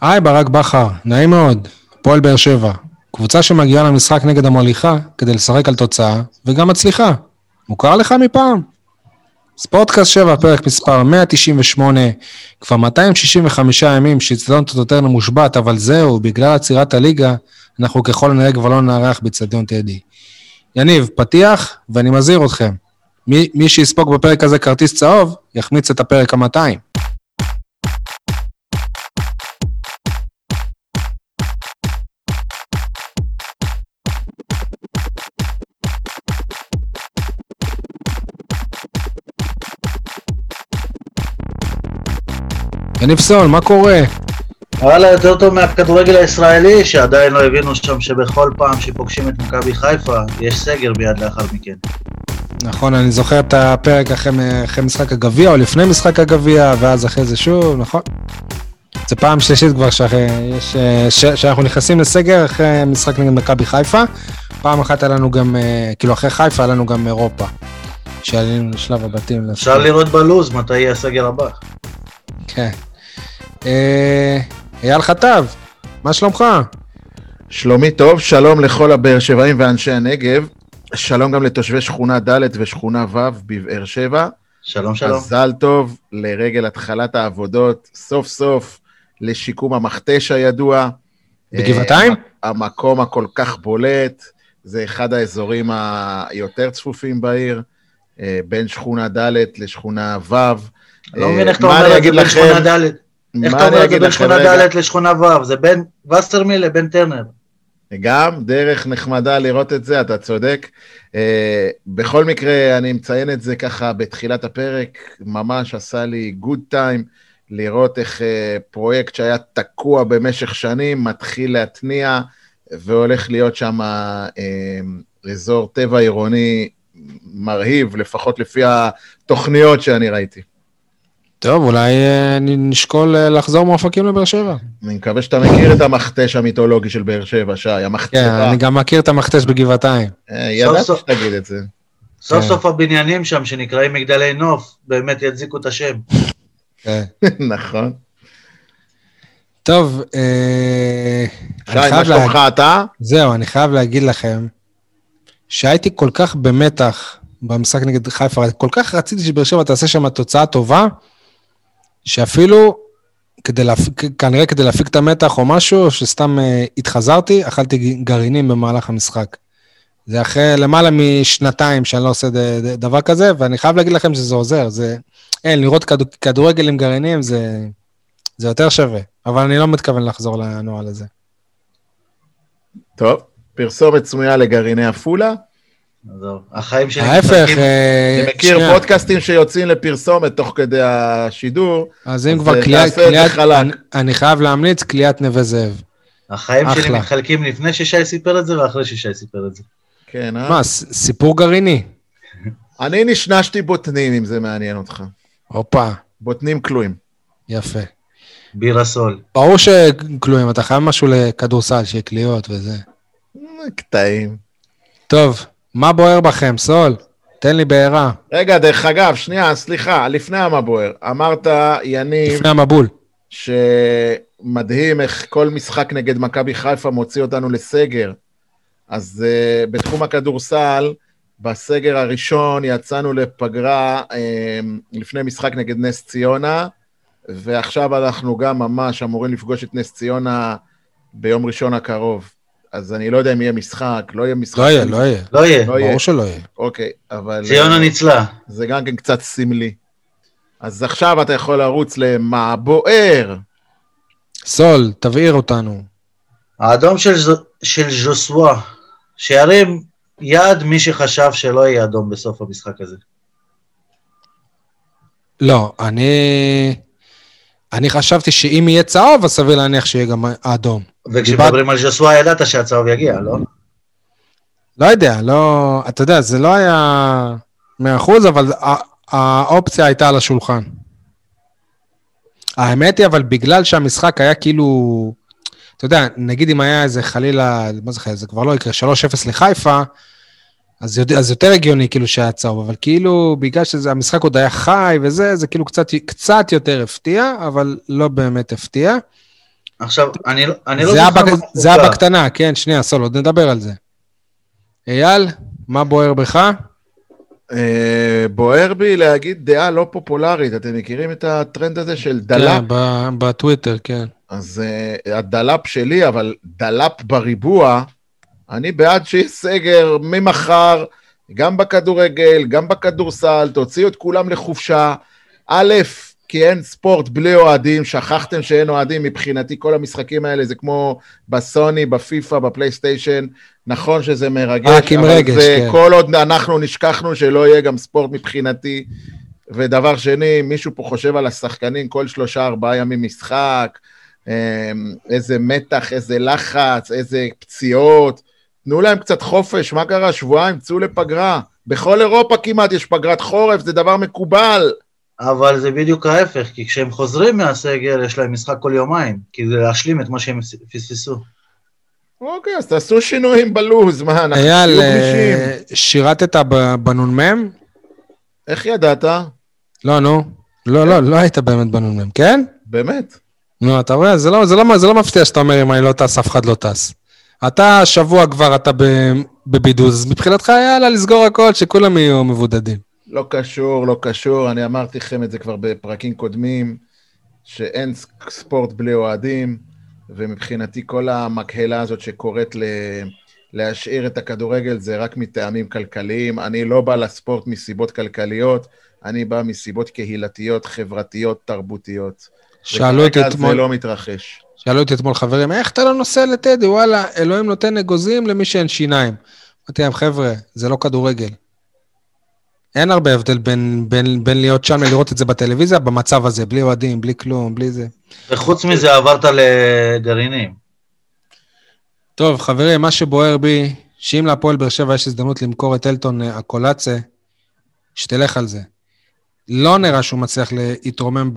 היי ברק בכר, נעים מאוד, פועל באר שבע, קבוצה שמגיעה למשחק נגד המוליכה כדי לשחק על תוצאה וגם מצליחה, מוכר לך מפעם? ספורטקאסט 7 פרק מספר 198, כבר 265 ימים שאצטדיון טוטרנו מושבת, אבל זהו, בגלל עצירת הליגה אנחנו ככל הנראה כבר לא נערך באצטדיון טדי. יניב, פתיח ואני מזהיר אתכם, מי שיספוק בפרק הזה כרטיס צהוב יחמיץ את הפרק ה-200. יניב סול, מה קורה? הלאה, יותר טוב מהכדורגל הישראלי, שעדיין לא הבינו שם שבכל פעם שפוגשים את מכבי חיפה, יש סגר ביד לאחר מכן. נכון, אני זוכר את הפרק אחרי משחק הגביע, או לפני משחק הגביע, ואז אחרי זה שוב, נכון? זה פעם שלישית כבר שאנחנו נכנסים לסגר אחרי משחק נגד מכבי חיפה, פעם אחת עלינו גם, כאילו אחרי חיפה עלינו גם אירופה, שעלינו לשלב הבתים. אפשר לראות בלוז מתי יהיה הסגר הבא. כן. אייל חטב, מה שלומך? שלומי טוב, שלום לכל הבאר שבעים ואנשי הנגב, שלום גם לתושבי שכונה ד' ושכונה ו' בבאר שבע. שלום שלום. מזל טוב לרגל התחלת העבודות, סוף סוף לשיקום המכתש הידוע. בגבעתיים? המקום הכל כך בולט, זה אחד האזורים היותר צפופים בעיר, בין שכונה ד' לשכונה ו'. לא מבין איך אתה אומר את זה בין שכונה ד' איך אתה אומר את זה בין שכונה ד' לשכונה ו', זה בין וסטרמיל לבין טרנר. גם דרך נחמדה לראות את זה, אתה צודק. בכל מקרה, אני מציין את זה ככה בתחילת הפרק, ממש עשה לי גוד טיים, לראות איך פרויקט שהיה תקוע במשך שנים, מתחיל להתניע, והולך להיות שם אזור טבע עירוני מרהיב, לפחות לפי התוכניות שאני ראיתי. טוב, אולי נשקול לחזור מאופקים לבאר שבע. אני מקווה שאתה מכיר את המכתש המיתולוגי של באר שבע, שי, המכתש. כן, אני גם מכיר את המכתש בגבעתיים. ידעת שתגיד את זה. סוף סוף הבניינים שם שנקראים מגדלי נוף, באמת ידזיקו את השם. נכון. טוב, שי, מה שלומך אתה? זהו, אני חייב להגיד לכם, שהייתי כל כך במתח במשחק נגד חיפה, כל כך רציתי שבאר שבע תעשה שם תוצאה טובה, שאפילו, כנראה כדי להפיק את המתח או משהו, שסתם התחזרתי, אכלתי גרעינים במהלך המשחק. זה אחרי למעלה משנתיים שאני לא עושה דבר כזה, ואני חייב להגיד לכם שזה עוזר. לראות כדורגל עם גרעינים זה יותר שווה, אבל אני לא מתכוון לחזור לנועל הזה. טוב, פרסומת סמויה לגרעיני אפולה. החיים שלי ההפך, אני מכיר פודקאסטים שיוצאים לפרסומת תוך כדי השידור, אז אם כבר אני חייב להמליץ קליאת נווה זאב. החיים שלי מתחלקים לפני ששי סיפר את זה ואחרי ששי סיפר את זה. מה, סיפור גרעיני? אני נשנשתי בוטנים, אם זה מעניין אותך. הופה, בוטנים כלואים. יפה, בירה סול. ברור שכלואים, אתה חייב משהו לכדורסל שיהיה קליאות וזה קטעים. טוב, מה בוער בכם, סול? תן לי בעירה. רגע, דרך אגב, שנייה, סליחה, לפני מה בוער. אמרת, יניב... לפני המבול. שמדהים איך כל משחק נגד מכבי חיפה מוציא אותנו לסגר. אז בתחום הכדורסל, בסגר הראשון יצאנו לפגרה לפני משחק נגד נס ציונה, ועכשיו אנחנו גם ממש אמורים לפגוש את נס ציונה ביום ראשון הקרוב. אז אני לא יודע אם יהיה משחק, לא יהיה משחק. לא יהיה. ברור שלא יהיה. אוקיי, אבל... ציונה ניצלה. זה גם כן קצת סמלי. אז עכשיו אתה יכול לרוץ למה בוער. סול, תבעיר אותנו. האדום של ז'וסווה, שירים יד מי שחשב שלא יהיה אדום בסוף המשחק הזה. לא, אני חשבתי שאם יהיה צהוב, אז סביר להניח שיהיה גם אדום. וכשמדברים על ז'וסווה ידעת שהצהוב יגיע, לא? לא יודע, לא... אתה יודע, זה לא היה 100%, אבל האופציה הייתה על השולחן. האמת היא, אבל בגלל שהמשחק היה כאילו... אתה יודע, נגיד אם היה איזה חלילה, מה זה חלילה, זה כבר לא יקרה, 3-0 לחיפה, אז יותר הגיוני כאילו שהיה צהוב, אבל כאילו בגלל שהמשחק עוד היה חי וזה, זה כאילו קצת יותר הפתיע, אבל לא באמת הפתיע. עכשיו, אני לא... זה אבא קטנה, כן, שנייה, סול, עוד נדבר על זה. אייל, מה בוער בך? בוער בי להגיד דעה לא פופולרית, אתם מכירים את הטרנד הזה של דלאפ? כן, בטוויטר, כן. אז הדלאפ שלי, אבל דלאפ בריבוע, אני בעד שיש סגר ממחר, גם בכדורגל, גם בכדורסל, תוציאו את כולם לחופשה, א', כי אין ספורט בלי אוהדים, שכחתם שאין אוהדים, מבחינתי כל המשחקים האלה, זה כמו בסוני, בפיפה, בפלייסטיישן, נכון שזה מרגש, אבל רגש, זה כן. כל עוד אנחנו נשכחנו שלא יהיה גם ספורט מבחינתי, ודבר שני, מישהו פה חושב על השחקנים, כל 3-4 ימים משחק, איזה מתח, איזה לחץ, איזה פציעות, תנו להם קצת חופש, מה קרה? שבועיים, צאו לפגרה, בכל אירופה כמעט יש פגרת חורף, זה דבר מקובל, אבל זה בדיוק ההפך, כי כשהם חוזרים מהסגר, יש להם משחק כל יומיים, כי זה להשלים את מה שהם פספסו. אוקיי, אז תעשו שינויים בלוז, מה? אייל, שירתת בנונמם? איך ידעת? לא, נו. לא, לא, לא היית באמת בנונמם, כן? באמת. נו, אתה רואה, זה לא מפתיע שאתה אומר, אם אני לא טס, אף אחד לא טס. אתה שבוע כבר, אתה בבידוז, מבחינתך, יאללה, לסגור הכל, שכולם יהיו מבודדים. לא קשור, לא קשור, אני אמרתי לכם את זה כבר בפרקים קודמים, שאין ספורט בלי אוהדים, ומבחינתי כל המקהלה הזאת שקוראת להשאיר את הכדורגל, זה רק מטעמים כלכליים, אני לא בא לספורט מסיבות כלכליות, אני בא מסיבות קהילתיות, חברתיות, תרבותיות. וכרגע זה לא מתרחש. שאלו אותי אתמול חברים, איך אתה לא נוסע לטדי? וואלה, אלוהים נותן אגוזים למי שאין שיניים. אמרתי להם, חבר'ה, זה לא כדורגל. אין הרבה הבדל בין להיות שם ולראות את זה בטלוויזיה, במצב הזה, בלי אוהדים, בלי כלום, בלי זה. וחוץ מזה עברת לגרעינים. טוב, חברים, מה שבוער בי, שאם להפועל באר שבע יש הזדמנות למכור את אלטון הקולאצה, שתלך על זה. לא נראה שהוא מצליח להתרומם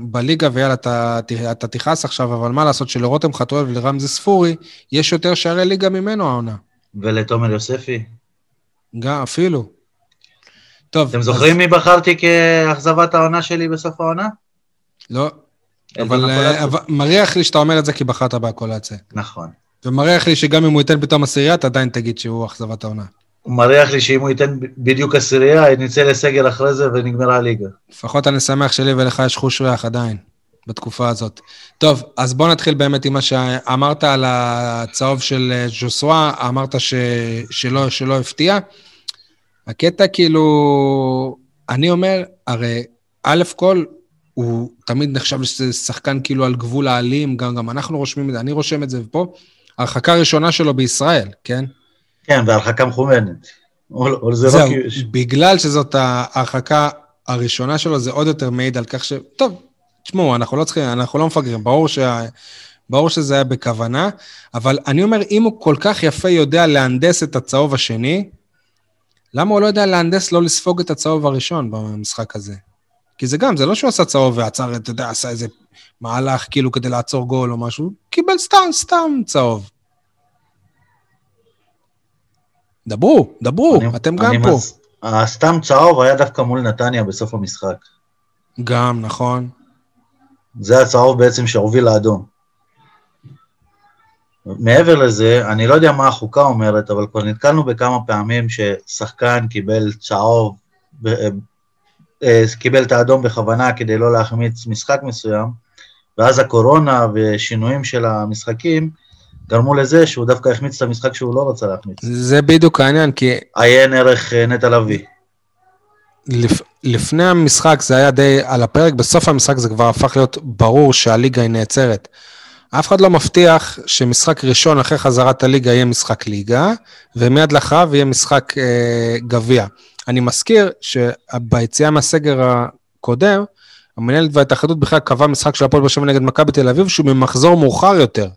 בליגה, ויאללה, אתה תיחס עכשיו, אבל מה לעשות שלרותם חתואל ולרמזי ספורי, יש יותר שערי ליגה ממנו העונה. ולתומר יוספי. גם, אפילו. טוב, אתם זוכרים מי בחרתי כאכזבת העונה שלי בסוף העונה? לא, אבל מריח לי שאתה אומר את זה כי בחרת בהקולציה. נכון. ומריח לי שגם אם הוא ייתן פתאום עשירייה, אתה עדיין תגיד שהוא אכזבת העונה. הוא מריח לי שאם הוא ייתן בדיוק עשירייה, נצא לסגל אחרי זה ונגמרה הליגה. לפחות אני שמח שלי ולך יש חוש ריח עדיין, בתקופה הזאת. טוב, אז בוא נתחיל באמת עם מה שאמרת על הצהוב של ז'וסווה, אמרת שלא הפתיע. הקטע כאילו, אני אומר, הרי א' כל, הוא תמיד נחשב שחקן כאילו על גבול העלים, גם אנחנו רושמים את זה, אני רושם את זה פה, הרחקה ראשונה שלו בישראל, כן? כן, והרחקה מכוונת. זהו, בגלל שזאת ההרחקה הראשונה שלו, זה עוד יותר מעיד על כך ש... טוב, תשמעו, אנחנו לא צריכים, אנחנו לא מפגרים, ברור שזה היה בכוונה, אבל אני אומר, אם הוא כל כך יפה יודע להנדס את הצהוב השני, למה הוא לא יודע להנדס לא לספוג את הצהוב הראשון במשחק הזה? כי זה גם, זה לא שהוא עשה צהוב ועצר, אתה יודע, עשה איזה מהלך כאילו כדי לעצור גול או משהו, קיבל סתם צהוב. דברו, אתם גם פה. הסתם צהוב היה דווקא מול נתניה בסוף המשחק. גם, נכון. זה הצהוב בעצם שהוביל לאדום. מעבר לזה, אני לא יודע מה החוקה אומרת, אבל כבר נתקלנו בכמה פעמים ששחקן קיבל צהוב, קיבל את האדום בכוונה כדי לא להחמיץ משחק מסוים, ואז הקורונה ושינויים של המשחקים גרמו לזה שהוא דווקא החמיץ את המשחק שהוא לא רצה להחמיץ. זה בדיוק העניין, כי... עיין ערך נטע לביא. לפני המשחק זה היה די על הפרק, בסוף המשחק זה כבר הפך להיות ברור שהליגה היא נעצרת. אף אחד לא מבטיח שמשחק ראשון אחרי חזרת הליגה יהיה משחק ליגה, ומיד לחב יהיה משחק גביע. אני מזכיר שביציאה מהסגר הקודם, המנהלת וההתאחדות בכלל קבע משחק של הפועל באר שבע נגד מכבי תל אביב, שהוא ממחזור מאוחר יותר.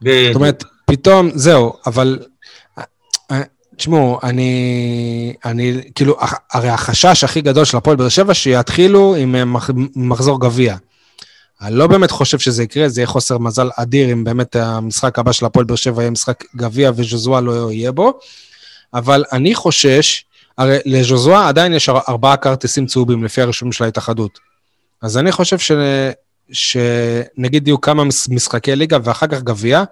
זאת אומרת, פתאום, זהו, אבל, תשמעו, אני כאילו, הרי החשש הכי גדול של הפועל באר שבע, שיתחילו עם מחזור גביע. אני לא באמת חושב שזה יקרה, זה יהיה חוסר מזל אדיר, אם באמת המשחק הבא של הפועל באר שבע יהיה משחק גביע, וז'וזואה לא יהיה בו, אבל אני חושש, הרי לז'וזואה עדיין יש 4 כרטיסים צהובים, לפי הרשומים של ההתאחדות, אז אני חושב שנגיד יהיו כמה משחקי ליגה ואחר כך גביע,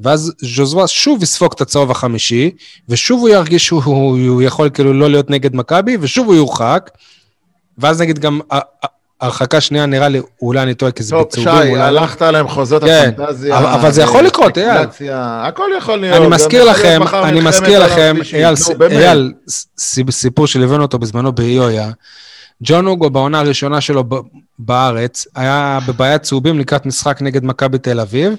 ואז ז'וזווה שוב יספוק את הצהוב החמישי, ושוב הוא ירגיש שהוא יכול כאילו לא להיות נגד מכבי, ושוב הוא יורחק, ואז נגיד גם הרחקה שנייה נראה לי, אולי אני טועה, כי זה בצהובים. טוב, שי, הלכת עליהם חוזות הפנטזיה. אבל זה יכול לקרות, אייל. הכל יכול להיות. אני מזכיר לכם, אייל, סיפור שלבנו אותו בזמנו באיויה, ג'ון הוגו בעונה הראשונה שלו בארץ, היה בבעיית צהובים לקראת משחק נגד מכבי תל אביב,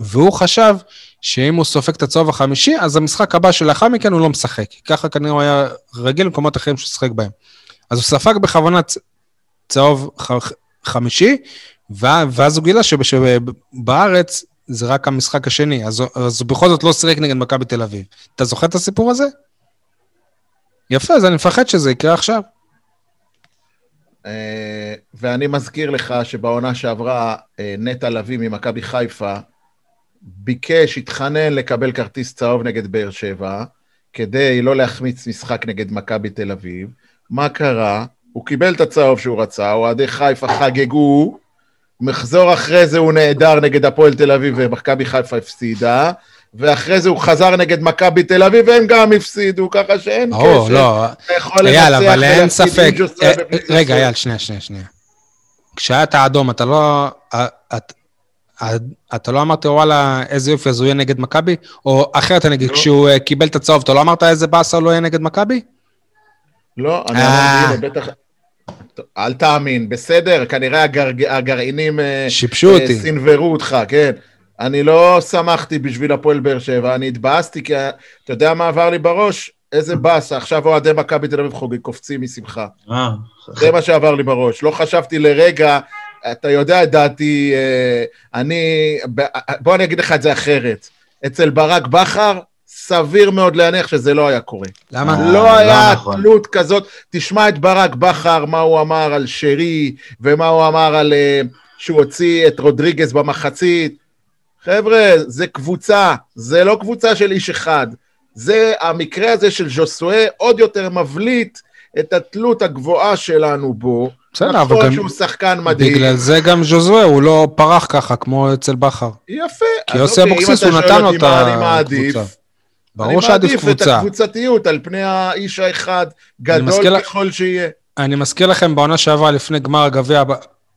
והוא חשב שאם הוא סופק את הצהוב החמישי, אז המשחק הבא שלאחר מכן הוא לא משחק. ככה כנראה הוא היה רגיל למקומות אחרים ששחק בהם. אז הוא ספק בכוונה צהוב חמישי, ואז הוא גילה שבארץ זה רק המשחק השני, אז הוא בכל זאת לא שיחק נגד מכבי תל אביב. אתה זוכר את הסיפור הזה? יפה, אז אני מפחד שזה יקרה עכשיו. ואני מזכיר לך שבעונה שעברה נטע לביא ממכבי חיפה, ביקש, התחנן לקבל כרטיס צהוב נגד באר שבע, כדי לא להחמיץ משחק נגד מכבי תל אביב. מה קרה? הוא קיבל את הצהוב שהוא רצה, אוהדי חיפה חגגו, מחזור אחרי זה הוא נעדר נגד הפועל תל אביב ומכבי חיפה הפסידה, ואחרי זה הוא חזר נגד מכבי תל אביב, והם גם הפסידו, ככה שאין קשר. אייל, אבל אין ספק. רגע, אייל, שנייה. כשאתה אדום, אתה לא אמרת, וואלה, איזה יופי, אז הוא יהיה נגד מכבי? או אחרת, נגיד, כשהוא קיבל את הצהוב, אתה לא אמרת איזה באסה לא יהיה נגד מכבי? לא, אני אמרתי, בטח... אל תאמין, בסדר? כנראה הגרעינים... שיפשו אותי. סינברו אותך, כן. אני לא שמחתי בשביל הפועל באר שבע, אני התבאסתי, כי אתה יודע מה עבר לי בראש? איזה באסה, עכשיו אוהדי מכבי תל אביב חוגגים, קופצים משמחה. זה מה שעבר לי בראש, לא חשבתי לרגע, אתה יודע, דעתי, בוא אני אגיד לך את זה אחרת, אצל ברק בכר, סביר מאוד להניח שזה לא היה קורה. למה? לא היה תלות כזאת, תשמע את ברק בכר, מה הוא אמר על שרי, ומה הוא אמר על שהוא הוציא את רודריגז במחצית, חבר'ה, זה קבוצה, זה לא קבוצה של איש אחד, זה המקרה הזה של ז'וסואה עוד יותר מבליט את התלות הגבוהה שלנו בו, נכון שהוא שחקן מדהים. בגלל זה גם ז'וסואה, הוא לא פרח ככה כמו אצל בכר. יפה. כי יוסי אבוקסיס הוא נתן אותה קבוצה. ברור שעדיף קבוצה. אני מעדיף את הקבוצתיות על פני האיש האחד, גדול ככל שיהיה. אני מזכיר לכם בעונה שעברה לפני גמר הגביע,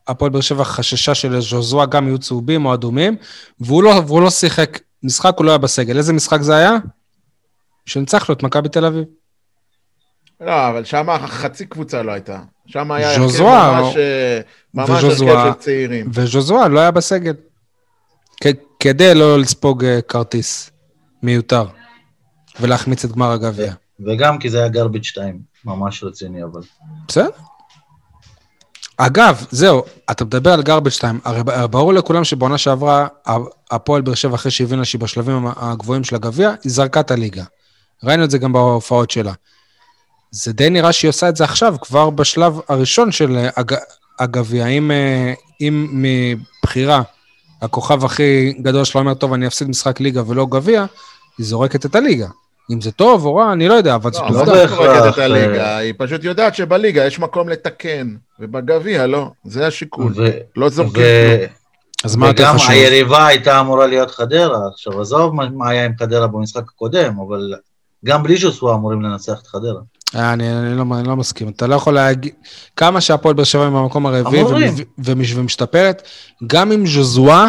הפועל באר שבע חששה של ז'וזווה גם יהיו צהובים או אדומים, והוא לא שיחק משחק, הוא לא היה בסגל. איזה משחק זה היה? שנצח לו את מכבי בתל אביב. לא, אבל שם חצי קבוצה לא הייתה. שם היה ממש הרכב של צעירים. וז'וזווה לא היה בסגל. כדי לא לספוג כרטיס מיותר, ולהחמיץ את גמר הגביע. וגם כי זה היה גרביץ' 2, ממש רציני אבל. בסדר? אגב, זהו, אתה מדבר על גרבג' 2, הרי ברור לכולם שבעונה שעברה, הפועל באר שבע אחרי שהבינה שהיא בשלבים הגבוהים של הגביע, היא זרקה את הליגה. ראינו את זה גם בהופעות שלה. זה די נראה שהיא עושה את זה עכשיו, כבר בשלב הראשון של הגביע. אם מבחירה, הכוכב הכי גדול שלא אומר, טוב, אני אפסיד משחק ליגה ולא גביע, היא זורקת את הליגה. אם זה טוב או רע, אני לא יודע, אבל זה תובדה. לא זורקת את הליגה, היא פשוט יודעת שבליגה יש מקום לתקן, ובגביע לא, זה השיקול, לא זורקת. וגם היריבה הייתה אמורה להיות חדרה, עכשיו עזוב מה היה עם חדרה במשחק הקודם, אבל גם בלי ז'וסואה אמורים לנצח את חדרה. אני לא מסכים, אתה לא יכול להגיד, כמה שהפועל באר שבע במקום הרביעי ומשתפרת, גם עם ז'וסואה,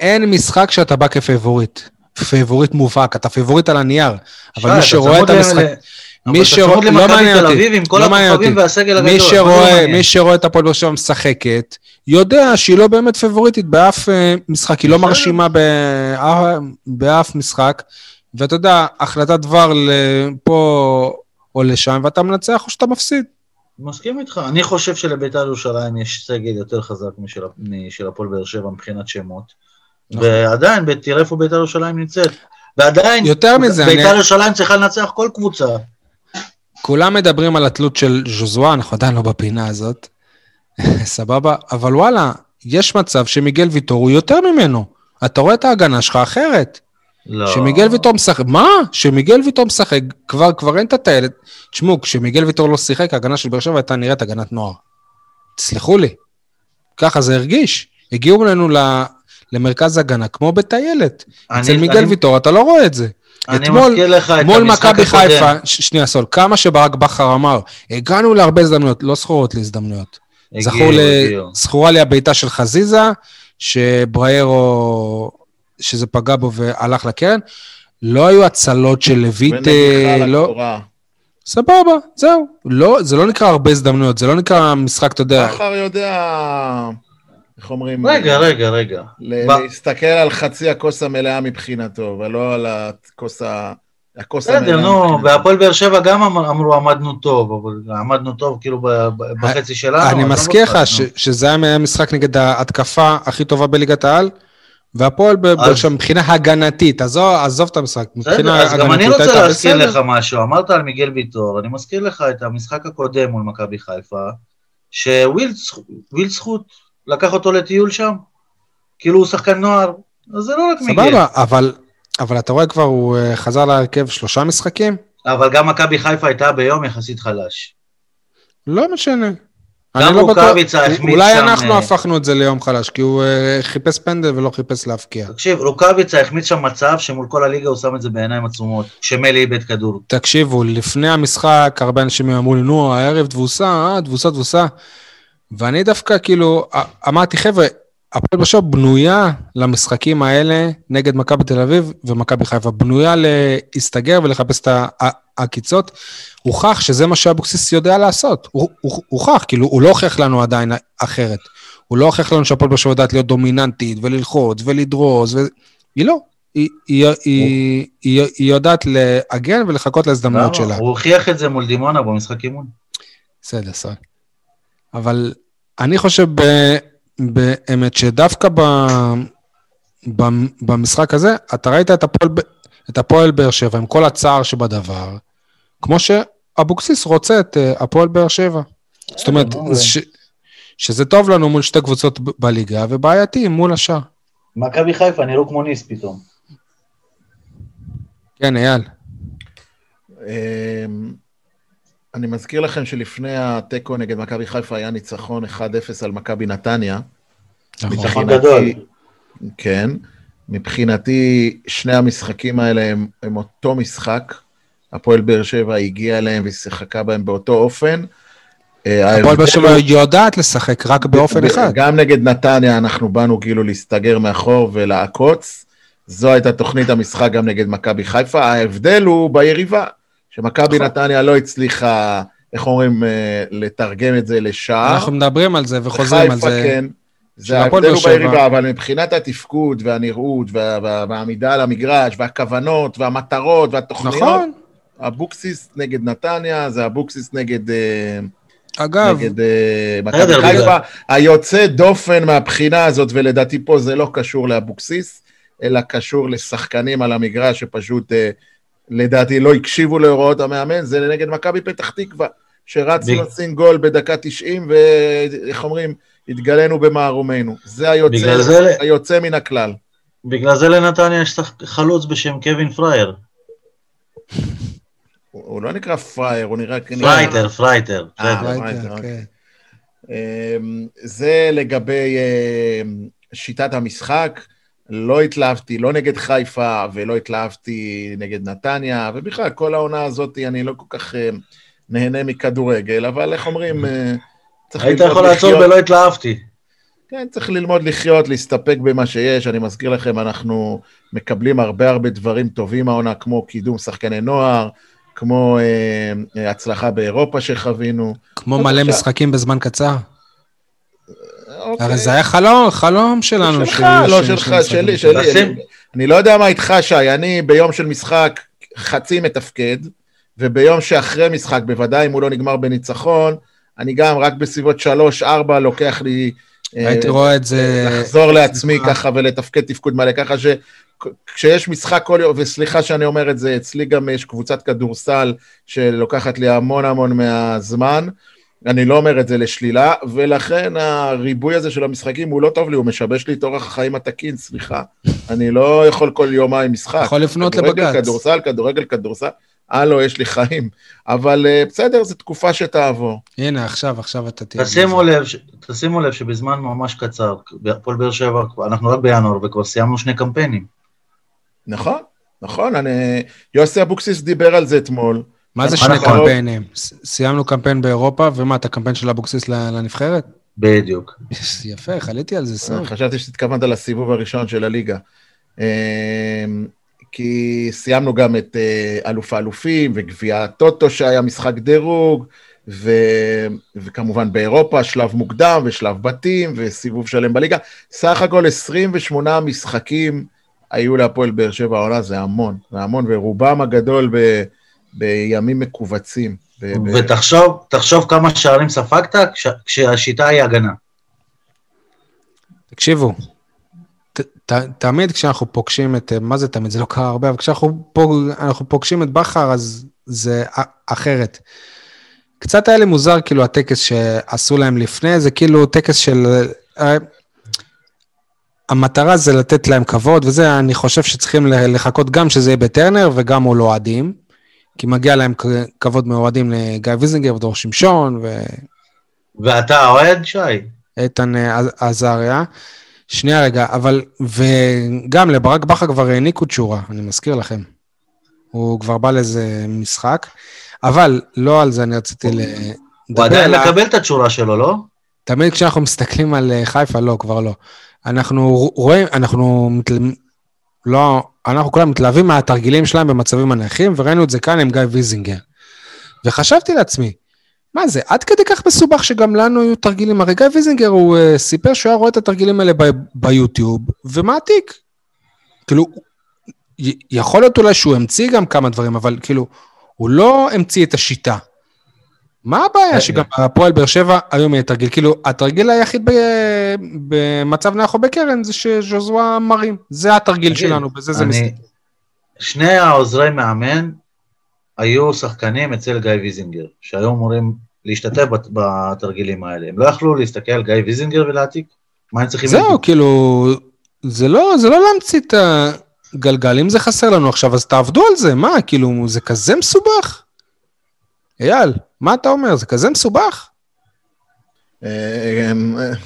אין משחק שאתה בא כפייבוריט. פייבוריט מובהק, אתה פייבוריט על הנייר, אבל מי שרואה את המשחק, מי שרואה, לא מעניין אותי, מי שרואה את הפועל באר שבע משחקת, יודע שהיא לא באמת פייבוריטית באף משחק, היא לא מרשימה באף משחק, ואתה יודע, החלטת דבר לפה או לשם, ואתה מנצח או שאתה מפסיד. מסכים איתך, אני חושב שלבית"ר ירושלים יש סגל יותר חזק משל הפועל באר שבע מבחינת שמות, ועדיין תראה בית"ר ירושלים נמצאת, ועדיין בית"ר ירושלים צריכה לנצח כל קבוצה. כולם מדברים על התלות של ז'וזואה, אנחנו עדיין לא בפינה הזאת, סבבה, אבל וואלה, יש מצב שמיגל ויטור הוא יותר ממנו, אתה רואה את ההגנה שלך אחרת, שמיגל ויטור משחק, מה? שמיגל ויטור משחק, כבר אין את הטיילת, תשמעו, כשמיגל ויטור לא שיחק, ההגנה של באר שבע הייתה נראית הגנת נוער, תסלחו לי, ככה זה הרגיש. הגיעו לנו למרכז הגנה, כמו בטיילת. אצל מיגל ויטור, אתה לא רואה את זה. אתמול, מול מכבי חיפה, שנייה סול, כמה שברק בכר אמר, הגענו להרבה הזדמנויות, לא זכורות להזדמנויות. זכורה לי הביתה של חזיזה, שבריירו, שזה פגע בו והלך לקרן, לא היו הצלות של לויט, לא... סבבה, זהו. זה לא נקרא הרבה הזדמנויות, זה לא נקרא משחק, אתה יודע... בכר יודע... איך אומרים? רגע. להסתכל על חצי הכוס המלאה מבחינתו, ולא על הכוס המלאה מבחינתו. בסדר, נו, והפועל באר שבע גם אמרו, עמדנו טוב, אבל עמדנו טוב כאילו בחצי שלנו. אני מזכיר לך שזה היה משחק נגד ההתקפה הכי טובה בליגת העל, והפועל באר שבע מבחינה הגנתית, עזוב את המשחק. אז גם אני רוצה להזכיר לך משהו, אמרת על מיגל ויטור, אני מזכיר לך את המשחק הקודם מול מכבי חיפה, שווילד זכות, לקח אותו לטיול שם, כאילו הוא שחקן נוער, אז זה לא רק מיגל. סבבה, אבל אתה רואה כבר, הוא חזר להרכב 3 משחקים. אבל גם מכבי חיפה הייתה ביום יחסית חלש. לא משנה. גם רוקאביצה החמיץ שם. אולי אנחנו הפכנו את זה ליום חלש, כי הוא חיפש פנדל ולא חיפש להפקיע. תקשיב, רוקאביצה החמיץ שם מצב, שמול כל הליגה הוא שם את זה בעיניים עצומות, שמלי איבד כדור. תקשיבו, לפני המשחק, הרבה אנשים אמרו לי, נו, הערב דבוסה. ואני דווקא כאילו, אמרתי חבר'ה, הפועל באר שבע בנויה למשחקים האלה, נגד מכבי תל אביב ומכבי חיפה, בנויה להסתגר ולחפש את העקיצות, הוכח שזה מה שאבוקסיס יודע לעשות, הוכח, כאילו הוא לא הוכח לנו עדיין אחרת, הוא לא הוכח לנו שהפועל באר שבע יודעת להיות דומיננטית, וללחוץ ולדרוס, היא לא. היא יודעת להגן ולחכות להזדמנות שלה. הוא הוכיח את זה מול דימונה במשחק אימון. בסדר, סורי. אבל אני חושב באמת שדווקא במשחק הזה, אתה ראית את הפועל באר שבע, עם כל הצער שבדבר, כמו שאבוקסיס רוצה את הפועל באר שבע. זאת אומרת, שזה טוב לנו מול שתי קבוצות בליגה, ובעייתי מול השאר. מכבי חיפה, נראו כמו ניס פתאום. כן, אייל. אני מזכיר לכם שלפני הטקו נגד מכבי חיפה היה ניצחון 1-0 על מכבי נתניה. ניצחון גדול. כן. מבחינתי שני המשחקים האלה הם אותו משחק. הפועל באר שבע הגיעה אליהם ושיחקה בהם באותו אופן. הפועל באר שבע יודעת לשחק רק באופן אחד. גם נגד נתניה אנחנו באנו כאילו להסתגר מאחור ולעקוץ. זו הייתה תוכנית המשחק גם נגד מכבי חיפה. ההבדל הוא ביריבה. שמכבי נתניה לא הצליחה, איך אומרים, לתרגם את זה לשעה. אנחנו מדברים על זה וחוזרים על זה. חיפה כן, זה ההבדל ביריבה, אבל מבחינת התפקוד והנראות והעמידה על המגרש והכוונות והמטרות והתוכניות, הבוקסיס נגד נתניה, זה הבוקסיס נגד... אגב, מכבי חיפה, היוצא דופן מהבחינה הזאת, ולדעתי פה זה לא קשור לאבוקסיס, אלא קשור לשחקנים על המגרש שפשוט... לדעתי לא הקשיבו להוראות המאמן, זה נגד מכבי פתח תקווה, שרצנו לשים גול בדקה 90, ואיך אומרים, התגלנו במערומנו. זה היוצא מן הכלל. בגלל זה לנתניה יש חלוץ בשם קווין פרייר. הוא לא נקרא פרייר, הוא נראה... פרייטר. זה לגבי שיטת המשחק, לא התלהבתי, לא נגד חיפה, ולא התלהבתי נגד נתניה, ובכלל, כל העונה הזאת, אני לא כל כך נהנה מכדורגל, אבל איך אומרים, צריך ללמוד לחיות. היית יכול לעצור ולא התלהבתי. כן, צריך ללמוד לחיות, להסתפק במה שיש, אני מזכיר לכם, אנחנו מקבלים הרבה דברים טובים העונה, כמו קידום שחקני נוער, כמו הצלחה באירופה שחווינו. כמו מלא משחקים בזמן קצר. הרי זה היה חלום שלנו. שלי. אני לא יודע מה איתך, שי, אני ביום של משחק חצי מתפקד, וביום שאחרי משחק, בוודאי אם הוא לא נגמר בניצחון, אני גם רק בסביבות 3-4 לוקח לי... הייתי רואה את זה... לחזור לעצמי ככה ולתפקד תפקוד מלא, ככה שכשיש משחק כל יום, וסליחה שאני אומר את זה, אצלי גם יש קבוצת כדורסל שלוקחת לי המון מהזמן, אני לא אומר את זה לשלילה, ולכן הריבוי הזה של המשחקים הוא לא טוב לי, הוא משבש לי את אורח החיים התקין, סליחה. אני לא יכול כל יומיים משחק. יכול לפנות לבגץ. כדורסל, כדורגל, כדורסל. הלו, יש לי חיים. אבל בסדר, זו תקופה שתעבור. הנה, עכשיו אתה תהיה. תשימו לב שבזמן ממש קצר, פול באר שבע, אנחנו רק בינואר, וכבר סיימנו 2 קמפיינים. נכון, יוסי אבוקסיס דיבר על זה אתמול. מה זה 2 קמפיינים? סיימנו קמפיין באירופה, ומה, אתה קמפיין של אבוקסיס לנבחרת? בדיוק. יפה, חליתי על זה סוף. חשבתי שתתכוונת על הסיבוב הראשון של הליגה. כי סיימנו גם את אלוף האלופים, וגביע הטוטו שהיה משחק דירוג, וכמובן באירופה, שלב מוקדם ושלב בתים, וסיבוב שלם בליגה. סך הכל 28 משחקים היו להפועל באר שבע העונה, זה המון, ורובם הגדול בימים מקובצים. ותחשוב כמה שערים ספגת כשהשיטה היא הגנה. תקשיבו, תמיד כשאנחנו פוגשים את, מה זה תמיד, זה לא קרה הרבה, אבל כשאנחנו פוגשים את בחר, אז זה אחרת. קצת היה לי מוזר, כאילו, הטקס שעשו להם לפני, זה כאילו טקס של, המטרה זה לתת להם כבוד, וזה אני חושב שצריכים לחכות גם שזה יהיה בטרנר, וגם מול אוהדים, כי מגיע להם כבוד מאוהדים לגיא ויזנגר ודור שמשון, ואתה אוהד, שי? איתן עזריה, שנייה רגע, אבל, וגם לברק בחר כבר העניקו תשורה, אני מזכיר לכם. הוא כבר בא לאיזה משחק, אבל לא על זה אני רציתי לדבר. הוא עדיין לקבל את התשורה שלו, לא? תמיד כשאנחנו מסתכלים על חיפה, לא, כבר לא. אנחנו רואים, אנחנו כולם מתלהבים מהתרגילים שלהם במצבים הנייחים, וראינו את זה כאן עם גיא ויזינגר. וחשבתי לעצמי, מה זה? עד כדי כך מסובך שגם לנו היו תרגילים. הרי גיא ויזינגר הוא סיפר שהוא היה רואה את התרגילים האלה ביוטיוב, ומעתיק. כאילו, יכול להיות אולי שהוא המציא גם כמה דברים, אבל כאילו, הוא לא המציא את השיטה. מה הבעיה שגם הפועל באר שבע היום יהיה תרגיל? כאילו, התרגיל היחיד במצב נייח או בקרן זה שז'וזואה מרים. זה התרגיל שלנו, בזה זה מסתכל. שני העוזרי מאמן, היו שחקנים אצל גיא ויזינגר, שהיו אמורים להשתתף בתרגילים האלה. הם לא יכלו להסתכל על גיא ויזינגר ולהעתיק? מה הם צריכים להגיד? זהו, כאילו, זה לא להמציא את הגלגל, אם זה חסר לנו עכשיו, אז תעבדו על זה, מה? כאילו, זה כזה מסובך? אייל, מה אתה אומר? זה כזה מסובך?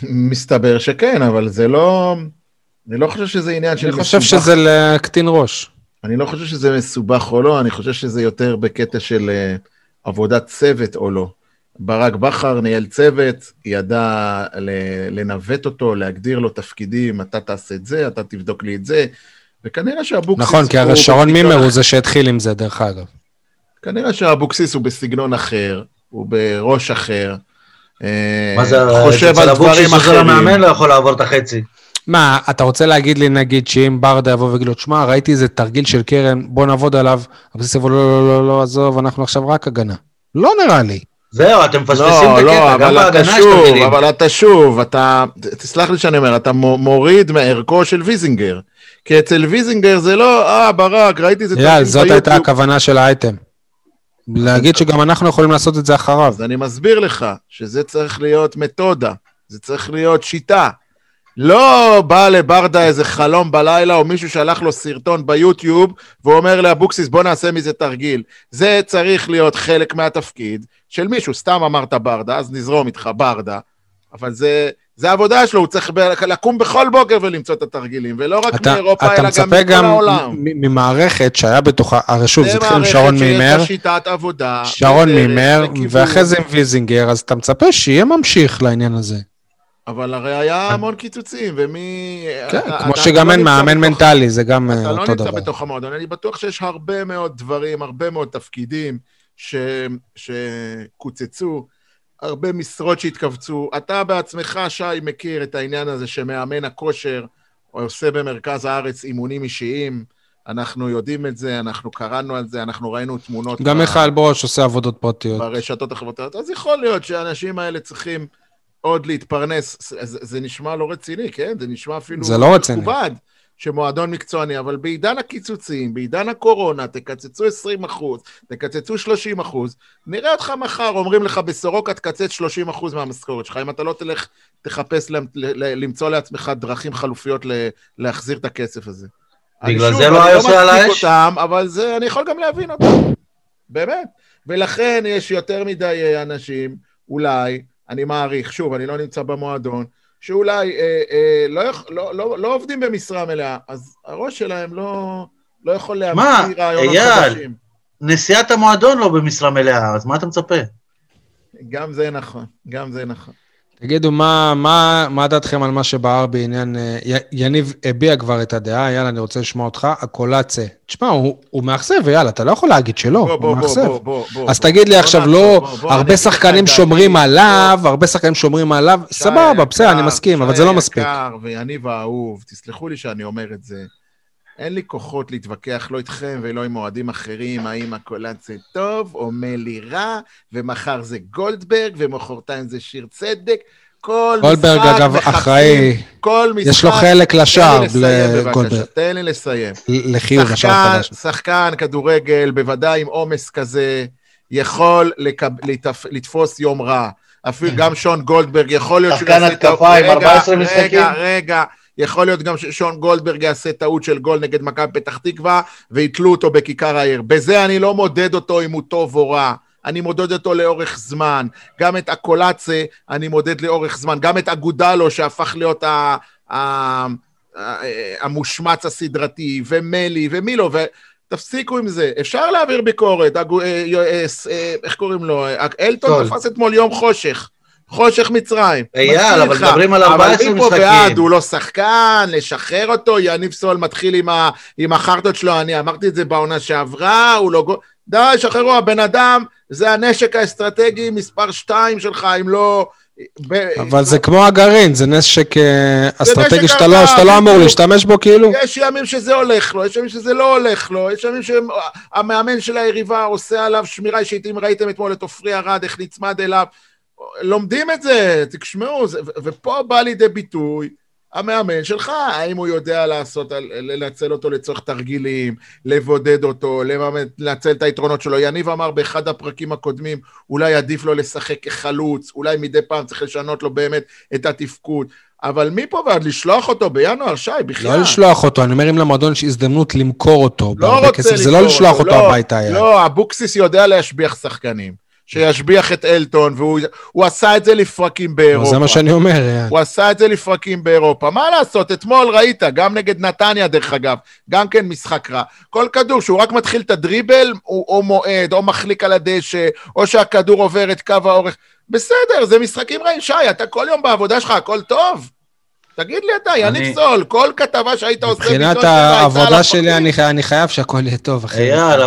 מסתבר שכן, אבל זה לא... אני לא חושב שזה עניין של... אני חושב שזה לקטין ראש. אני לא חושב שזה מסובך או לא, אני חושב שזה יותר בקטע של עבודת צוות או לא. ברק בחר ניהל צוות, ידע לנווט אותו, להגדיר לו תפקידים, אתה תעשה את זה, אתה תבדוק לי את זה, וכנראה שהבוקסיס... נכון, כי שרון מימר הוא זה שהתחיל עם זה, דרך אגב. כנראה שהבוקסיס הוא בסגנון אחר, הוא בראש אחר, חושב על דברים אחרים. המאמן לא יכול לעבור את החצי. מה, אתה רוצה להגיד לי, נגיד, שאם ברדה יבוא וגלות, שמה, ראיתי איזה תרגיל של קרן, בוא נעבוד עליו, אבסיס יבוא, לא, עזוב, אנחנו עכשיו רק הגנה. לא נראה לי. זהו, אתם פספסים את הקטע, גם בהגנה יש תרגילים. אבל אתה שוב, תסלח לי שאני אומר, אתה מוריד מערכו של ויזינגר, כי אצל ויזינגר זה לא, ברק, ראיתי איזה תרגיל ביוטיוב. זאת הייתה הכוונה של האייטם. להגיד שגם אנחנו יכולים לעשות את זה אחריו. אז אני מסביר לך, שזה צריך להיות מתודה, זה צריך להיות שיטה. לא בא לברדה איזה חלום בלילה, או מישהו שלח לו סרטון ביוטיוב, והוא אומר לאבוקסיס, בוא נעשה מזה תרגיל. זה צריך להיות חלק מהתפקיד של מישהו. סתם אמרת ברדה, אז נזרום איתך ברדה. אבל זה העבודה שלו, הוא צריך לקום בכל בוקר ולמצוא את התרגילים, ולא רק מאירופה, אלא גם מכל העולם. ממערכת שהיה בתוכה, הרשוב, זה התחיל עם שרון מימר, ואחרי זה עם ויזינגר, אז אתה מצפה שיהיה ממשיך לעניין הזה. אבל הרי היה המון קיצוצים, ומי... כן, כמו שגם אין מאמן מנטלי, זה גם אותו דבר. אתה לא נמצא בתוך המועדון, אני בטוח שיש הרבה מאוד דברים, הרבה מאוד תפקידים שקוצצו, הרבה משרות שהתכווצו. אתה בעצמך, שי, מכיר את העניין הזה שמאמן הכושר, או עושה במרכז הארץ אימונים אישיים, אנחנו יודעים את זה, אנחנו קראנו על זה, אנחנו ראינו תמונות... גם מיכל ברוש עושה עבודות פרטיות. ברשתות החברתיות. אז יכול להיות שהאנשים האלה צריכים... עוד להתפרנס, זה נשמע לא רציני, כן? זה נשמע אפילו... זה לא רציני. כובד, שמועדון מקצועני, אבל בעידן הקיצוצים, בעידן הקורונה, תקצצו 20%, תקצצו 30%, נראה אותך מחר, אומרים לך בסורוקה, תקצץ 30% מהמשכורת שלך, אם אתה לא תלך, תחפש למצוא לעצמך דרכים חלופיות להחזיר את הכסף הזה. בגלל זה לא היה עושה על האש? אבל אני יכול גם להבין אותם. באמת. ולכן יש יותר מדי אנשים, אולי, אני מעריך, שוב, אני לא נמצא במועדון, שאולי לא עובדים במשרה מלאה, אז הראש שלהם לא יכול להמציא רעיונות חדשים. מה, אייל, נשיאת המועדון לא במשרה מלאה, אז מה אתה מצפה? גם זה נכון, גם זה נכון. תגידו, מה דעתכם על מה שבער בעניין, יניב הביע כבר את הדעה, יאללה, אני רוצה לשמוע אותך, הקולצה. תשמע, הוא מאכזב, יאללה, אתה לא יכול להגיד שלא, הוא מאכזב. אז תגיד לי עכשיו, לא, הרבה שחקנים שומרים עליו, סבבה, בסדר, אני מסכים, אבל זה לא מספיק. ויניב האהוב, תסלחו לי שאני אומר את זה, אין לי כוחות להתווכח, לא איתכם ולא עם אוהדים אחרים, האם הקולנצה טוב או מלי רע, ומחר זה גולדברג, ומחרתיים זה שיר צדק, כל משחק... גולדברג אגב אחראי, יש לו חלק לשער לגולדברג. תן לי לסיים. לחיוב השער חדש. שחקן, כדורגל, בוודאי עם עומס כזה, יכול לתפוס יום רע. אפילו גם שון גולדברג יכול להיות... שחקן התקפה עם 14 משחקים? רגע. יכול להיות גם ששון גולדברג יעשה טעות של גול נגד מכבי פתח תקווה, ויתלו אותו בכיכר העיר. בזה אני לא מודד אותו אם הוא טוב או רע. אני מודד אותו לאורך זמן. גם את הקולצה אני מודד לאורך זמן. גם את אגודלו שהפך להיות המושמץ הסדרתי, ומלי ומילו, ותפסיקו עם זה. אפשר להעביר ביקורת. איך קוראים לו? אלטון תפס אתמול יום חושך. חושך מצרים. אייל, אבל מדברים על 14 משחקים. אבל פה בעד, הוא לא שחקן, לשחרר אותו, יניב סול מתחיל עם החרטות שלו, אני אמרתי את זה בעונה שעברה, הוא לא... די, שחררו, הבן אדם, זה הנשק האסטרטגי מספר 2 שלך, אם לא... אבל זה כמו הגרעין, זה נשק אסטרטגי שאתה לא אמור להשתמש בו כאילו. יש ימים שזה הולך לו, יש ימים שזה לא הולך לו, יש ימים שהמאמן של היריבה עושה עליו שמירה אישית, אם ראיתם אתמול את עופרי ארד, איך נצמד אליו, לומדים את זה, תשמעו, ופה בא לידי ביטוי המאמן שלך, האם הוא יודע לעשות, לנצל אותו לצורך תרגילים, לבודד אותו, לנצל את היתרונות שלו. יניב אמר באחד הפרקים הקודמים, אולי עדיף לו לשחק כחלוץ, אולי מדי פעם צריך לשנות לו באמת את התפקוד, אבל מפה ועד לשלוח אותו בינואר, שי, בכלל. לא לשלוח אותו, אני אומר אם למועדון יש הזדמנות למכור אותו, לא רוצה למכור, זה לא לשלוח אותו הביתה. לא, אבוקסיס יודע להשביח שחקנים. שישביח את אלטון, והוא עשה את זה לפרקים באירופה. זה מה שאני אומר. הוא עשה את זה לפרקים באירופה. מה לעשות? אתמול ראית, גם נגד נתניה דרך אגב, גם כן משחק רע. כל כדור שהוא רק מתחיל את הדריבל, הוא או מועד, או מחליק על הדשא, או שהכדור עובר את קו האורך. בסדר, זה משחקים רעים. שי, אתה כל יום בעבודה שלך, הכל טוב. תגיד לי אתה, יניב סול, כל כתבה שהיית עושה... מבחינת העבודה שלי, אני חייב שהכל יהיה טוב. אייל,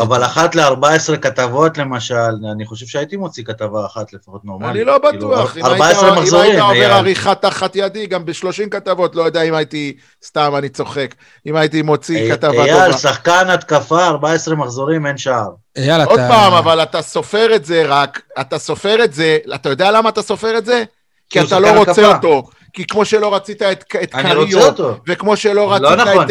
אבל אחת ל-14 כתבות למשל, אני חושב שהייתי מוציא כתבה אחת לפחות נורמלית. אני לא בטוח. 14 מחזורים, אייל. אם היית עובר עריכה תחת ידי, גם ב-30 כתבות, לא יודע אם הייתי, סתם אני צוחק, אם הייתי מוציא כתבה טובה. אייל, שחקן התקפה, 14 מחזורים, אין שער. עוד פעם, אבל אתה סופר את זה רק, אתה סופר את זה, אתה יודע למה אתה סופר את זה? כי אתה לא רוצה אותו. כי כמו שלא רצית את קריות, וכמו שלא רצית את,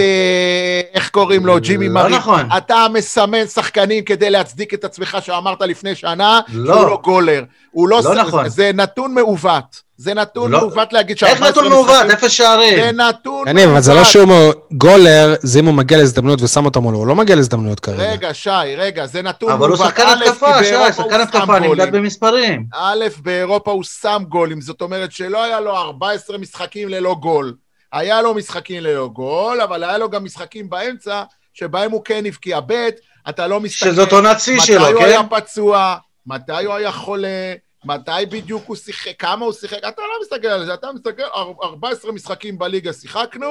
איך קוראים לו, ג'ימי מרי, אתה מסמן שחקנים כדי להצדיק את עצמך שאמרת לפני שנה, שהוא לא גולר. זה נתון מעוות. זה נתון מעוות להגיד שם. איך נתון מעוות? 0 שערים. זה נתון מעוות. אבל זה לא שהוא גולר, זה אם הוא מגיע להזדמנויות ושם אותם מולו, הוא לא מגיע להזדמנויות כרגע. רגע, שי, רגע, זה נתון מעוות. אבל הוא שחקן התקפה, שי, שחקן התקפה, נמדד במספרים. א', באירופה הוא שם גולים, זאת אומרת שלא היה לו 14 משחקים ללא גול. היה לו משחקים ללא גול, אבל היה לו גם משחקים באמצע, שבהם הוא כן הבקיע. ב', אתה לא מסתכל. שזאת עונצי שלו, כן? מתי הוא היה פצוע, מתי הוא היה חולה, מתי בדיוק הוא שיחק, כמה הוא שיחק, אתה לא מסתכל על זה, אתה מסתכל, 14 משחקים בליגה שיחקנו,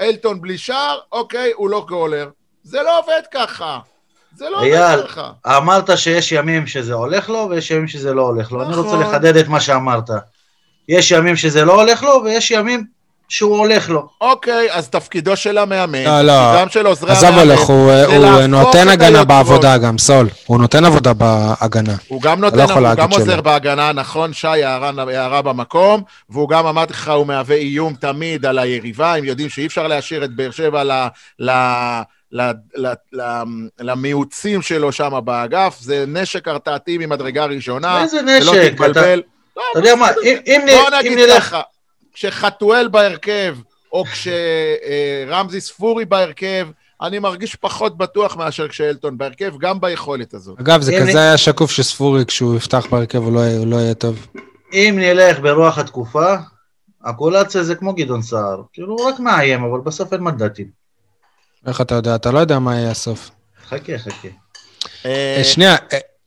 אלטון בלי שער, אוקיי, הוא לא גולר. זה לא עובד ככה. זה לא עובד ככה. אמרת שיש ימים שזה הולך לו, ויש ימים שזה לא הולך לו. אני רוצה לחדד את מה שאמרת. יש ימים שזה לא הולך לו, ויש ימים... שהוא הולך לו. אוקיי, אז תפקידו של המאמן, גם של עוזרי המאמן. עזב הולך, הוא נותן הגנה בעבודה גם, סול. הוא נותן עבודה בהגנה. הוא גם נותן, הוא גם עוזר בהגנה, נכון, שי, הערה במקום, והוא גם אמרתי לך, הוא מהווה איום תמיד על היריבה, הם יודעים שאי אפשר להשאיר את באר שבע למיעוצים שלו שם באגף, זה נשק הרתעתי ממדרגה ראשונה. איזה נשק? אתה יודע מה, אם נלך... כשחתואל בהרכב, או כשרמזי ספורי בהרכב, אני מרגיש פחות בטוח מאשר כשאלטון בהרכב, גם ביכולת הזאת. אגב, זה כזה היה שקוף שספורי, כשהוא יפתח בהרכב הוא לא יהיה טוב. אם נלך ברוח התקופה, הקולציה זה כמו גדעון סער, כאילו רק מאיים, אבל בסוף אין מדעתים. איך אתה יודע? אתה לא יודע מה יהיה הסוף. חכה. שנייה,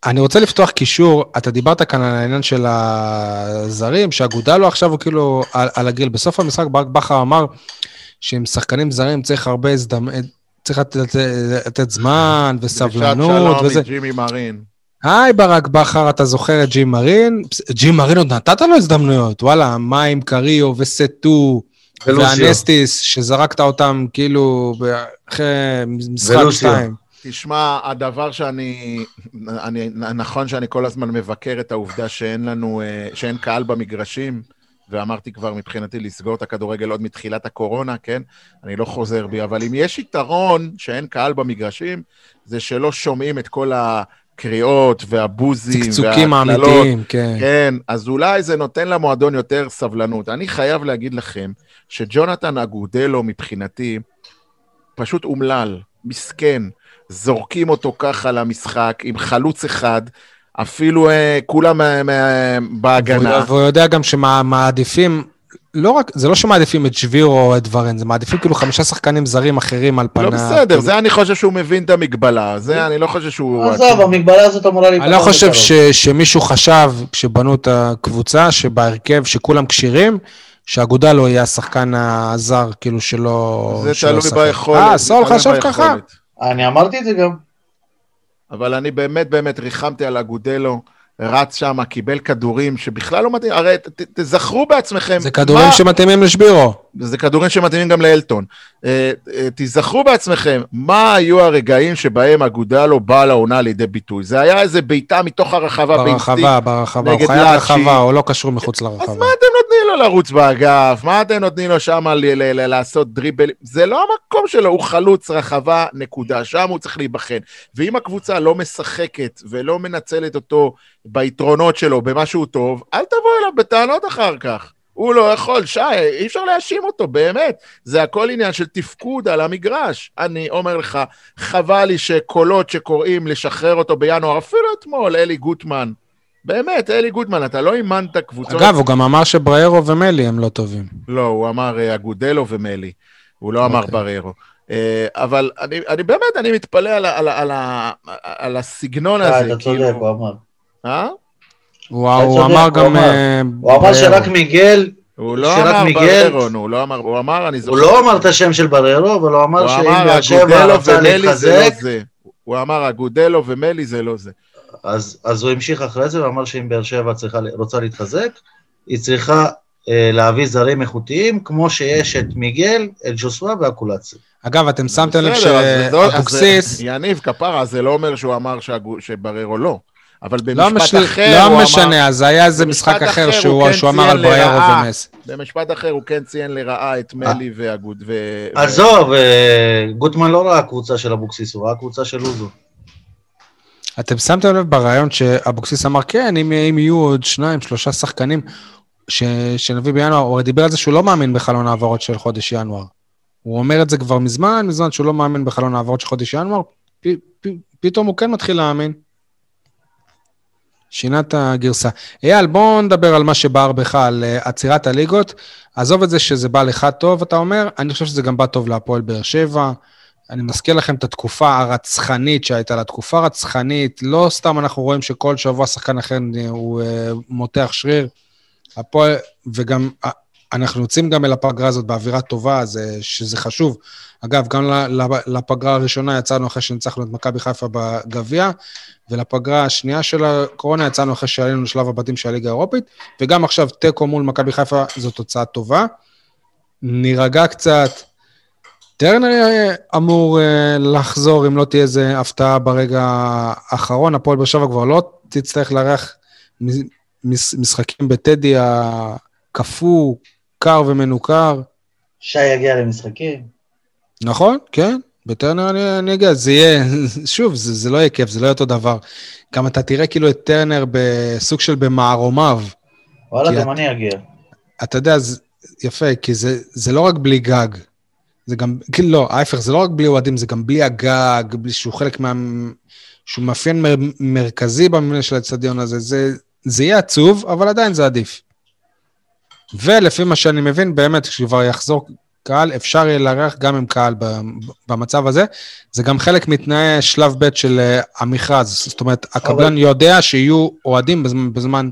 אני רוצה לפתוח קישור, אתה דיברת כאן על העניין של הזרים, שהגודל לו עכשיו הוא כאילו על הגיל, בסוף המשחק ברק בכר אמר, שעם שחקנים זרים צריך הרבה צריך לתת זמן וסבלנות וזה. ג'ימי מרין. היי ברק בכר, אתה זוכר את ג'ימי מרין? ג'ימי מרין עוד נתת לו הזדמנויות, וואלה, מים, קריו וסטו, והנסטיס, שזרקת אותם כאילו אחרי משחק 2. תשמע, הדבר נכון שאני כל הזמן מבקר את העובדה שאין קהל במגרשים, ואמרתי כבר מבחינתי לסגור את הכדורגל עוד מתחילת הקורונה, כן? אני לא חוזר בי, אבל אם יש יתרון שאין קהל במגרשים, זה שלא שומעים את כל הקריאות והבוזים והקללות. האמיתיים, כן. כן, אז אולי זה נותן למועדון יותר סבלנות. אני חייב להגיד לכם שג'ונתן אגודלו מבחינתי פשוט אומלל, מסכן, זורקים אותו ככה למשחק, עם חלוץ אחד, אפילו כולם בהגנה. והוא יודע גם שמעדיפים, לא רק, זה לא שמעדיפים את שוויר או את ורן, זה מעדיפים כאילו 5 שחקנים זרים אחרים על פנה. לא בסדר, זה אני חושב שהוא מבין את המגבלה, זה אני לא חושב שהוא... עזוב, המגבלה הזאת אמורה להיפתח. אני לא חושב שמישהו חשב, כשבנו את הקבוצה, שבהרכב שכולם כשירים, שהאגודה לא יהיה השחקן הזר, כאילו שלא... זה תלוי ביכולת. סול חשב ככה. אני אמרתי את זה גם. אבל אני באמת ריחמתי על אגודלו, רץ שם, קיבל כדורים שבכלל לא מתאים, הרי תזכרו בעצמכם... זה כדורים שמתאימים לשבירו. זה כדורים שמתאימים גם לאלטון. תזכרו בעצמכם, מה היו הרגעים שבהם אגודלו בא לעונה לידי ביטוי? זה היה איזה ביתה מתוך הרחבה באינסטינקט. ברחבה, הוא חייב רחבה, הוא לא קשור מחוץ לרחבה. אז מה אתם נותנים לו לרוץ באגף? מה אתם נותנים לו שם לעשות דריבל? זה לא המקום שלו, הוא חלוץ רחבה, נקודה. שם הוא צריך להיבחן. ואם הקבוצה לא משחקת ולא מנצלת אותו ביתרונות שלו, במשהו טוב, אל תבוא אליו בטענות אחר כך. הוא לא יכול, אי אפשר להאשים אותו, באמת. זה הכל עניין של תפקוד על המגרש. אני אומר לך, חבל לי שקולות שקוראים לשחרר אותו בינואר, אפילו אתמול, אלי גוטמן. באמת, אלי גוטמן, אתה לא אימנת קבוצות. אגב, הוא גם אמר שבריירו ומלי הם לא טובים. לא, הוא אמר אגודלו ומלי. הוא לא אמר בריירו. אבל אני באמת, אני מתפלא על הסגנון הזה. אתה צודק, הוא אמר. אה? הוא אמר גם... הוא אמר שרק מיגל... הוא לא אמר בררון, הוא לא אמר... הוא לא אמר את השם של בררון, אבל הוא אמר שאם באשבע רצה להתחזק... הוא אמר אגודלו ומלי זה לא זה. אז הוא המשיך אחרי זה ואמר שאם באשבע רוצה להתחזק, היא צריכה להביא זרים איכותיים, כמו שיש את מיגל, את ג'וסווה והקולציה. אגב, אתם שמתם לב שאבוקסיס... יניב כפרה, זה לא אומר שהוא אמר שבררון לא. אבל במשפט אחר הוא אמר... לא משנה, זה היה איזה משחק אחר שהוא אמר על בריירו ומס. במשפט אחר הוא כן ציין לרעה את מלי והגוד... עזוב, גוטמן לא ראה הקבוצה של אבוקסיס, הוא ראה הקבוצה של לוזו. אתם שמתם לב ברעיון שאבוקסיס אמר, כן, אם יהיו עוד 2-3 שחקנים שנביא בינואר, הוא דיבר על זה שהוא לא מאמין בחלון העברות של חודש ינואר. הוא אומר את זה כבר מזמן שהוא לא מאמין בחלון העברות של חודש ינואר, פתאום הוא כן מתחיל להאמין. שינת הגרסה. אייל, בואו נדבר על מה שבער בך, על עצירת הליגות. עזוב את זה שזה בא לך טוב, אתה אומר, אני חושב שזה גם בא טוב להפועל באר שבע. אני מזכיר לכם את התקופה הרצחנית שהייתה לה, תקופה הרצחנית, לא סתם אנחנו רואים שכל שבוע שחקן אחר הוא מותח שריר. הפועל, וגם אנחנו יוצאים גם אל הפגרה הזאת באווירה טובה, שזה חשוב. אגב, גם לפגרה הראשונה יצאנו אחרי שניצחנו את מכבי חיפה בגביע, ולפגרה השנייה של הקורונה יצאנו אחרי שעלינו לשלב הבתים של הליגה האירופית, וגם עכשיו תיקו מול מכבי חיפה זו תוצאה טובה. נירגע קצת, טרנר אמור לחזור אם לא תהיה איזה הפתעה ברגע האחרון, הפועל באר שבע כבר לא תצטרך לארח משחקים בטדי הכפוא, קר ומנוכר. שי יגיע למשחקים. נכון, כן, בטרנר אני אגיע, זה יהיה, שוב, זה לא יהיה כיף, זה לא יהיה אותו דבר, גם אתה תראה כאילו את טרנר בסוג של במערומיו. וואלה, גם אני אגיע. אתה יודע, יפה, כי זה לא רק בלי גג, זה גם, כאילו לא, ההפך, זה לא רק בלי אוהדים, זה גם בלי הגג, שהוא חלק מה... שהוא מאפיין מרכזי במבנה של הצדיון הזה, זה יהיה עצוב, אבל עדיין זה עדיף. ולפי מה שאני מבין, באמת, כשכבר יחזור קהל, אפשר יהיה להרח גם עם קהל במצב הזה, זה גם חלק מתנאי שלב ב' של המכרז, זאת אומרת, הקבלן יודע שיהיו אוהדים בזמן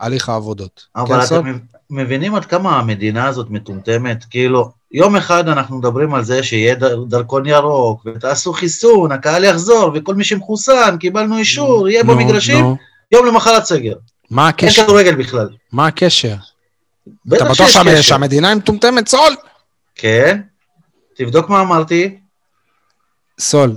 הליך העבודות. אבל אתם מבינים עד כמה המדינה הזאת מטומטמת, כאילו, יום אחד אנחנו מדברים על זה שיהיה דרכון ירוק, ותעשו חיסון, הקהל יחזור, וכל מי שמחוסן, קיבלנו אישור, יהיה בו מגרשים, יום למחרת סגר. מה הקשר? אין כדורגל בכלל. מה הקשר? אתה בטוח שהמדינה מטומטמת, סול? כן, תבדוק מה אמרתי. סול.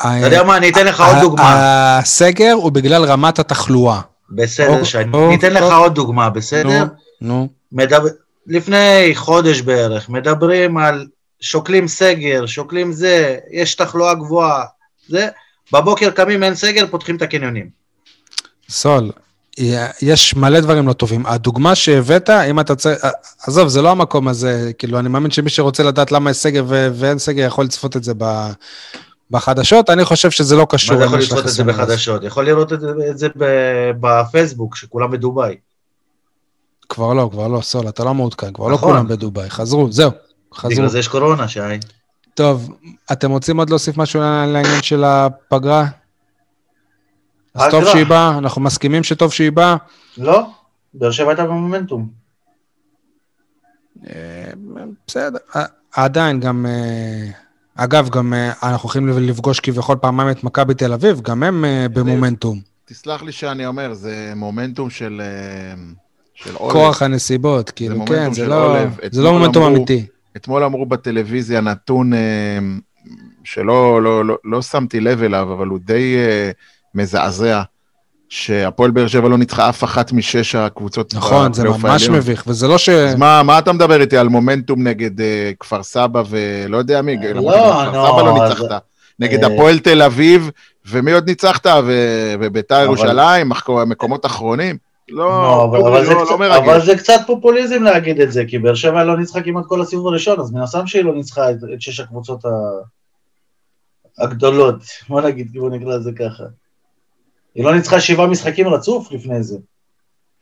אתה יודע מה, אני אתן לך עוד דוגמה. הסגר הוא בגלל רמת התחלואה. בסדר, שאני אתן לך עוד דוגמה, בסדר? נו, נו. לפני חודש בערך, מדברים על שוקלים סגר, שוקלים זה, יש תחלואה גבוהה, זה, בבוקר קמים אין סגר, פותחים את הקניונים. סול, יש מלא דברים לא טובים, הדוגמה שהבאת, אם אתה צריך, עזוב, זה לא המקום הזה, כאילו, אני מאמין שמי שרוצה לדעת למה יש סגר ואין סגר, יכול לצפות את זה בחדשות, אני חושב שזה לא קשור. מה יכול לצפות את זה בחדשות? יכול לראות את זה בפייסבוק, שכולם בדוביי. כבר לא, סול, אתה לא מעודכן, כבר לא כולם בדוביי, חזרו, זהו, חזרו. בגלל זה יש קורונה, שי. טוב, אתם רוצים עוד להוסיף משהו לעניין של הפגרה? אז טוב שהיא באה, אנחנו מסכימים שטוב שהיא באה? לא, באר שבע הייתה במומנטום. בסדר, עדיין גם, אגב, גם אנחנו הולכים לפגוש כביכול פעמיים את מכבי בתל אביב, גם הם במומנטום. תסלח לי שאני אומר, זה מומנטום של... כוח הנסיבות, כאילו, כן, זה לא מומנטום אמיתי. אתמול אמרו בטלוויזיה נתון שלא שמתי לב אליו, אבל הוא די מזעזע, שהפועל באר שבע לא ניצחה אף אחת משש הקבוצות. נכון, זה ממש מביך, וזה לא ש... אז מה אתה מדבר איתי על מומנטום נגד כפר סבא ולא יודע מי, כפר סבא לא ניצחת. נגד הפועל תל אביב, ומי עוד ניצחת? ובית"ר ירושלים, מקומות אחרונים. אבל זה קצת פופוליזם להגיד את זה, כי באר שבע לא ניצחה כמעט כל הסיבוב הראשון, אז מן הסתם שהיא לא ניצחה את שש הקבוצות הגדולות, בוא נגיד, בוא נקרא לזה ככה. היא לא ניצחה 7 משחקים רצוף לפני זה,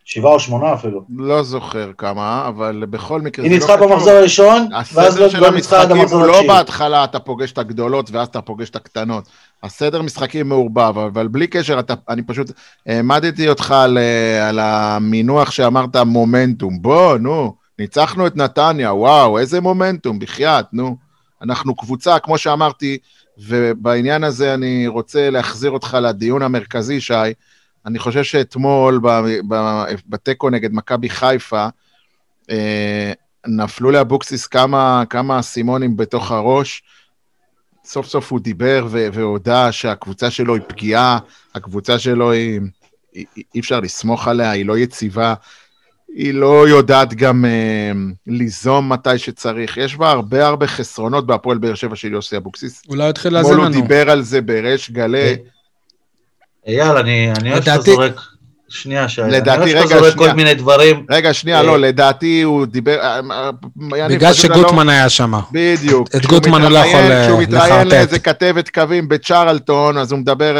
7 או 8 אפילו. לא זוכר כמה, אבל בכל מקרה... היא ניצחה במחזור הראשון, ואז לא ניצחה עד המחזור הראשון. לא בהתחלה אתה פוגש את הגדולות, ואז אתה פוגש את הקטנות. הסדר משחקים מעורבב, אבל בלי קשר, אני פשוט העמדתי אותך על המינוח שאמרת מומנטום, בוא, נו, ניצחנו את נתניה, וואו, איזה מומנטום, בחייאת, נו, אנחנו קבוצה, כמו שאמרתי, ובעניין הזה אני רוצה להחזיר אותך לדיון המרכזי, שי, אני חושב שאתמול בטקו נגד מכבי חיפה, נפלו לאבוקסיס כמה סימונים בתוך הראש, סוף סוף הוא דיבר והודע שהקבוצה שלו היא פגיעה, הקבוצה שלו היא, אי אפשר לסמוך עליה, היא לא יציבה, היא לא יודעת גם ליזום מתי שצריך, יש בה הרבה חסרונות בהפועל באר שבע של יוסי אבוקסיס. אולי התחיל לעזר לנו. הוא דיבר על זה ברש גלי. אייל, אני אוהב שאתה זורק, שנייה, לדעתי, רגע, שנייה. כל מיני דברים. רגע, שנייה, לא, לדעתי הוא דיבר... בגלל שגוטמן היה שם. בדיוק. את גוטמן הוא לא יכול לחרטט. כשהוא מתראיין לאיזה כתבת קווים בצ'רלטון, אז הוא מדבר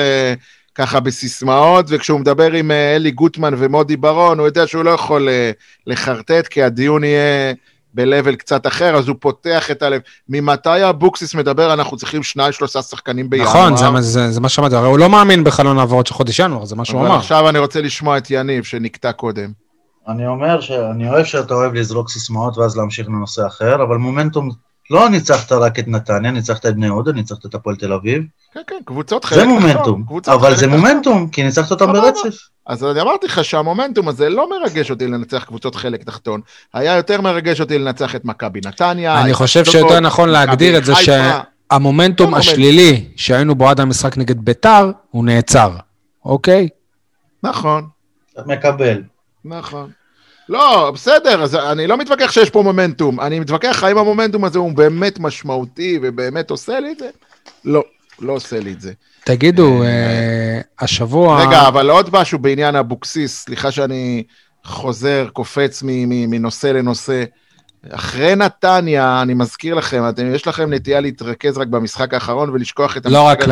ככה בסיסמאות, וכשהוא מדבר עם אלי גוטמן ומודי ברון, הוא יודע שהוא לא יכול לחרטט, כי הדיון יהיה בלבל קצת אחר, אז הוא פותח את הלב. ממתי אבוקסיס מדבר, אנחנו צריכים 2-3 שחקנים בינואר. נכון, זה מה שמדבר. הוא לא מאמין בחלון העברות של חודש ינואר, זה מה שהוא אמר. עכשיו אני רוצה לשמוע את יניב, שנקטע קודם. אני אומר שאני אוהב שאתה אוהב לזרוק סיסמאות, ואז להמשיך לנושא אחר, אבל מומנטום, לא ניצחת רק את נתניה, ניצחת את בני יהודה, ניצחת את הפועל תל אביב. כן, קבוצות חלק. זה מומנטום, אבל זה מומנטום, כי ניצחת אותם ברצף. אז אני אמרתי לך שהמומנטום הזה לא מרגש אותי לנצח קבוצות חלק תחתון, היה יותר מרגש אותי לנצח את מכבי נתניה. אני חושב שיותר נכון להגדיר את זה שהמומנטום השלילי שהיינו בו עד המשחק נגד ביתר, הוא נעצר, אוקיי? נכון. מקבל. נכון. לא, בסדר, אז אני לא מתווכח שיש פה מומנטום, אני מתווכח האם המומנטום הזה הוא באמת משמעותי ובאמת עושה לי את זה? לא עושה לי את זה. תגידו, השבוע... רגע, אבל עוד משהו בעניין אבוקסיס, סליחה שאני חוזר, קופץ מנושא לנושא, אחרי נתניה, אני מזכיר לכם, אתם, יש לכם נטייה להתרכז רק במשחק האחרון ולשכוח את המשחק הקודם.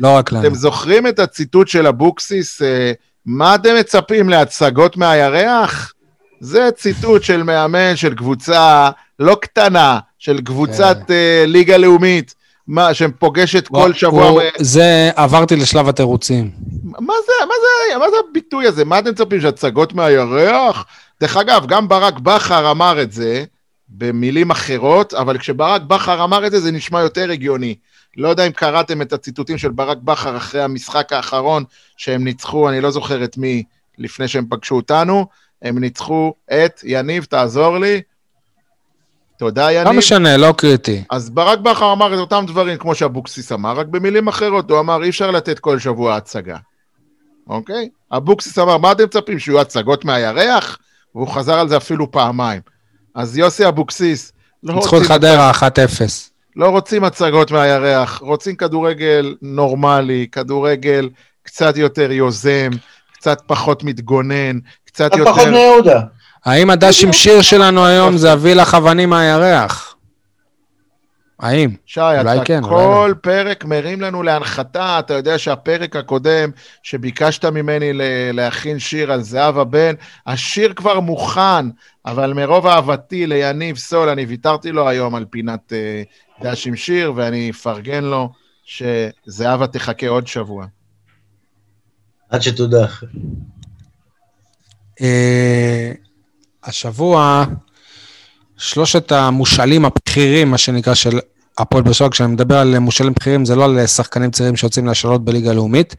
לא רק לנו. אתם זוכרים את הציטוט של אבוקסיס, מה אתם מצפים, להצגות מהירח? זה ציטוט של מאמן של קבוצה לא קטנה, של קבוצת ליגה לאומית, שפוגשת כל שבוע. זה, עברתי לשלב התירוצים. מה זה הביטוי הזה? מה אתם מצפים, שהצגות מהירח? דרך אגב, גם ברק בכר אמר את זה, במילים אחרות, אבל כשברק בכר אמר את זה, זה נשמע יותר הגיוני. לא יודע אם קראתם את הציטוטים של ברק בכר אחרי המשחק האחרון, שהם ניצחו, אני לא זוכר את מי, לפני שהם פגשו אותנו, הם ניצחו את יניב, תעזור לי, תודה יניב. לא משנה, לא קריטי. אז ברק בכר אמר את אותם דברים, כמו שאבוקסיס אמר, רק במילים אחרות, הוא אמר, אי אפשר לתת כל שבוע הצגה. אוקיי? אבוקסיס אמר, מה אתם מצפים, שיהיו הצגות מהירח? והוא חזר על זה אפילו פעמיים. אז יוסי אבוקסיס, ניצחו חדרה 1-0. לא רוצים הצגות מהירח, רוצים כדורגל נורמלי, כדורגל קצת יותר יוזם, קצת פחות מתגונן, קצת יותר... פחות נהודה. האם הדש עם שיר שלנו היום זה אביא לכוונים מהירח? האם? שי, אתה כן, כל פרק מרים לנו להנחתה, אתה יודע שהפרק הקודם שביקשת ממני להכין שיר על זהב הבן, השיר כבר מוכן, אבל מרוב אהבתי ליניב סול, אני ויתרתי לו היום על פינת דש עם שיר, ואני אפרגן לו שזהבה תחכה עוד שבוע. עד שתודח. השבוע... שלושת המושאלים הבכירים, מה שנקרא של הפועל באר שבע, כשאני מדבר על מושאלים בכירים, זה לא על שחקנים צעירים שיוצאים להשאלות בליגה הלאומית,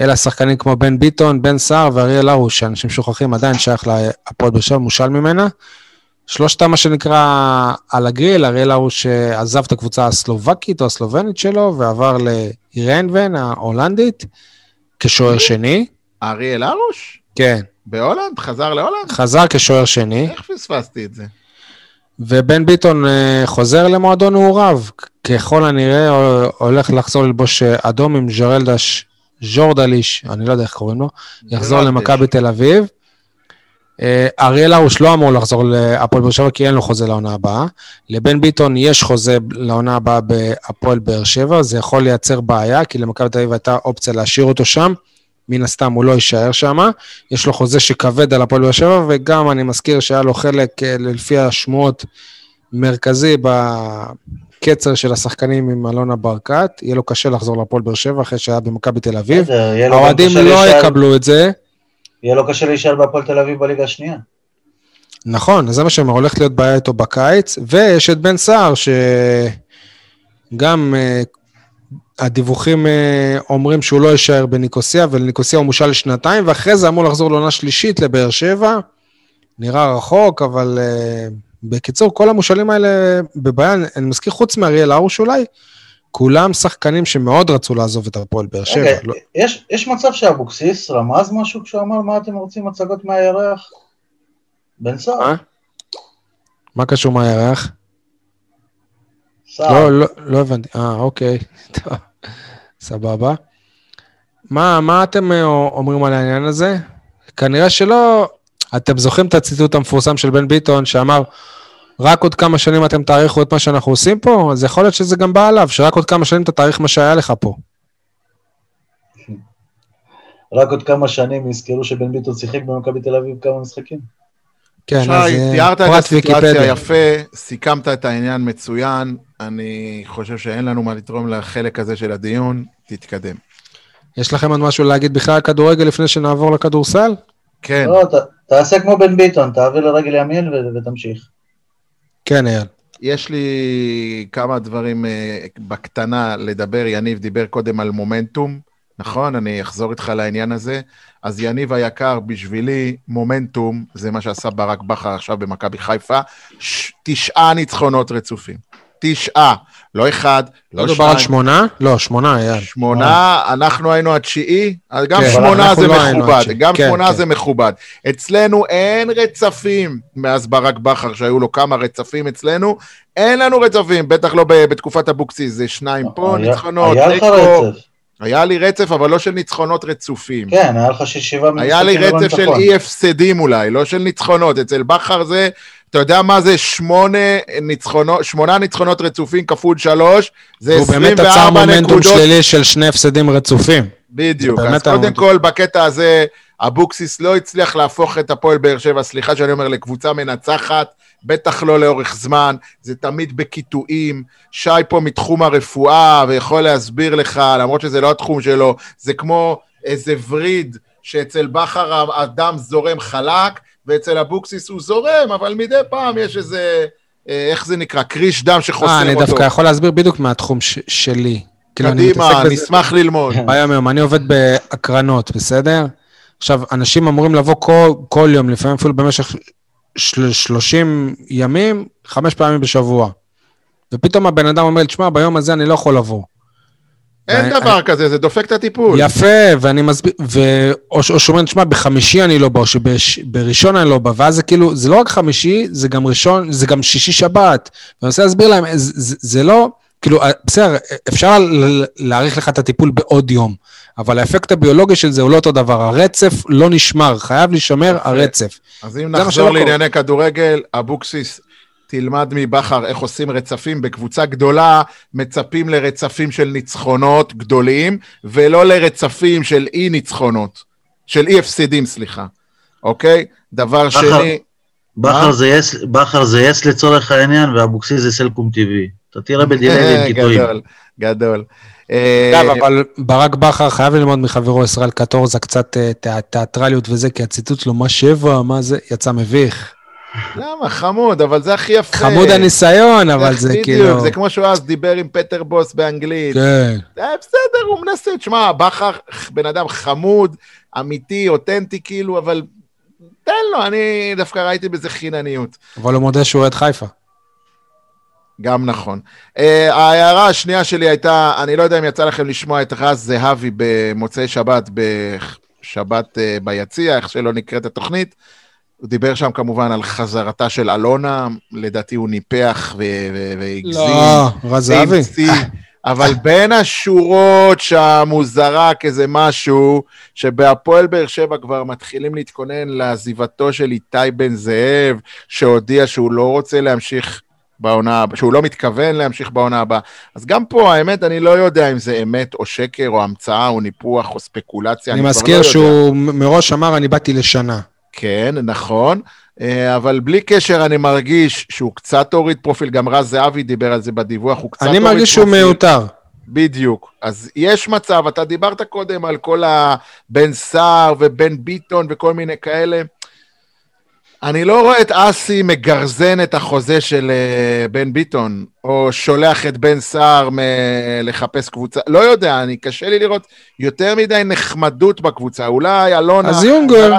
אלא שחקנים כמו בן ביטון, בן סער ואריאל הרוש, שאנשים שוכחים עדיין שייך להפועל באר שבע, מושאל ממנה. שלושתם מה שנקרא על הגריל, אריאל הרוש שעזב את הקבוצה הסלובקית או הסלובנית שלו, ועבר לאירנבן ההולנדית, כשוער שני. אריאל הרוש? כן. בהולנד? חזר להולנד? חזר כשוער שני. איך פספסתי את זה? ובן ביטון חוזר למועדון נעוריו, ככל הנראה הולך לחזור ללבוש אדום עם ז'רלדש, ז'ורדליש, אני לא יודע איך קוראים לו, יחזור למכבי תל אביב. אריאל הרוש לא אמור לחזור להפועל באר שבע, כי אין לו חוזה לעונה הבאה. לבן ביטון יש חוזה לעונה הבאה בהפועל באר שבע, זה יכול לייצר בעיה, כי למכבי תל אביב הייתה אופציה להשאיר אותו שם, מן הסתם הוא לא יישאר שם, יש לו חוזה שכבד על הפועל באר שבע, וגם אני מזכיר שהיה לו חלק, לפי השמועות, מרכזי בקצר של השחקנים עם אלונה ברקת, יהיה לו קשה לחזור לפועל באר שבע, אחרי שהיה במכבי בתל אביב, האוהדים לא יקבלו את זה. יהיה לו קשה להישאר בהפועל תל אביב בליגה השנייה. נכון, זה מה שאומר, הולך להיות בעיה איתו בקיץ, ויש את בן סער, שגם... הדיווחים אומרים שהוא לא יישאר בניקוסיה, ולניקוסיה הוא מושל שנתיים, ואחרי זה אמור לחזור לעונה שלישית לבאר שבע, נראה רחוק, אבל בקיצור, כל המושלים האלה בבעיה, אני מזכיר חוץ מאריאל הרוש אולי, כולם שחקנים שמאוד רצו לעזוב את הפועל באר שבע. Okay, לא... יש מצב שאבוקסיס רמז משהו, כשהוא אמר, מה אתם רוצים הצגות מהירח? בן סער. מה קשור מהירח? לא הבנתי, אוקיי, סבבה. מה אתם אומרים על העניין הזה? כנראה שלא, אתם זוכרים את הציטוט המפורסם של בן ביטון, שאמר, רק עוד כמה שנים אתם תאריכו את מה שאנחנו עושים פה, אז יכול להיות שזה גם בא עליו, שרק עוד כמה שנים אתה תאריך מה שהיה לך פה. רק עוד כמה שנים יזכרו שבן ביטון שיחק במכבי תל אביב כמה משחקים. כן, אז תיארת את הסיטואציה יפה, סיכמת את העניין מצוין, אני חושב שאין לנו מה לתרום לחלק הזה של הדיון, תתקדם. יש לכם עוד משהו להגיד בכלל כדורגל לפני שנעבור לכדורסל? כן. לא, תעשה כמו בן ביטון, תעביר לרגל ימין ותמשיך. כן, אייל. יש לי כמה דברים בקטנה לדבר, יניב דיבר קודם על מומנטום, נכון? אני אחזור איתך לעניין הזה. אז יניב היקר, בשבילי, מומנטום, זה מה שעשה ברק בכר עכשיו במכבי חיפה, 9 ניצחונות רצופים. 9, לא 1, לא 2. מדובר על 8? לא, 8 היה. 8, אנחנו היינו התשיעי, אז גם 8 זה מכובד, גם 8 זה מכובד. אצלנו אין רצפים, מאז ברק בכר שהיו לו כמה רצפים אצלנו, אין לנו רצפים, בטח לא בתקופת אבוקסיס, זה 2 פה, ניצחונות, נקו. היה לי רצף, אבל לא של ניצחונות רצופים. כן, היה לך 7 משחקים. היה לי רצף של אי הפסדים אולי, לא של ניצחונות. אצל בכר זה אתה יודע מה זה 8 ניצחונות רצופים כפול 3, זה 24 נקודות. הוא באמת עצר מומנטום שלילי של 2 הפסדים רצופים. בדיוק, אז קודם כל בקטע הזה, אבוקסיס לא הצליח להפוך את הפועל באר שבע, סליחה שאני אומר, לקבוצה מנצחת, בטח לא לאורך זמן, זה תמיד בקיטועים, שי פה מתחום הרפואה, ויכול להסביר לך, למרות שזה לא התחום שלו, זה כמו איזה וריד, שאצל בחר האדם זורם חלק, ואצל אבוקסיס הוא זורם, אבל מדי פעם יש איזה, איך זה נקרא, קריש דם שחוסם אותו. אני דווקא יכול להסביר בדיוק מהתחום שלי. קדימה, נשמח ללמוד. ביום, אני עובד בהקרנות, בסדר? עכשיו, אנשים אמורים לבוא כל יום, לפעמים אפילו במשך 30 ימים, 5 פעמים בשבוע. ופתאום הבן אדם אומר, תשמע, ביום הזה אני לא יכול לבוא. אין דבר כזה, זה דופק את הטיפול. יפה, ואני מסביר, או שומע, תשמע, בחמישי אני לא בא, או שבראשון אני לא בא, ואז זה כאילו, זה לא רק חמישי, זה גם ראשון, זה גם שישי שבת. ואני רוצה להסביר להם, זה לא, כאילו, בסדר, אפשר להאריך לך את הטיפול בעוד יום, אבל האפקט הביולוגי של זה הוא לא אותו דבר, הרצף לא נשמר, חייב להישמר הרצף. אז אם נחזור לענייני כדורגל, אבוקסיס, תלמד מבחר איך עושים רצפים בקבוצה גדולה, מצפים לרצפים של ניצחונות גדולים, ולא לרצפים של אי ניצחונות, של אי הפסדים, סליחה. אוקיי? דבר שני... בחר זה יש לצורך העניין, ואבוקסיס זה סלקום טבעי. אתה תראה בדילי עם קיטויים. גדול, גדול. אבל ברק בכר חייב ללמוד מחברו ישראל קטורזה קצת תיאטרליות וזה, כי הציטוט לו מה שבע, מה זה, יצא מביך. למה? חמוד, אבל זה הכי יפה. חמוד הניסיון, אבל זה כאילו... זה כמו שהוא אז דיבר עם פטר בוס באנגלית. כן. בסדר, הוא מנסה, תשמע, בכר בן אדם חמוד, אמיתי, אותנטי כאילו, אבל תן לו, אני דווקא ראיתי בזה חינניות. אבל הוא מודה שהוא עד חיפה. גם נכון. ההערה השנייה שלי הייתה, אני לא יודע אם יצא לכם לשמוע את רז זהבי במוצאי שבת, בשבת ביציע, איך שלא נקראת התוכנית, הוא דיבר שם כמובן על חזרתה של אלונה, לדעתי הוא ניפח והגזים. לא, רז זהבי. אבל בין השורות שם הוא זרק איזה משהו, שבהפועל באר שבע כבר מתחילים להתכונן לעזיבתו של איתי בן זאב, שהודיע שהוא לא רוצה להמשיך... בעונה, שהוא לא מתכוון להמשיך בעונה הבאה. אז גם פה, האמת, אני לא יודע אם זה אמת או שקר או המצאה או ניפוח או ספקולציה. אני מזכיר לא שהוא מראש אמר, אני באתי לשנה. כן, נכון. אבל בלי קשר אני מרגיש שהוא קצת הוריד פרופיל, גם רז זהבי דיבר על זה בדיווח, הוא קצת הוריד פרופיל. אני מרגיש שהוא מיותר. בדיוק. אז יש מצב, אתה דיברת קודם על כל הבן שר ובן ביטון וכל מיני כאלה, אני לא רואה את אסי מגרזן את החוזה של בן ביטון, או שולח את בן סער לחפש קבוצה, לא יודע, אני קשה לי לראות יותר מדי נחמדות בקבוצה, אולי אלונה... אז יונגר,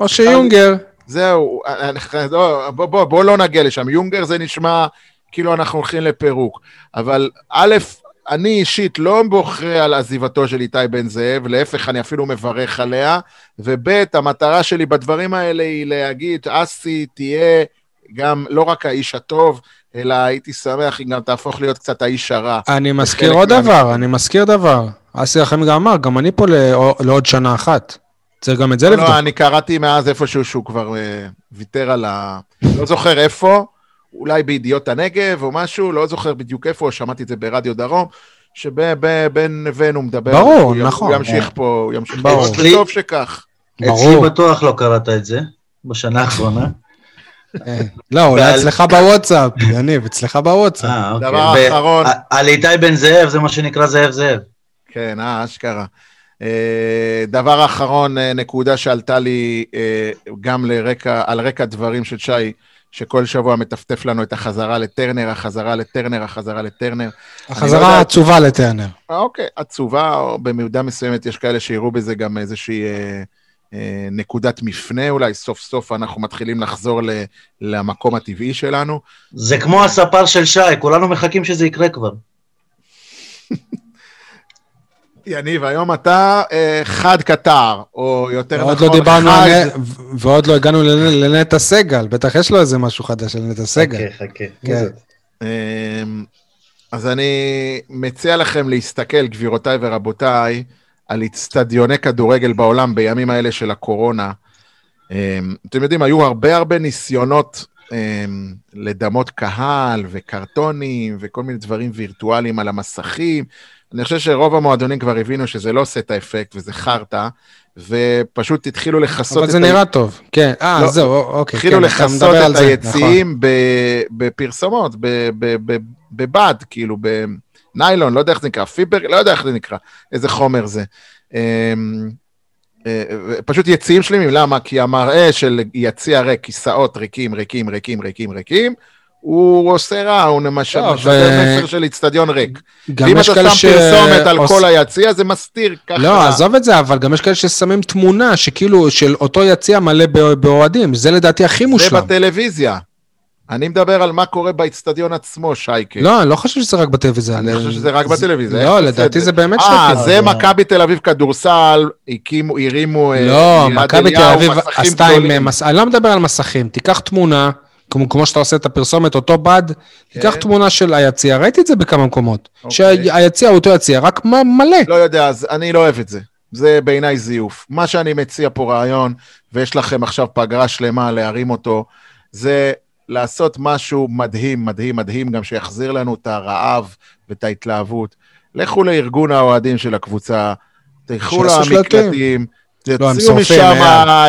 או שיונגר. זהו, בוא לא נגיע לשם, יונגר זה נשמע כאילו אנחנו הולכים לפירוק, אבל א', אני אישית לא בוכה על עזיבתו של איתי בן זאב, להפך אני אפילו מברך עליה, ובית המטרה שלי בדברים האלה היא להגיד, אסי תהיה גם לא רק האיש הטוב, אלא הייתי שמח, היא גם תהפוך להיות קצת האיש הרע. אני מזכיר עוד דבר, אסי לכם גם אמר, גם אני פה לעוד שנה אחת. צריך גם את זה לבדוק. לא, אני קראתי מאז איפשהו שהוא כבר ויתר על ה... לא זוכר איפה. אולי בידיעות הנגב או משהו, לא זוכר בדיוק איפה, שמעתי את זה ברדיו דרום, שבין לבין הוא מדבר. ברור, נכון. הוא ימשיך פה, הוא ימשיך פה, טוב שכך. אצלי בטוח לא קראת את זה, בשנה האחרונה. לא, אולי אצלך בוואטסאפ, יניב, אצלך בוואטסאפ. דבר האחרון. על איתי בן זאב, זה מה שנקרא זאב זאב. כן, אשכרה. דבר האחרון, נקודה שעלתה לי גם על רקע דברים של שי, שכל שבוע מטפטף לנו את החזרה לטרנר. החזרה עצובה לטרנר. אוקיי, עצובה, או במידה מסוימת יש כאלה שיראו בזה גם איזושהי נקודת מפנה, אולי סוף סוף אנחנו מתחילים לחזור למקום הטבעי שלנו. זה כמו הספר של שי, כולנו מחכים שזה יקרה כבר. יניב, היום אתה חד קטר, או יותר נכון חד... ועוד לא הגענו לנטע סגל, בטח יש לו איזה משהו חדש לנטע סגל. חכה. אז אני מציע לכם להסתכל, גבירותיי ורבותיי, על אצטדיוני כדורגל בעולם בימים האלה של הקורונה. אתם יודעים, היו הרבה ניסיונות לדמות קהל וקרטונים וכל מיני דברים וירטואליים על המסכים. אני חושב שרוב המועדונים כבר הבינו שזה לא עושה את האפקט וזה חרטה, ופשוט התחילו לחסות... אבל זה נראה טוב, כן, לא, זהו, אוקיי. התחילו כן, לחסות את היציעים נכון. בפרסומות, בבד, כאילו, בניילון, לא יודע איך זה נקרא, פיבר, לא יודע איך זה נקרא, איזה חומר זה. פשוט יציעים שלמים, למה? כי המראה של יציע ריק, כיסאות ריקים, ריקים, ריקים, ריקים, ריקים, הוא עושה רע, הוא למשל מסר של אצטדיון ריק. ואם אתה שם פרסומת על כל היציע, זה מסתיר ככה. לא, עזוב את זה, אבל גם יש כאלה ששמים תמונה, שכאילו של אותו יציע מלא באוהדים, זה לדעתי הכי מושלם. זה בטלוויזיה. אני מדבר על מה קורה באצטדיון עצמו, שייקה. לא, אני לא חושב שזה רק בטלוויזיה. אני חושב שזה רק בטלוויזיה. לא, לדעתי זה באמת שלא. זה מכבי תל אביב כדורסל, הרימו... לא, מכבי תל אביב עשתה עם מסכים. אני לא מדבר על מסכים, תיקח תמונה כמו שאתה עושה את הפרסומת, אותו בד, תיקח תמונה של היציאה, ראיתי את זה בכמה מקומות, שהיציאה הוא אותו יציאה, רק מלא. לא יודע, אז אני לא אוהב את זה, זה בעיניי זיוף. מה שאני מציע פה רעיון, ויש לכם עכשיו פגרה שלמה להרים אותו, זה לעשות משהו מדהים, מדהים, מדהים, גם שיחזיר לנו את הרעב ואת ההתלהבות. לכו לארגון האוהדים של הקבוצה, תלכו למקלטים, תציעו משם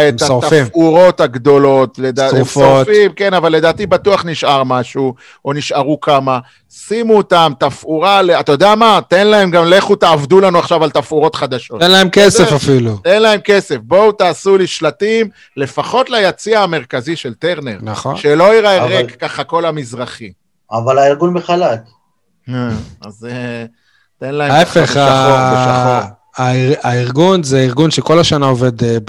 את התפאורות הגדולות, הם שורפים, כן, אבל לדעתי בטוח נשאר משהו, או נשארו כמה, שימו אותם, תפאורה, אתה יודע מה, תן להם גם, לכו תעבדו לנו עכשיו על תפאורות חדשות. תן להם כסף אפילו. תן להם כסף, בואו תעשו לי שלטים, לפחות ליציע המרכזי של טרנר, שלא ייראה ריק ככה כל המזרחי. אבל הארגון מחלק. אז תן להם ככה בשחור. הארגון זה ארגון שכל השנה עובד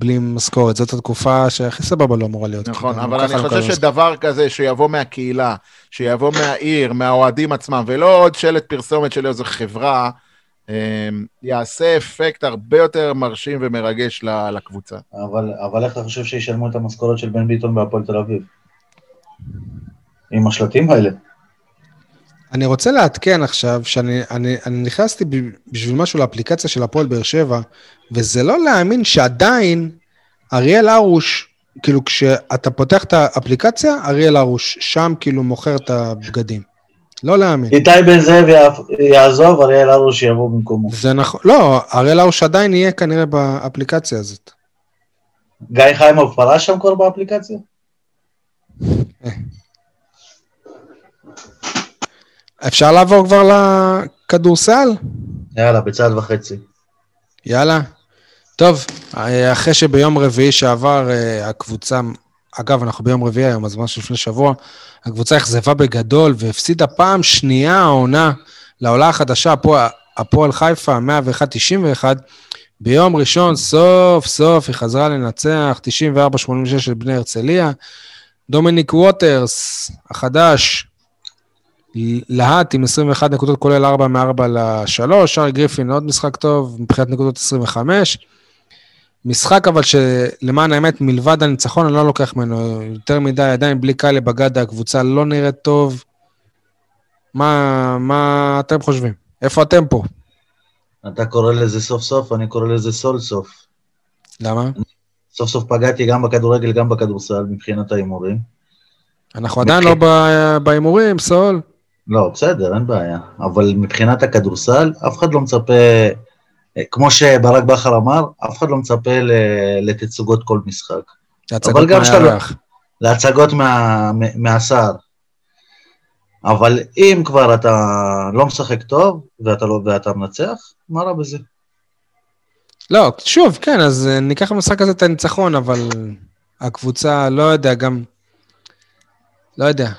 בלי משכורת, זאת התקופה שהכי סבבה לא אמורה להיות. נכון, אבל אני חושב שדבר כזה שיבוא מהקהילה, שיבוא מהעיר, מהאוהדים עצמם, ולא עוד שלט פרסומת של איזו חברה, יעשה אפקט הרבה יותר מרשים ומרגש לקבוצה. אבל איך אתה חושב שישלמו את המשכורת של בן ביטון בהפועל תל אביב? עם השלטים האלה. אני רוצה לעדכן עכשיו, שאני נכנסתי בשביל משהו לאפליקציה של הפועל באר שבע, וזה לא להאמין שעדיין אריאל ארוש, כאילו כשאתה פותח את האפליקציה, אריאל ארוש שם כאילו מוכר את הבגדים. לא להאמין. איתי בן זאב יעזוב, אריאל ארוש יבוא במקומו. זה נכון, לא, אריאל ארוש עדיין יהיה כנראה באפליקציה הזאת. גיא חיימוב פרש שם כבר באפליקציה? אפשר לעבור כבר לכדורסל? יאללה, בצד וחצי. יאללה. טוב, אחרי שביום רביעי שעבר הקבוצה, אגב, אנחנו ביום רביעי היום, אז ממש לפני שבוע, הקבוצה החזבה בגדול, והפסידה פעם שנייה העונה לעולה החדשה, הפועל חיפה, 101-91, ביום ראשון, סוף סוף, היא חזרה לנצח, 94-86 של בני הרצליה, דומיניק ווטרס, החדש, להט עם 21 נקודות כולל 4 מ-4 ל-3, שרי גריפין עוד משחק טוב, מבחינת נקודות 25, משחק אבל שלמען האמת מלבד הניצחון אני לא לוקח ממנו, יותר מדי עדיין בלי קהל לבגדה, הקבוצה לא נראית טוב, מה אתם חושבים? איפה אתם פה? אתה קורא לזה סוף סוף, אני קורא לזה סול סוף. למה? סוף סוף פגעתי גם בכדורגל, גם בכדורסל מבחינת ההימורים. אנחנו עדיין לא בהימורים, סול. לא, בסדר, אין בעיה, אבל מבחינת הכדורסל, אף אחד לא מצפה, כמו שברק בכר אמר, אף אחד לא מצפה לתצוגות כל משחק. להצגות מהערך. להצגות מהשר. אבל אם כבר אתה לא משחק טוב, ואתה מנצח, מה רע בזה? לא, שוב, כן, אז ניקח במשחק הזה את הניצחון, אבל הקבוצה, לא יודע, גם... לא יודע,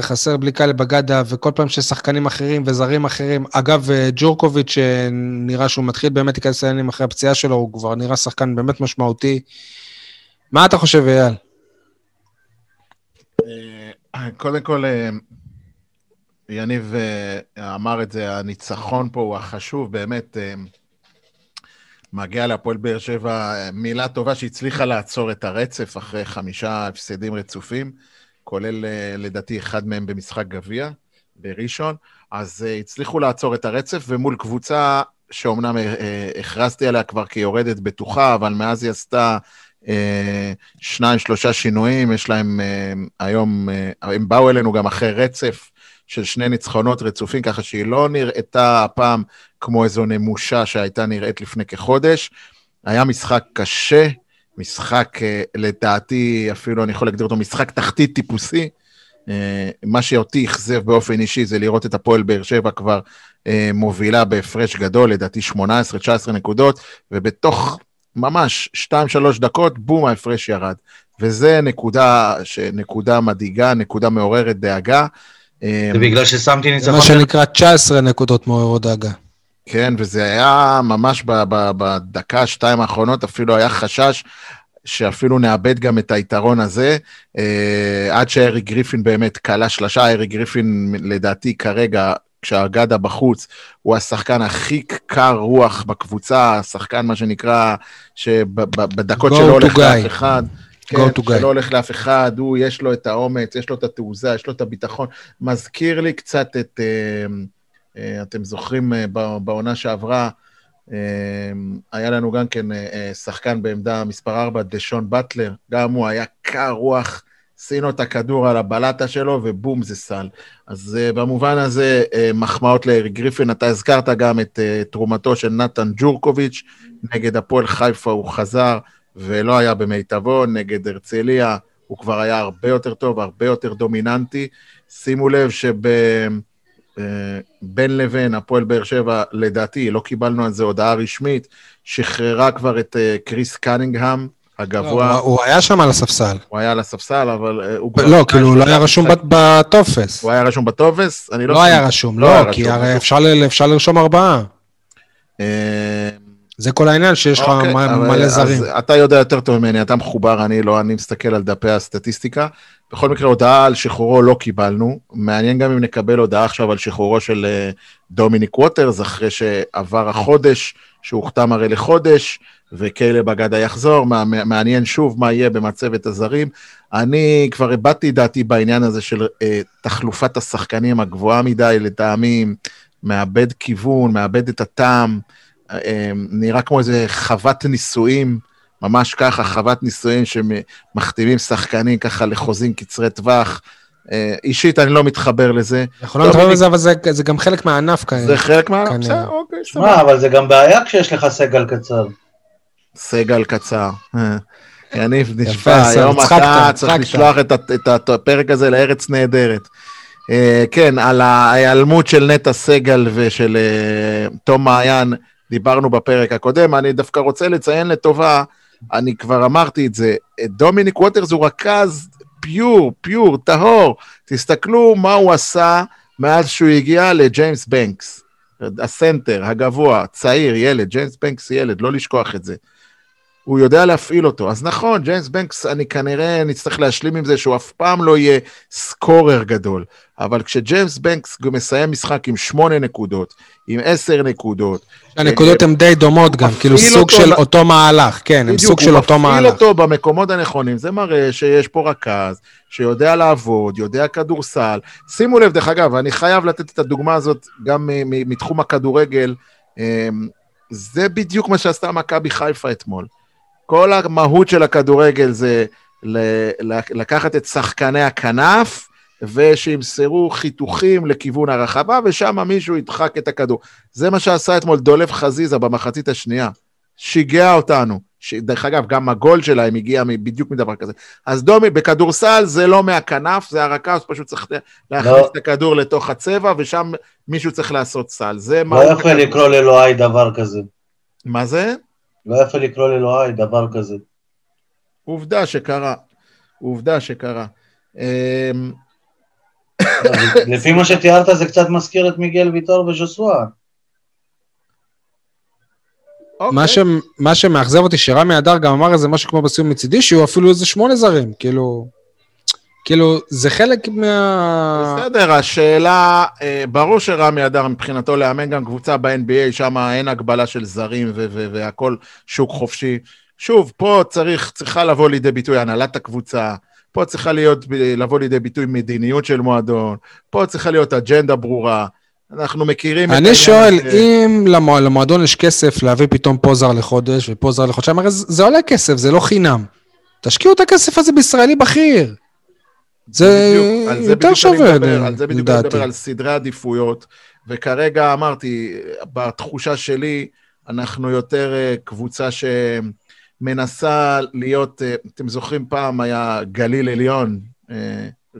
חסר בלי קהל בגדה, וכל פעם ששחקנים אחרים וזרים אחרים, אגב, ג'ורקוביץ' נראה שהוא מתחיל באמת להיכנס לעניינים אחרי הפציעה שלו, הוא כבר נראה שחקן באמת משמעותי. מה אתה חושב, אייל? קודם כל, יניב אמר את זה, הניצחון פה הוא החשוב, באמת מגיע להפועל באר שבע, מילה טובה שהצליחה לעצור את הרצף אחרי 5 הפסדים רצופים, כולל לדעתי אחד מהם במשחק גביע, בראשון, אז הצליחו לעצור את הרצף, ומול קבוצה שאומנם הכרזתי עליה כבר כיורדת בטוחה, אבל מאז היא עשתה שניים, שלושה שינויים, יש להם היום, הם באו אלינו גם אחרי רצף של שני ניצחונות רצופים, ככה שהיא לא נראתה הפעם כמו איזו נמושה שהייתה נראית לפני כחודש. היה משחק קשה, משחק לדעתי, אפילו אני יכול להגדיר אותו משחק תחתית טיפוסי. מה שאותי יחזב באופן אישי זה לראות את הפועל באר שבע כבר מובילה בהפרש גדול, לדעתי 18-19 נקודות, ובתוך ממש 2-3 דקות, בום, ההפרש ירד. וזה נקודה מדאיגה, נקודה מעוררת דאגה. זה בגלל ששמתי ניצחון. מה שנקרא 19 נקודות מעוררות דאגה. כן, וזה היה ממש בדקה, שתיים האחרונות, אפילו היה חשש שאפילו נאבד גם את היתרון הזה, עד שארי גריפין באמת קלה שלשה. ארי גריפין לדעתי כרגע, כשהגדה בחוץ, הוא השחקן הכי קר רוח בקבוצה, השחקן מה שנקרא, שבדקות שלא הולך לאף אחד, שלא הולך לאף אחד, יש לו את האומץ, יש לו את התעוזה, יש לו את הביטחון, מזכיר לי קצת את, אתם זוכרים בעונה שעברה, היה לנו גם כן שחקן בעמדה מספר 4, דשון בטלר, גם הוא היה קר רוח, שינו את הכדור על הבלטה שלו, ובום, זה סל. אז במובן הזה, מחמאות לארי גריפין, אתה הזכרת גם את תרומתו של נתן ג'ורקוביץ', נגד הפועל חיפה הוא חזר, ולא היה במיטבו, נגד הרצליה, הוא כבר היה הרבה יותר טוב, הרבה יותר דומיננטי. שימו לב שבין לבין, הפועל באר שבע, לדעתי, לא קיבלנו על זה הודעה רשמית, שחררה כבר את קריס קנינגהם, הגבוה. לא, הוא היה שם על הספסל. הוא היה על הספסל, אבל... לא, כאילו, הוא לא היה רשום בטופס. הוא היה רשום בטופס? לא היה רשום, לא, כי הרי אפשר לרשום 4. זה כל העניין שיש לך מלא זרים. אתה יודע יותר טוב ממני, אתה מחובר, אני לא, אני מסתכל על דפי הסטטיסטיקה. בכל מקרה, הודעה על שחרורו לא קיבלנו. מעניין גם אם נקבל הודעה עכשיו על שחרורו של דומיניק ווטרס, אחרי שעבר החודש, שהוכתם הרי לחודש, וכלב אגדה יחזור, מעניין שוב מה יהיה במצבת הזרים. אני כבר הבאתי דעתי בעניין הזה של תחלופת השחקנים הגבוהה מדי לטעמים, מאבד כיוון, מאבד את הטעם, נראה כמו איזה חוות ניסויים, ממש ככה, חוות ניסויים שמכתיבים שחקנים ככה לחוזים קצרי טווח, אישית אני לא מתחבר לזה. אנחנו לא מתחבר לזה, אבל זה גם חלק מהענף כאן. זה חלק מהענף, אוקיי. מה, אבל זה גם בעיה כשיש לך סגל קצר. סגל קצר. יניב נשפע, היום אתה צריך לשלוח את הפרק הזה לארץ נהדרת. כן, על ההיעלמות של נטע סגל ושל תום מעיין, דיברנו בפרק הקודם, אני דווקא רוצה לציין לטובה, אני כבר אמרתי את זה, דומיניק ווטרס הוא רכז פיור, טהור, תסתכלו מה הוא עשה מאז שהוא הגיע לג'יימס בנקס, הסנטר, הגבוה, צעיר, ילד, ג'יימס בנקס ילד, לא לשכוח את זה, הוא יודע להפעיל אותו, אז נכון, ג'יימס בנקס, אני כנראה נצטרך להשלים עם זה, שהוא אף פעם לא יהיה סקורר גדול, אבל כשג'יימס בנקס מסיים משחק עם 8 נקודות, עם 10 נקודות, הנקודות הן די דומות גם, כאילו סוג של אותו מהלך, כן, הם סוג של אותו מהלך. הוא מפעיל אותו במקומות הנכונים, זה מראה שיש פה רכז, שיודע לעבוד, יודע כדורסל, שימו לב, דרך אגב, אני חייב לתת את הדוגמה הזאת, גם מתחום הכדורגל, זה בדיוק מה שעשתה מכבי חיפה אתמול. כל המהות של הכדורגל זה לקחת את שחקני הכנף, ושימסרו חיתוכים לכיוון הרחבה, ושם מישהו ידחק את הכדור. זה מה שעשה אתמול דולב חזיזה במחצית השנייה. שיגע אותנו. דרך אגב, גם הגול שלהם הגיע בדיוק מדבר כזה. אז דומי, בכדורסל זה לא מהכנף, זה הרכז, פשוט צריך להכניס את הכדור לתוך הצבע, ושם מישהו צריך לעשות סל. זה מה... לא יפה לקרוא לאלוהי דבר כזה. מה זה? לא יפה לקרוא לאלוהי דבר כזה. עובדה שקרה. עובדה שקרה. לפי מה שתיארת זה קצת מזכיר את מיגל ויטור וז'וסואה. מה שמאכזב אותי שרמי אדר גם אמר איזה משהו כמו בסיום מצידי, שהוא אפילו איזה 8 זרים, כאילו זה חלק מה... בסדר, השאלה, ברור שרמי אדר מבחינתו לאמן גם קבוצה ב-NBA, שם אין הגבלה של זרים והכל שוק חופשי. שוב, פה צריכה לבוא לידי ביטוי הנהלת הקבוצה, פה צריכה לבוא לידי ביטוי מדיניות של מועדון, פה צריכה להיות אג'נדה ברורה, אנחנו מכירים... אני שואל, אם למועדון יש כסף להביא פתאום פוזר לחודש ופוזר לחודשיים, הרי זה עולה כסף, זה לא חינם. תשקיעו את הכסף הזה בישראלי בכיר. זה יותר שווה, על זה בדיוק אני מדבר, על סדרי עדיפויות, וכרגע אמרתי, בתחושה שלי, אנחנו יותר קבוצה שמנסה להיות, אתם זוכרים פעם היה גליל עליון,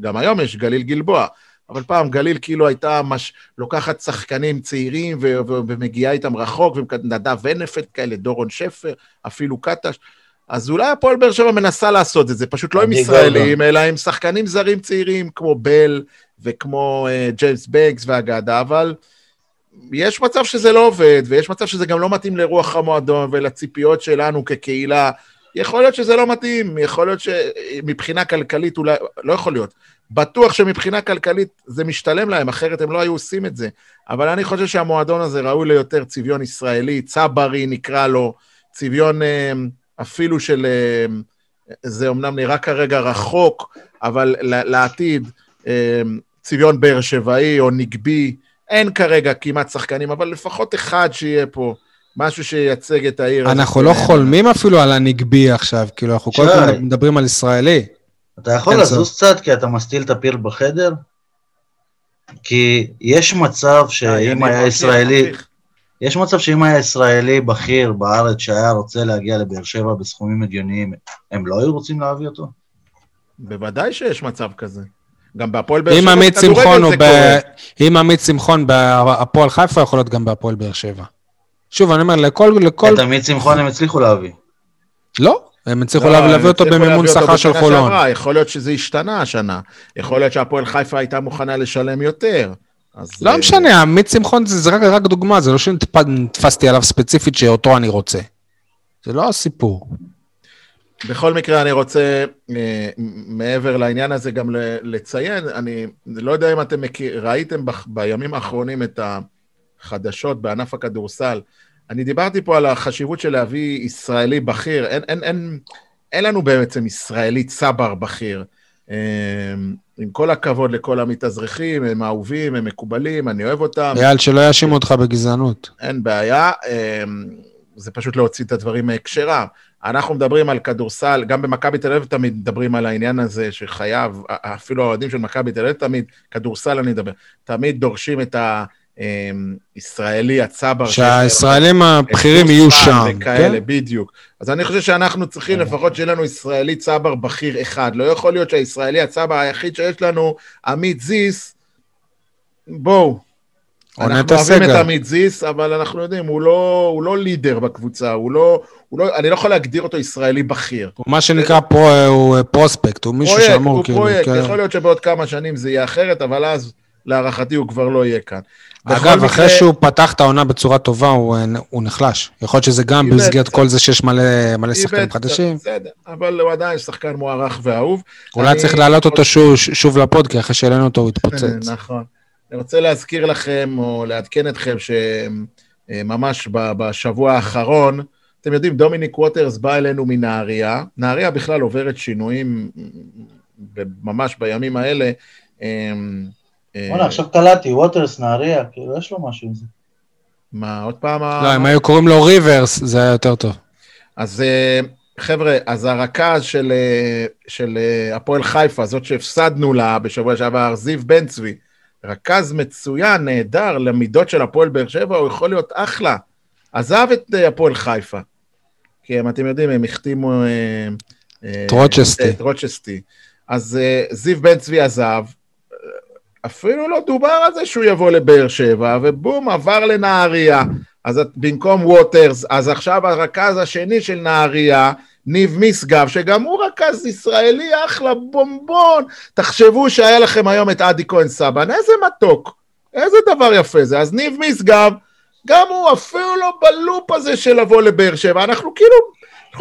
גם היום יש גליל גלבוע, אבל פעם גליל כאילו הייתה לוקחת שחקנים צעירים ומגיעה איתם רחוק, ונדב ונפת כאלה, דורון שפר, אפילו קטש, אז אולי הפועל באר שבע מנסה לעשות את זה, פשוט לא עם ישראלים, אלא עם שחקנים זרים צעירים, כמו בל וכמו ג'יימס בגס והגדה, אבל יש מצב שזה לא עובד, ויש מצב שזה גם לא מתאים לרוח המועדון ולציפיות שלנו כקהילה, יכול להיות שזה לא מתאים, יכול להיות שמבחינה כלכלית אולי, לא יכול להיות, בטוח שמבחינה כלכלית זה משתלם להם, אחרת הם לא היו עושים את זה, אבל אני חושב שהמועדון הזה ראוי ליותר צביון ישראלי, צברי נקרא לו, צביון אפילו של, זה אומנם נראה כרגע רחוק, אבל לעתיד, צביון באר שבעי או נגבי, אין כרגע כמעט שחקנים, אבל לפחות אחד שיהיה פה, משהו שייצג את העיר. אנחנו לא חולמים אפילו על הנגבי עכשיו, כאילו אנחנו כל כך מדברים על ישראלי. אתה יכול לזוז קצת, כי אתה מסתיל את הפיר בחדר? כי יש מצב שאם היה ישראלי... יש מצב שאם היה ישראלי בכיר בארץ שהיה רוצה להגיע לבאר שבע בסכומים הגיוניים, הם לא היו רוצים להביא אותו? בוודאי שיש מצב כזה. גם בהפועל באר שבע כדורגל זה קורה. אם עמית שמחון בהפועל חיפה יכול להיות גם בהפועל באר שבע. שוב, אני אומר, לכל... את עמית שמחון הם הצליחו להביא. לא, הם הצליחו להביא אותו במימון שכר של חולון. יכול להיות שזה השתנה השנה. יכול להיות שהפועל חיפה הייתה מוכנה לשלם יותר. לא משנה, עמית שמחון זה רק דוגמה, זה לא שנתפסתי עליו ספציפית שאותו אני רוצה. זה לא הסיפור. בכל מקרה אני רוצה, מעבר לעניין הזה גם לציין, אני לא יודע אם אתם ראיתם בימים האחרונים את החדשות בענף הכדורסל, אני דיברתי פה על החשיבות של להביא ישראלי בכיר, אין לנו בעצם ישראלי צבר בכיר, עם כל הכבוד לכל המתאזרחים, הם אהובים, הם מקובלים, אני אוהב אותם. יאל, שלא יאשים אותך בגזענות. אין בעיה, זה פשוט להוציא את הדברים מהקשרם. אנחנו מדברים על כדורסל, גם במכבי תל אביב תמיד מדברים על העניין הזה שחייב, אפילו האוהדים של מכבי תל אביב תמיד, כדורסל אני מדבר, תמיד דורשים את הישראלי הצבר. שהישראלים הבכירים יהיו שם. וכאלה, בדיוק. אז אני חושב שאנחנו צריכים לפחות שיהיה לנו ישראלי צבר בכיר אחד. לא יכול להיות שהישראלי הצבר היחיד שיש לנו, עמית זיס, בואו. אנחנו אוהבים את עמית זיס, אבל אנחנו יודעים, הוא לא לידר בקבוצה, אני לא יכול להגדיר אותו ישראלי בכיר. מה שנקרא פרוספקט, הוא מישהו שאמור. פרויקט, יכול להיות שבעוד כמה שנים זה יהיה אחרת, אבל אז להערכתי הוא כבר לא יהיה כאן. אגב, אחרי שהוא פתח את העונה בצורה טובה, הוא נחלש. יכול להיות שזה גם במסגרת כל זה שיש מלא שחקנים חדשים. בסדר, אבל הוא עדיין שחקן מוערך ואהוב. אולי צריך להעלות אותו שוב לפוד, כי אחרי שהעלינו אותו הוא התפוצץ. נכון. אני רוצה להזכיר לכם, או לעדכן אתכם, שממש בשבוע האחרון, אתם יודעים, דומיניק ווטרס בא אלינו מנהריה. נהריה בכלל עוברת שינויים, ממש בימים האלה. בוא'נה, עכשיו קלעתי, ווטרס, נהריה, כאילו יש לו משהו עם זה. מה, עוד פעם... לא, אם היו קוראים לו ריברס, זה היה יותר טוב. אז חבר'ה, אז הרכז של הפועל חיפה, זאת שהפסדנו לה בשבוע שעבר, זיו בן צבי, רכז מצוין, נהדר, למידות של הפועל באר שבע, הוא יכול להיות אחלה. עזב את הפועל חיפה. כי אתם יודעים, הם החתימו... את רוצ'סטי. אז זיו בן צבי עזב, אפילו לא דובר על זה שהוא יבוא לבאר שבע, ובום, עבר לנהריה. אז במקום ווטרס, אז עכשיו הרכז השני של נהריה, ניב מסגב, שגם הוא רכז ישראלי, אחלה בומבון. תחשבו שהיה לכם היום את אדי כהן סבן, איזה מתוק, איזה דבר יפה זה. אז ניב מסגב, גם הוא אפילו לא בלופ הזה של לבוא לבאר שבע, אנחנו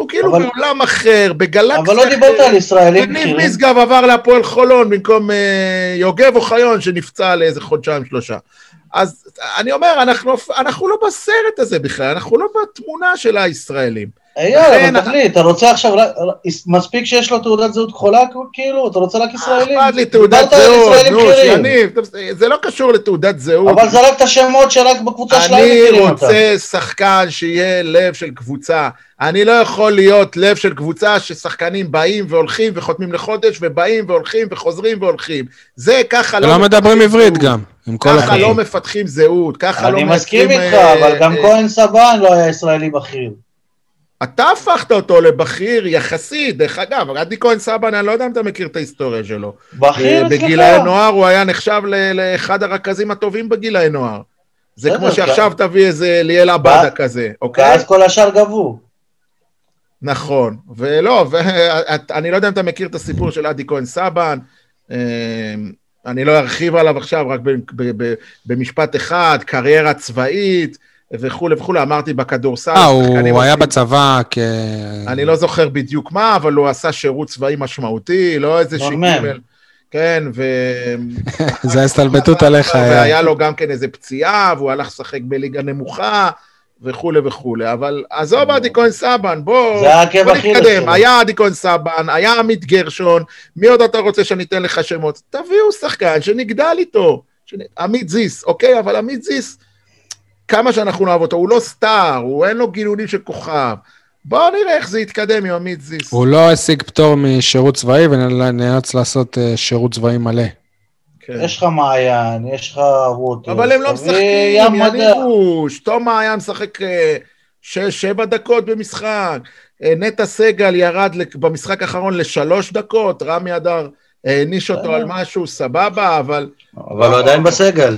כאילו בעולם אחר, בגלקסיה. אבל לא דיברת על ישראלים. וניב מסגב עבר להפועל חולון, במקום יוגב אוחיון, שנפצע לאיזה חודשיים שלושה. אז אני אומר, אנחנו לא בסרט הזה בכלל, אנחנו לא בתמונה של הישראלים. יאללה, אבל תחליט, אתה רוצה עכשיו, מספיק שיש לו תעודת זהות כחולה, כאילו, אתה רוצה רק ישראלים? אכפת לי תעודת זהות, נו, יניב, זה לא קשור לתעודת זהות. אבל זה רק את השמות שרק בקבוצה שלהם מכירים אותה. אני רוצה שחקן שיהיה לב של קבוצה. אני לא יכול להיות לב של קבוצה ששחקנים באים והולכים וחותמים לחודש, ובאים והולכים וחוזרים והולכים. זה ככה לא מדברים עברית גם. ככה לא מפתחים זהות, ככה לא מפתחים... אני מסכים איתך, אבל גם כהן סבן לא היה ישראלי בכיר. אתה הפכת אותו לבכיר יחסי, דרך אגב, עדי כהן סבן, אני לא יודע אם אתה מכיר את ההיסטוריה שלו. בכיר אצלך. בגיל הנוער הוא היה נחשב לאחד הרכזים הטובים בגיל הנוער. זה כמו שעכשיו תביא איזה ליאל עבדה כזה, אוקיי? ואז כל השאר גבו. נכון, ולא, אני לא יודע אם אתה מכיר את הסיפור של עדי כהן סבן, אני לא ארחיב עליו עכשיו, רק במשפט אחד, קריירה צבאית, וכו', אמרתי בכדורסל. הוא היה בצבא כ... אני לא זוכר בדיוק מה, אבל הוא עשה שירות צבאי משמעותי, לא איזה שיקבל. כן, ו... זה הסתלבטות עליך. והיה לו גם כן איזה פציעה, והוא הלך לשחק בליגה נמוכה, וכו', אבל עזוב עדי כהן סבן, בוא נתקדם, היה עדי כהן סבן, היה עמית גרשון, מי עוד אתה רוצה שניתן לך שמות? תביאו שחקן שנגדל איתו, עמית זיס, אוקיי, אבל עמית זיס, כמה שאנחנו נאהב אותו, הוא לא סטאר, הוא אין לו גילולים של כוכב, בואו נראה איך זה יתקדם עם עמית זיס. הוא לא השיג פטור משירות צבאי, ונאלץ לעשות שירות צבאי מלא. יש לך מעיין, יש לך רוטו. אבל הם לא משחקים, ינירוש, תומה היה משחק 6-7 דקות במשחק, נטע סגל ירד במשחק האחרון ל3 דקות, רמי אדר ניש אותו על משהו, סבבה, אבל... אבל עדיין בסגל.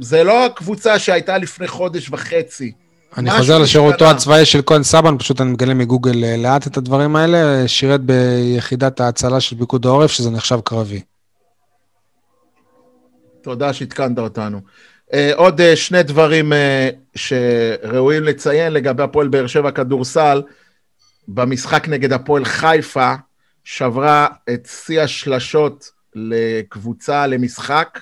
זה לא הקבוצה שהייתה לפני חודש וחצי. אני חוזר לשירותו הצבאי של כהן סבן, פשוט אני מגלה מגוגל לאט את הדברים האלה, שירת ביחידת ההצלה של פיקוד העורף, שזה נחשב קרבי. תודה שהתקנת אותנו. עוד שני דברים שראויים לציין לגבי הפועל באר שבע כדורסל, במשחק נגד הפועל חיפה, שברה את שיא השלשות לקבוצה למשחק.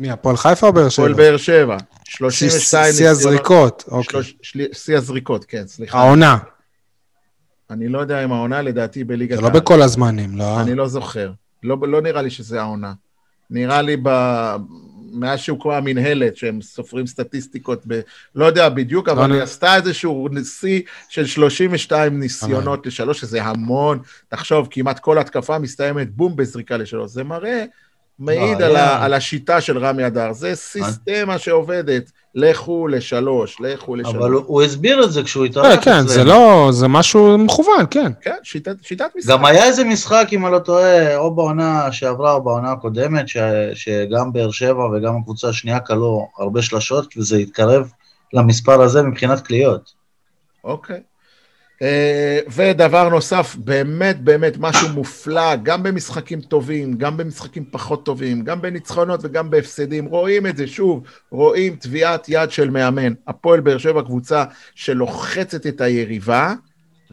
מי, הפועל חיפה או באר שבע? הפועל באר שבע. 32 שיא הזריקות. שיא הזריקות, כן, סליחה. העונה. אני לא יודע אם העונה, לדעתי בליגת... זה לא בכל הזמנים, לא. אני לא זוכר. לא נראה לי שזה העונה. נראה לי מאז שהוקמה מנהלת, שהם סופרים סטטיסטיקות, לא יודע בדיוק, אבל היא עשתה איזשהו נשיא של 32 ניסיונות לשלוש, שזה המון, תחשוב, כמעט כל התקפה מסתיימת, בום, בזריקה לשלוש. זה מראה מעיד על השיטה של רמי אדר, זה סיסטמה שעובדת, לכו לשלוש. אבל הוא הסביר את זה כשהוא התארח. כן, זה לא, זה משהו מכוון, כן. כן, שיטת משחק. גם היה איזה משחק, אם אני לא טועה, או בעונה שעברה או בעונה הקודמת, שגם באר שבע וגם הקבוצה השנייה קלו הרבה שלשות, וזה התקרב למספר הזה מבחינת קליות. אוקיי. ודבר נוסף, באמת באמת משהו מופלא, גם במשחקים טובים, גם במשחקים פחות טובים, גם בניצחונות וגם בהפסדים, רואים את זה שוב, רואים טביעת יד של מאמן, הפועל באר שבע קבוצה שלוחצת את היריבה,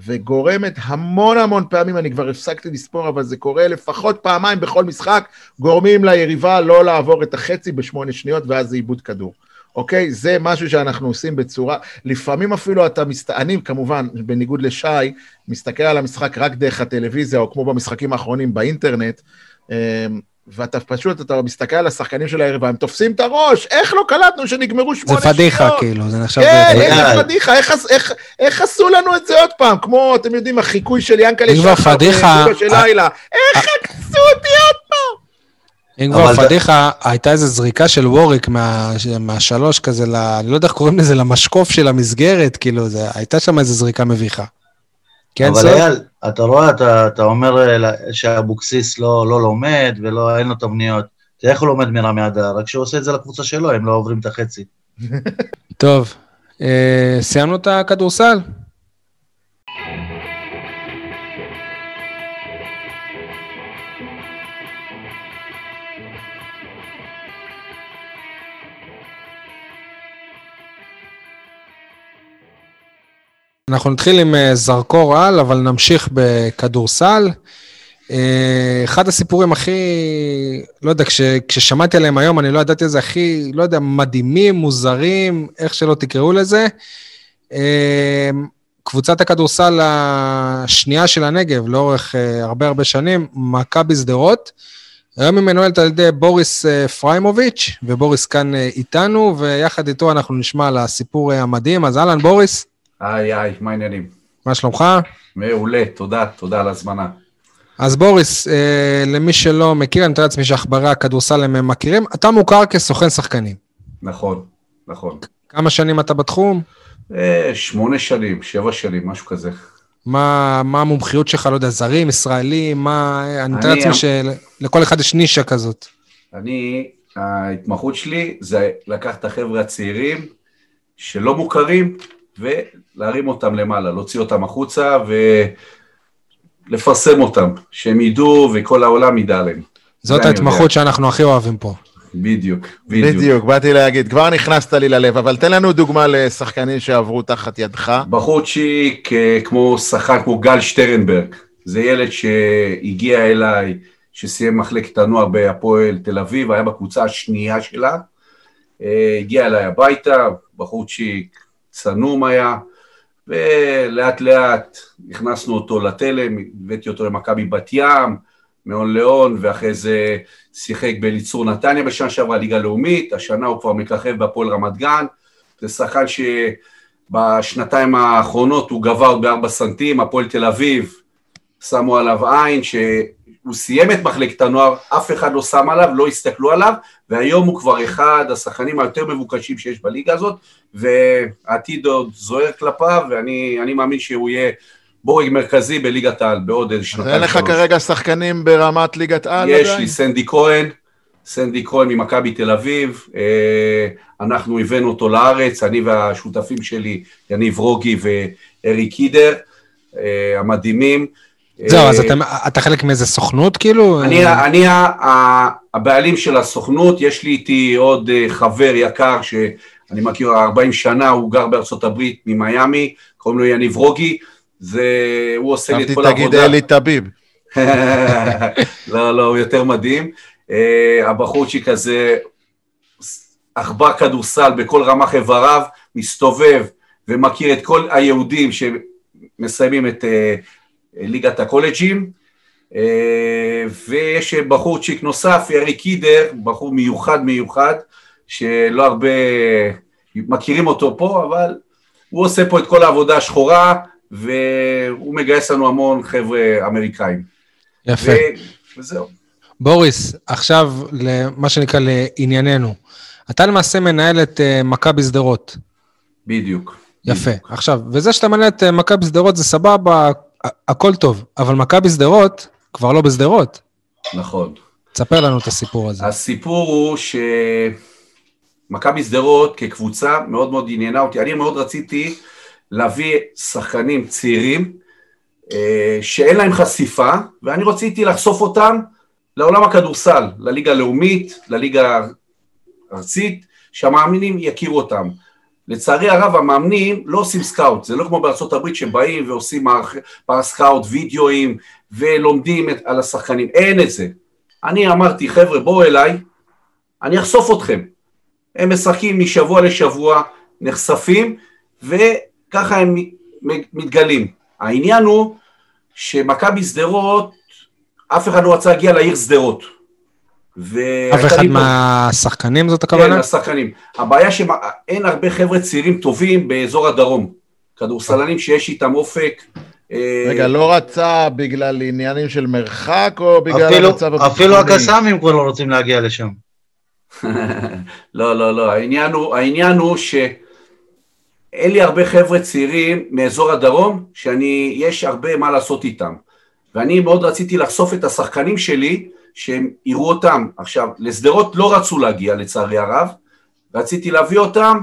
וגורמת המון המון פעמים, אני כבר הפסקתי לספור, אבל זה קורה לפחות פעמיים בכל משחק, גורמים ליריבה לא לעבור את החצי ב8 שניות, ואז זה איבוד כדור. אוקיי, זה משהו שאנחנו עושים בצורה, לפעמים אפילו אני כמובן, בניגוד לשי, מסתכל על המשחק רק דרך הטלוויזיה, או כמו במשחקים האחרונים באינטרנט, ואתה פשוט, אתה מסתכל על השחקנים של היריבה, הם תופסים את הראש, איך לא קלטנו שנגמרו 8 שניות? זה פדיחה כאילו, זה נחשב... כן, איזה פדיחה, איך עשו לנו את זה עוד פעם? כמו, אתם יודעים, החיקוי של ינקל ישב, איך עקצו אותי עוד פעם? אם כבר פדיחה, הייתה איזו זריקה של ווריק מהשלוש כזה, אני לא יודע איך קוראים לזה, למשקוף של המסגרת, כאילו, הייתה שם איזו זריקה מביכה. אבל אייל, אתה רואה, אתה אומר שהבוקסיס לא לומד, ואין לו תבניות, אתה איך הוא לומד מרמי אדר? רק שהוא עושה את זה לקבוצה שלו, הם לא עוברים את החצי. טוב, סיימנו את הכדורסל? אנחנו נתחיל עם זרקור על, אבל נמשיך בכדורסל. אחד הסיפורים הכי, לא יודע, כששמעתי עליהם היום, אני לא ידעתי איזה הכי, לא יודע, מדהימים, מוזרים, איך שלא תקראו לזה. קבוצת הכדורסל השנייה של הנגב, לאורך הרבה שנים, מכבי שדרות, היום היא מנוהלת על ידי בוריס פריימוביץ', ובוריס כאן איתנו, ויחד איתו אנחנו נשמע על הסיפור המדהים, אז אהלן בוריס. היי, מה העניינים? מה שלומך? מעולה, תודה על הזמנה. אז בוריס, למי שלא מכיר, אני מתאר לעצמי שאחברי הכדורסל הם מכירים, אתה מוכר כסוכן שחקנים. נכון. כמה שנים אתה בתחום? 8 שנים, 7 שנים, משהו כזה. מה המומחיות שלך, לא יודע, זרים, ישראלים, מה, אני מתאר לעצמי שלכל אחד יש נישה כזאת. ההתמחות שלי זה לקחת את החבר'ה הצעירים שלא מוכרים, ולהרים אותם למעלה, להוציא אותם החוצה ולפרסם אותם, שהם ידעו וכל העולם ידע להם. זאת ההתמחות שאנחנו הכי אוהבים פה. בדיוק, באתי להגיד, כבר נכנסת לי ללב, אבל תן לנו דוגמה לשחקנים שעברו תחת ידך. בחורצ'יק, כמו שחקן, כמו גל שטרנברג, זה ילד שהגיע אליי, שסיים מחלקת הנוער בהפועל תל אביב, היה בקבוצה השנייה שלה, הגיע אליי הביתה, בחורצ'יק, צנום היה, ולאט לאט הכנסנו אותו לתלם, הבאתי אותו למכבי בת ים, מאון לאון, ואחרי זה שיחק בליצור נתניה בשנה שעברה ליגה לאומית, השנה הוא כבר מככב בפועל רמת גן, זה שחקן שבשנתיים האחרונות הוא גבר ב4 סנטים, הפועל תל אביב, שמו עליו עין, שהוא סיים את מחלקת הנוער, אף אחד לא שם עליו, לא הסתכלו עליו, והיום הוא כבר אחד השחקנים היותר מבוקשים שיש בליגה הזאת, והעתיד עוד זוהר כלפיו, ואני מאמין שהוא יהיה בורג מרכזי בליגת העל, בעוד איזה שנתיים. אין לך כרגע שחקנים ברמת ליגת העל? יש לי סנדי כהן ממכבי תל אביב, אנחנו הבאנו אותו לארץ, אני והשותפים שלי, יניב רוגי וארי קידר, המדהימים. זהו, אז אתה חלק מאיזה סוכנות כאילו? אני הבעלים של הסוכנות, יש לי איתי עוד חבר יקר שאני מכיר 40 שנה, הוא גר בארצות הברית ממיימי, קוראים לו יניב רוגי, הוא עושה לי את כל העבודה. תגיד אלי תביב. לא, הוא יותר מדהים. הבחורצ'יק הזה, עכבר כדורסל בכל רמ"ח איבריו, מסתובב ומכיר את כל היהודים שמסיימים את ליגת הקולג'ים, ויש בחורצ'יק נוסף, ירי קידר, בחור מיוחד, שלא הרבה מכירים אותו פה, אבל הוא עושה פה את כל העבודה השחורה, והוא מגייס לנו המון חבר'ה אמריקאים. יפה. וזהו. בוריס, עכשיו למה שנקרא לענייננו. אתה למעשה מנהל את מכבי שדרות. בדיוק. יפה. בדיוק. עכשיו, וזה שאתה מנהל את מכבי שדרות זה סבבה, הכל טוב, אבל מכבי שדרות כבר לא בשדרות. נכון. תספר לנו את הסיפור הזה. הסיפור הוא שמכבי שדרות כקבוצה מאוד מאוד עניינה אותי. אני מאוד רציתי להביא שחקנים צעירים שאין להם חשיפה, ואני רציתי לחשוף אותם לעולם הכדורסל, לליגה הלאומית, לליגה הארצית, שהמאמנים יכירו אותם. לצערי הרב, המאמנים לא עושים סקאוט, זה לא כמו בארצות הברית שבאים ועושים סקאוט, וידאוים, ולומדים על השחקנים, אין את זה. אני אמרתי, חבר'ה, בואו אליי, אני אחשוף אתכם. הם משחקים משבוע לשבוע, נחשפים, ככה הם מתגלים. העניין הוא שמכבי שדרות, אף אחד לא רצה להגיע לעיר שדרות. אף אחד מהשחקנים זאת הכוונה? כן, השחקנים. הבעיה שאין הרבה חבר'ה צעירים טובים באזור הדרום. כדורסלנים שיש איתם אופק. רגע, לא רצה בגלל עניינים של מרחק או בגלל המצב? אפילו הקסמים כבר לא רוצים להגיע לשם. לא. העניין הוא אין לי הרבה חבר'ה צעירים מאזור הדרום, יש הרבה מה לעשות איתם. ואני מאוד רציתי לחשוף את השחקנים שלי, שהם יראו אותם. עכשיו, לשדרות לא רצו להגיע לצערי הרב, רציתי להביא אותם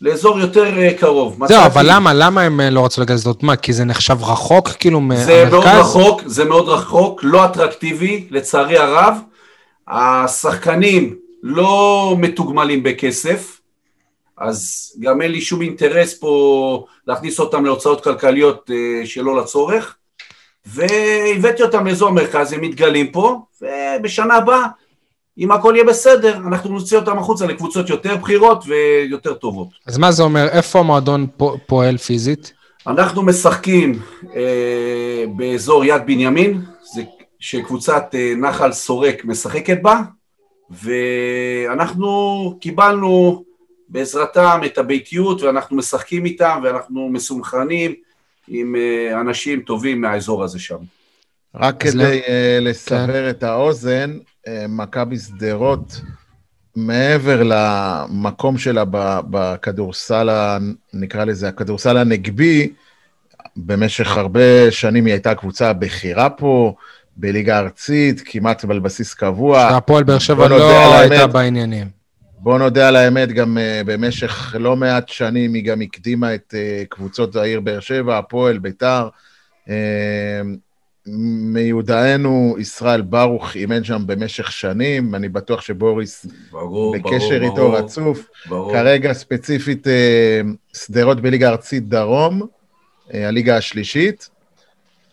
לאזור יותר קרוב. זהו, אבל למה הם לא רצו להגיע לשדרות? מה, כי זה נחשב רחוק כאילו מהמרכז? זה מאוד רחוק, לא אטרקטיבי, לצערי הרב. השחקנים לא מתוגמלים בכסף, אז גם אין לי שום אינטרס פה להכניס אותם להוצאות כלכליות שלא לצורך, והבאתי אותם לאזור המרכז, הם מתגלים פה, ובשנה הבאה, אם הכל יהיה בסדר, אנחנו נוציא אותם החוצה לקבוצות יותר בחירות ויותר טובות. אז מה זה אומר, איפה המועדון פועל פיזית? אנחנו משחקים באזור יד בנימין, שקבוצת נחל סורק משחקת בה, ואנחנו קיבלנו בעזרתם את הביתיות, ואנחנו משחקים איתם, ואנחנו מסומכרנים עם אנשים טובים מהאזור הזה שם. רק כדי לסבר את האוזן, מכבי שדרות, מעבר למקום שלה בכדורסל, נקרא לזה, הכדורסל הנגבי, במשך הרבה שנים היא הייתה קבוצה בחירה פה, בליגה ארצית, כמעט על בסיס קבוע. הפועל באר שבע לא הייתה בעניינים. בוא נודה על האמת, גם במשך לא מעט שנים היא גם הקדימה את קבוצות העיר באר שבע, הפועל, ביתר. מיודענו ישראל ברוך אימן שם במשך שנים, אני בטוח שבוריס בקשר איתו רצוף. כרגע ספציפית שדרות בליגה ארצית דרום, הליגה השלישית,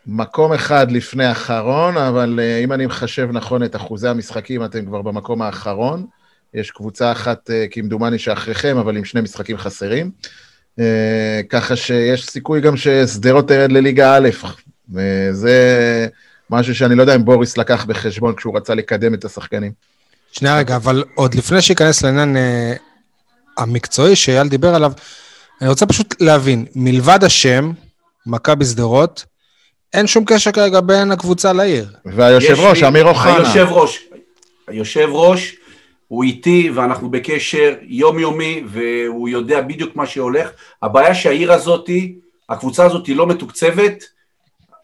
מקום אחד לפני האחרון, אבל אם אני מחשב נכון את אחוזי המשחקים, אתם כבר במקום האחרון, יש קבוצה אחת כמדומני שאחריכם, אבל עם שני משחקים חסרים, ככה שיש סיכוי גם ששדרות תרד לליגה א', וזה משהו שאני לא יודע אם בוריס לקח בחשבון כשהוא רצה לקדם את השחקנים. שנייה רגע, אבל עוד לפני שיכנס לעניין המקצועי שאייל דיבר עליו, אני רוצה פשוט להבין, מלבד השם, מכבי שדרות, אין שום קשר כרגע בין הקבוצה לעיר. והיושב ראש, אמיר אוחנה. היושב ראש, הוא איתי ואנחנו בקשר יומיומי, והוא יודע בדיוק מה שהולך. הבעיה שהעיר הזאת, הקבוצה הזאת היא לא מתוקצבת,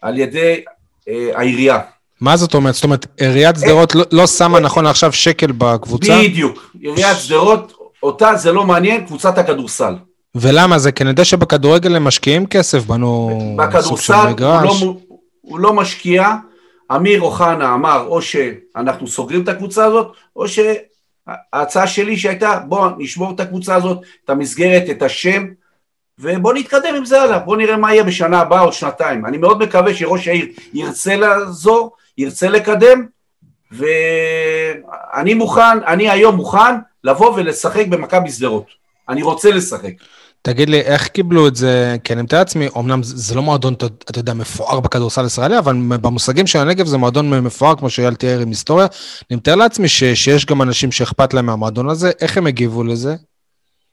על ידי העירייה. מה זאת אומרת? זאת אומרת, עיריית שדרות לא שמה נכון עכשיו שקל בקבוצה? בדיוק. עיריית שדרות, אותה זה לא מעניין, קבוצת הכדורסל. ולמה זה? כנדע שבכדורגל הם משקיעים כסף בנו... בכדורסל הוא לא משקיע. אמיר אוחנה אמר, או שאנחנו סוגרים את הקבוצה הזאת, או שההצעה שלי שהייתה, בוא נשמור את הקבוצה הזאת, את המסגרת, את השם, ובוא נתקדם עם זה הלאה, בוא נראה מה יהיה בשנה הבאה או שנתיים. אני מאוד מקווה שראש העיר ירצה לעזור, ירצה לקדם, ואני מוכן, אני היום מוכן לבוא ולשחק במכבי שדרות. אני רוצה לשחק. תגיד לי, איך קיבלו את זה? כי אני מתאר לעצמי, אמנם זה לא מועדון, אתה יודע, מפואר בכדורסל ישראלי, אבל במושגים של הנגב זה מועדון מפואר, כמו שאייל תיאר עם היסטוריה. אני מתאר לעצמי שיש גם אנשים שאכפת להם מהמועדון הזה, איך הם הגיבו לזה?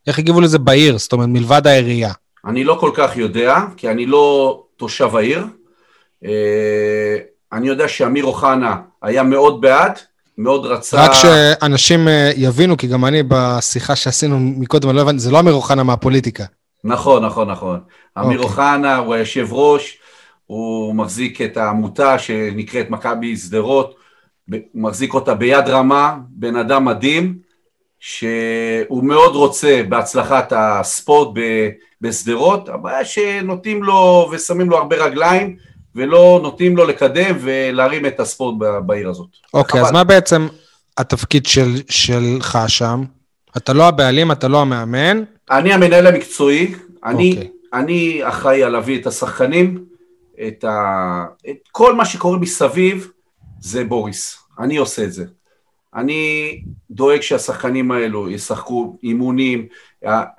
איך הגיבו לזה בעיר, זאת אומרת, מלבד העירייה? אני לא כל כך יודע, כי אני לא תושב העיר. אני יודע שאמיר אוחנה היה מאוד בעד, מאוד רצה... רק שאנשים יבינו, כי גם אני בשיחה שעשינו מקודם, אני לא הבנתי, זה לא אמיר אוחנה מהפוליטיקה. נכון. אמיר אוחנה הוא היושב ראש, הוא מחזיק את העמותה שנקראת מכבי שדרות, הוא מחזיק אותה ביד רמה, בן אדם מדהים, שהוא מאוד רוצה בהצלחת הספורט בשדרות, הבעיה שנותנים לו ושמים לו הרבה רגליים, ולא נותנים לו לקדם ולהרים את הספורט בעיר הזאת. אוקיי, אז מה בעצם התפקיד שלך שם? אתה לא הבעלים, אתה לא המאמן? אני המנהל המקצועי, אני אחראי על להביא את השחקנים, את כל מה שקורה מסביב, זה בוריס, אני עושה את זה. אני דואג שהשחקנים האלו ישחקו אימונים,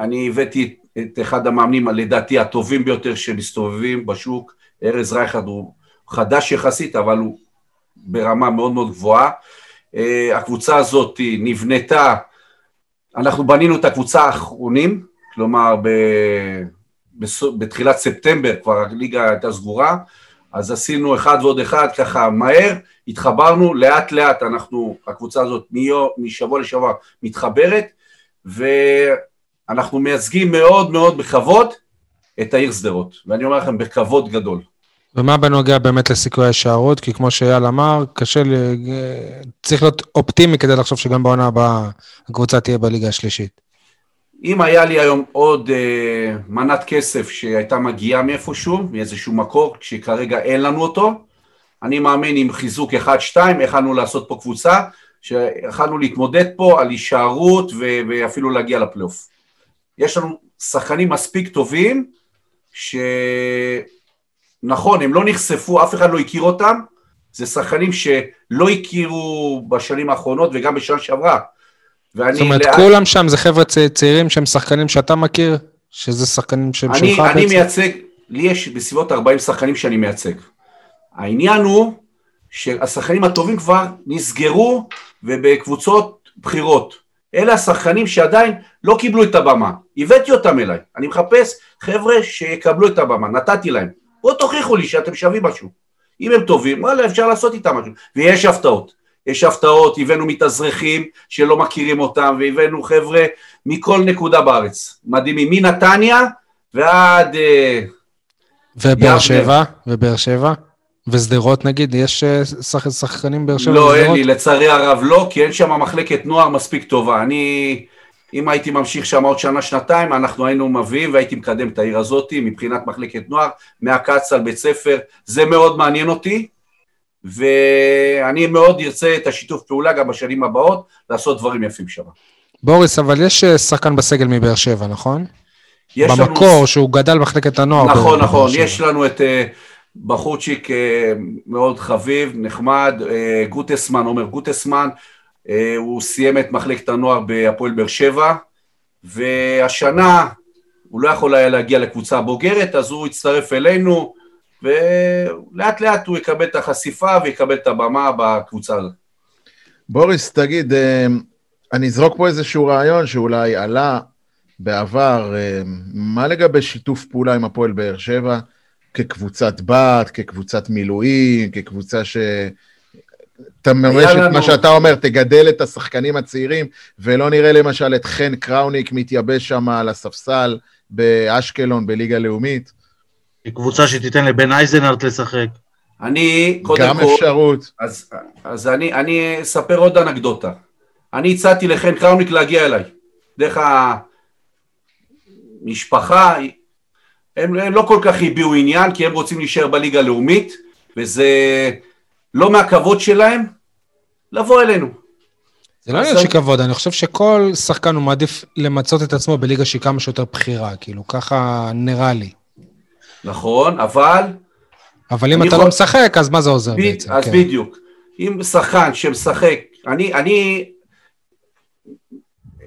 אני הבאתי את אחד המאמנים לדעתי הטובים ביותר שמסתובבים בשוק, ארז רייחד הוא חדש יחסית, אבל הוא ברמה מאוד מאוד גבוהה, הקבוצה הזאת נבנתה, אנחנו בנינו את הקבוצה האחרונים, כלומר בתחילת ספטמבר כבר הליגה הייתה סגורה, אז עשינו אחד ועוד אחד, ככה מהר, התחברנו, לאט לאט אנחנו, הקבוצה הזאת משבוע לשבוע מתחברת, ואנחנו מייצגים מאוד מאוד בכבוד את העיר שדרות, ואני אומר לכם בכבוד גדול. ומה בנוגע באמת לסיכוי השערות? כי כמו שאייל אמר, צריך להיות אופטימי כדי לחשוב שגם בעונה הבאה הקבוצה תהיה בליגה השלישית. אם היה לי היום עוד מנת כסף שהייתה מגיעה מאיפשהו, מאיזשהו מקור, שכרגע אין לנו אותו, אני מאמין עם חיזוק 1-2, יכלנו לעשות פה קבוצה, שיכלנו להתמודד פה על הישארות ואפילו להגיע לפלייאוף. יש לנו שחקנים מספיק טובים, שנכון, הם לא נחשפו, אף אחד לא הכיר אותם, זה שחקנים שלא הכירו בשנים האחרונות וגם בשנה שעברה, זאת אומרת, כולם שם זה חבר'ה צעירים שהם שחקנים שאתה מכיר, שזה שחקנים שהם שלך בעצם? לי יש בסביבות 40 שחקנים שאני מייצג. העניין הוא שהשחקנים הטובים כבר נסגרו ובקבוצות בחירות. אלה השחקנים שעדיין לא קיבלו את הבמה. הבאתי אותם אליי. אני מחפש חבר'ה שיקבלו את הבמה. נתתי להם. בואו תוכיחו לי שאתם שווים משהו. אם הם טובים, וואלה, אפשר לעשות איתם משהו. ויש הפתעות. יש הפתעות, הבאנו מתאזרחים שלא מכירים אותם, והבאנו חבר'ה מכל נקודה בארץ. מדהימים, מנתניה ועד... ובאר שבע? וסדרות נגיד, יש שחקנים באר שבע? לא, אין לי, לצערי הרב לא, כי אין שם מחלקת נוער מספיק טובה. אני, אם הייתי ממשיך שם עוד שנה, שנתיים, אנחנו היינו מביאים והייתי מקדם את העיר הזאת מבחינת מחלקת נוער, מהקצ"ל, בית ספר, זה מאוד מעניין אותי. ואני מאוד ארצה את השיתוף פעולה גם בשנים הבאות, לעשות דברים יפים שם. בוריס, אבל יש שחקן בסגל מבאר שבע, נכון? במקור, לנו... שהוא גדל מחלקת הנוער. נכון, נכון, יש לנו את בחורצ'יק מאוד חביב, נחמד, גוטסמן, עומר גוטסמן, הוא סיים את מחלקת הנוער בהפועל באר שבע, והשנה הוא לא יכול היה להגיע לקבוצה הבוגרת, אז הוא הצטרף אלינו, ולאט לאט הוא יקבל את החשיפה ויקבל את הבמה בקבוצה הזאת. בוריס, תגיד, אני אזרוק פה איזשהו רעיון שאולי עלה בעבר, מה לגבי שיתוף פעולה עם הפועל באר שבע, כקבוצת בת, כקבוצת מילואים, כקבוצה שתממש את מה שאתה אומר, תגדל את השחקנים הצעירים, ולא נראה למשל את חן קראוניק מתייבש שם על הספסל באשקלון בליגה לאומית. קבוצה שתיתן לבן אייזנארט לשחק. אני, קודם כל... גם אפשרות. אז אני אספר עוד אנקדוטה. אני הצעתי לחן קראוניק להגיע אליי. דרך המשפחה, הם לא כל כך הביאו עניין, כי הם רוצים להישאר בליגה הלאומית, וזה לא מהכבוד שלהם לבוא אלינו. זה לא עניין שכבוד, אני חושב שכל שחקן הוא מעדיף למצות את עצמו בליגה שהיא כמה שיותר בחירה, כאילו ככה נראה לי. נכון, אבל אם אתה לא משחק, אז מה זה עוזר בעצם? אז בדיוק. אם שחקן שמשחק,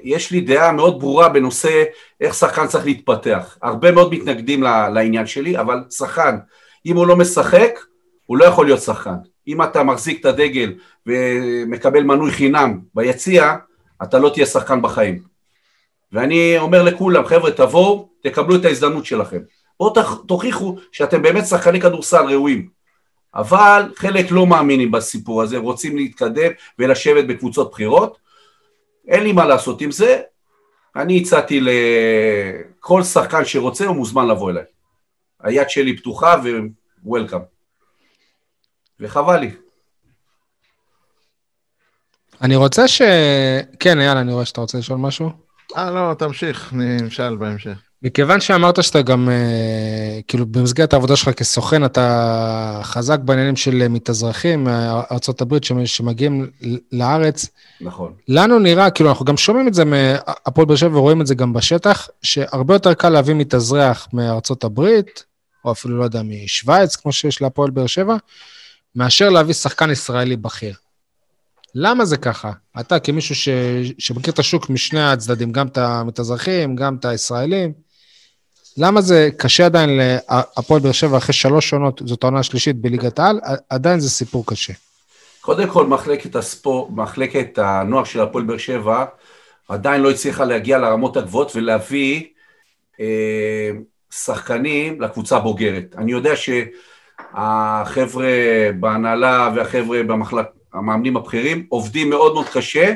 יש לי דעה מאוד ברורה בנושא איך שחקן צריך להתפתח. הרבה מאוד מתנגדים לעניין שלי, אבל שחקן, אם הוא לא משחק, הוא לא יכול להיות שחקן. אם אתה מחזיק את הדגל ומקבל מנוי חינם ביציע, אתה לא תהיה שחקן בחיים. ואני אומר לכולם, חבר'ה, תבואו, תקבלו את ההזדמנות שלכם. בואו תוכיחו שאתם באמת שחקני כדורסל ראויים, אבל חלק לא מאמינים בסיפור הזה, רוצים להתקדם ולשבת בקבוצות בחירות, אין לי מה לעשות עם זה, אני הצעתי לכל שחקן שרוצה, הוא מוזמן לבוא אליי. היד שלי פתוחה ו-welcome. וחבל לי. אני רוצה כן, יאללה, אני רואה שאתה רוצה לשאול משהו. לא, תמשיך, נשאל בהמשך. מכיוון שאמרת שאתה גם, כאילו במסגרת העבודה שלך כסוכן, אתה חזק בעניינים של מתאזרחים, ארצות הברית שמגיעים לארץ. נכון. לנו נראה, כאילו אנחנו גם שומעים את זה מהפועל באר שבע ורואים את זה גם בשטח, שהרבה יותר קל להביא מתאזרח מארצות הברית, או אפילו לא יודע, משוויץ, כמו שיש להפועל באר שבע, מאשר להביא שחקן ישראלי בכיר. למה זה ככה? אתה כמישהו שמכיר את השוק משני הצדדים, גם את המתאזרחים, גם את הישראלים, למה זה קשה עדיין להפועל באר שבע אחרי 3 עונות, זאת העונה השלישית בליגת העל, עדיין זה סיפור קשה. קודם כל, מחלקת הנוער של הפועל באר שבע, עדיין לא הצליחה להגיע לרמות הגבוהות ולהביא שחקנים לקבוצה בוגרת. אני יודע שהחבר'ה בהנהלה והחבר'ה המאמנים הבכירים עובדים מאוד מאוד קשה,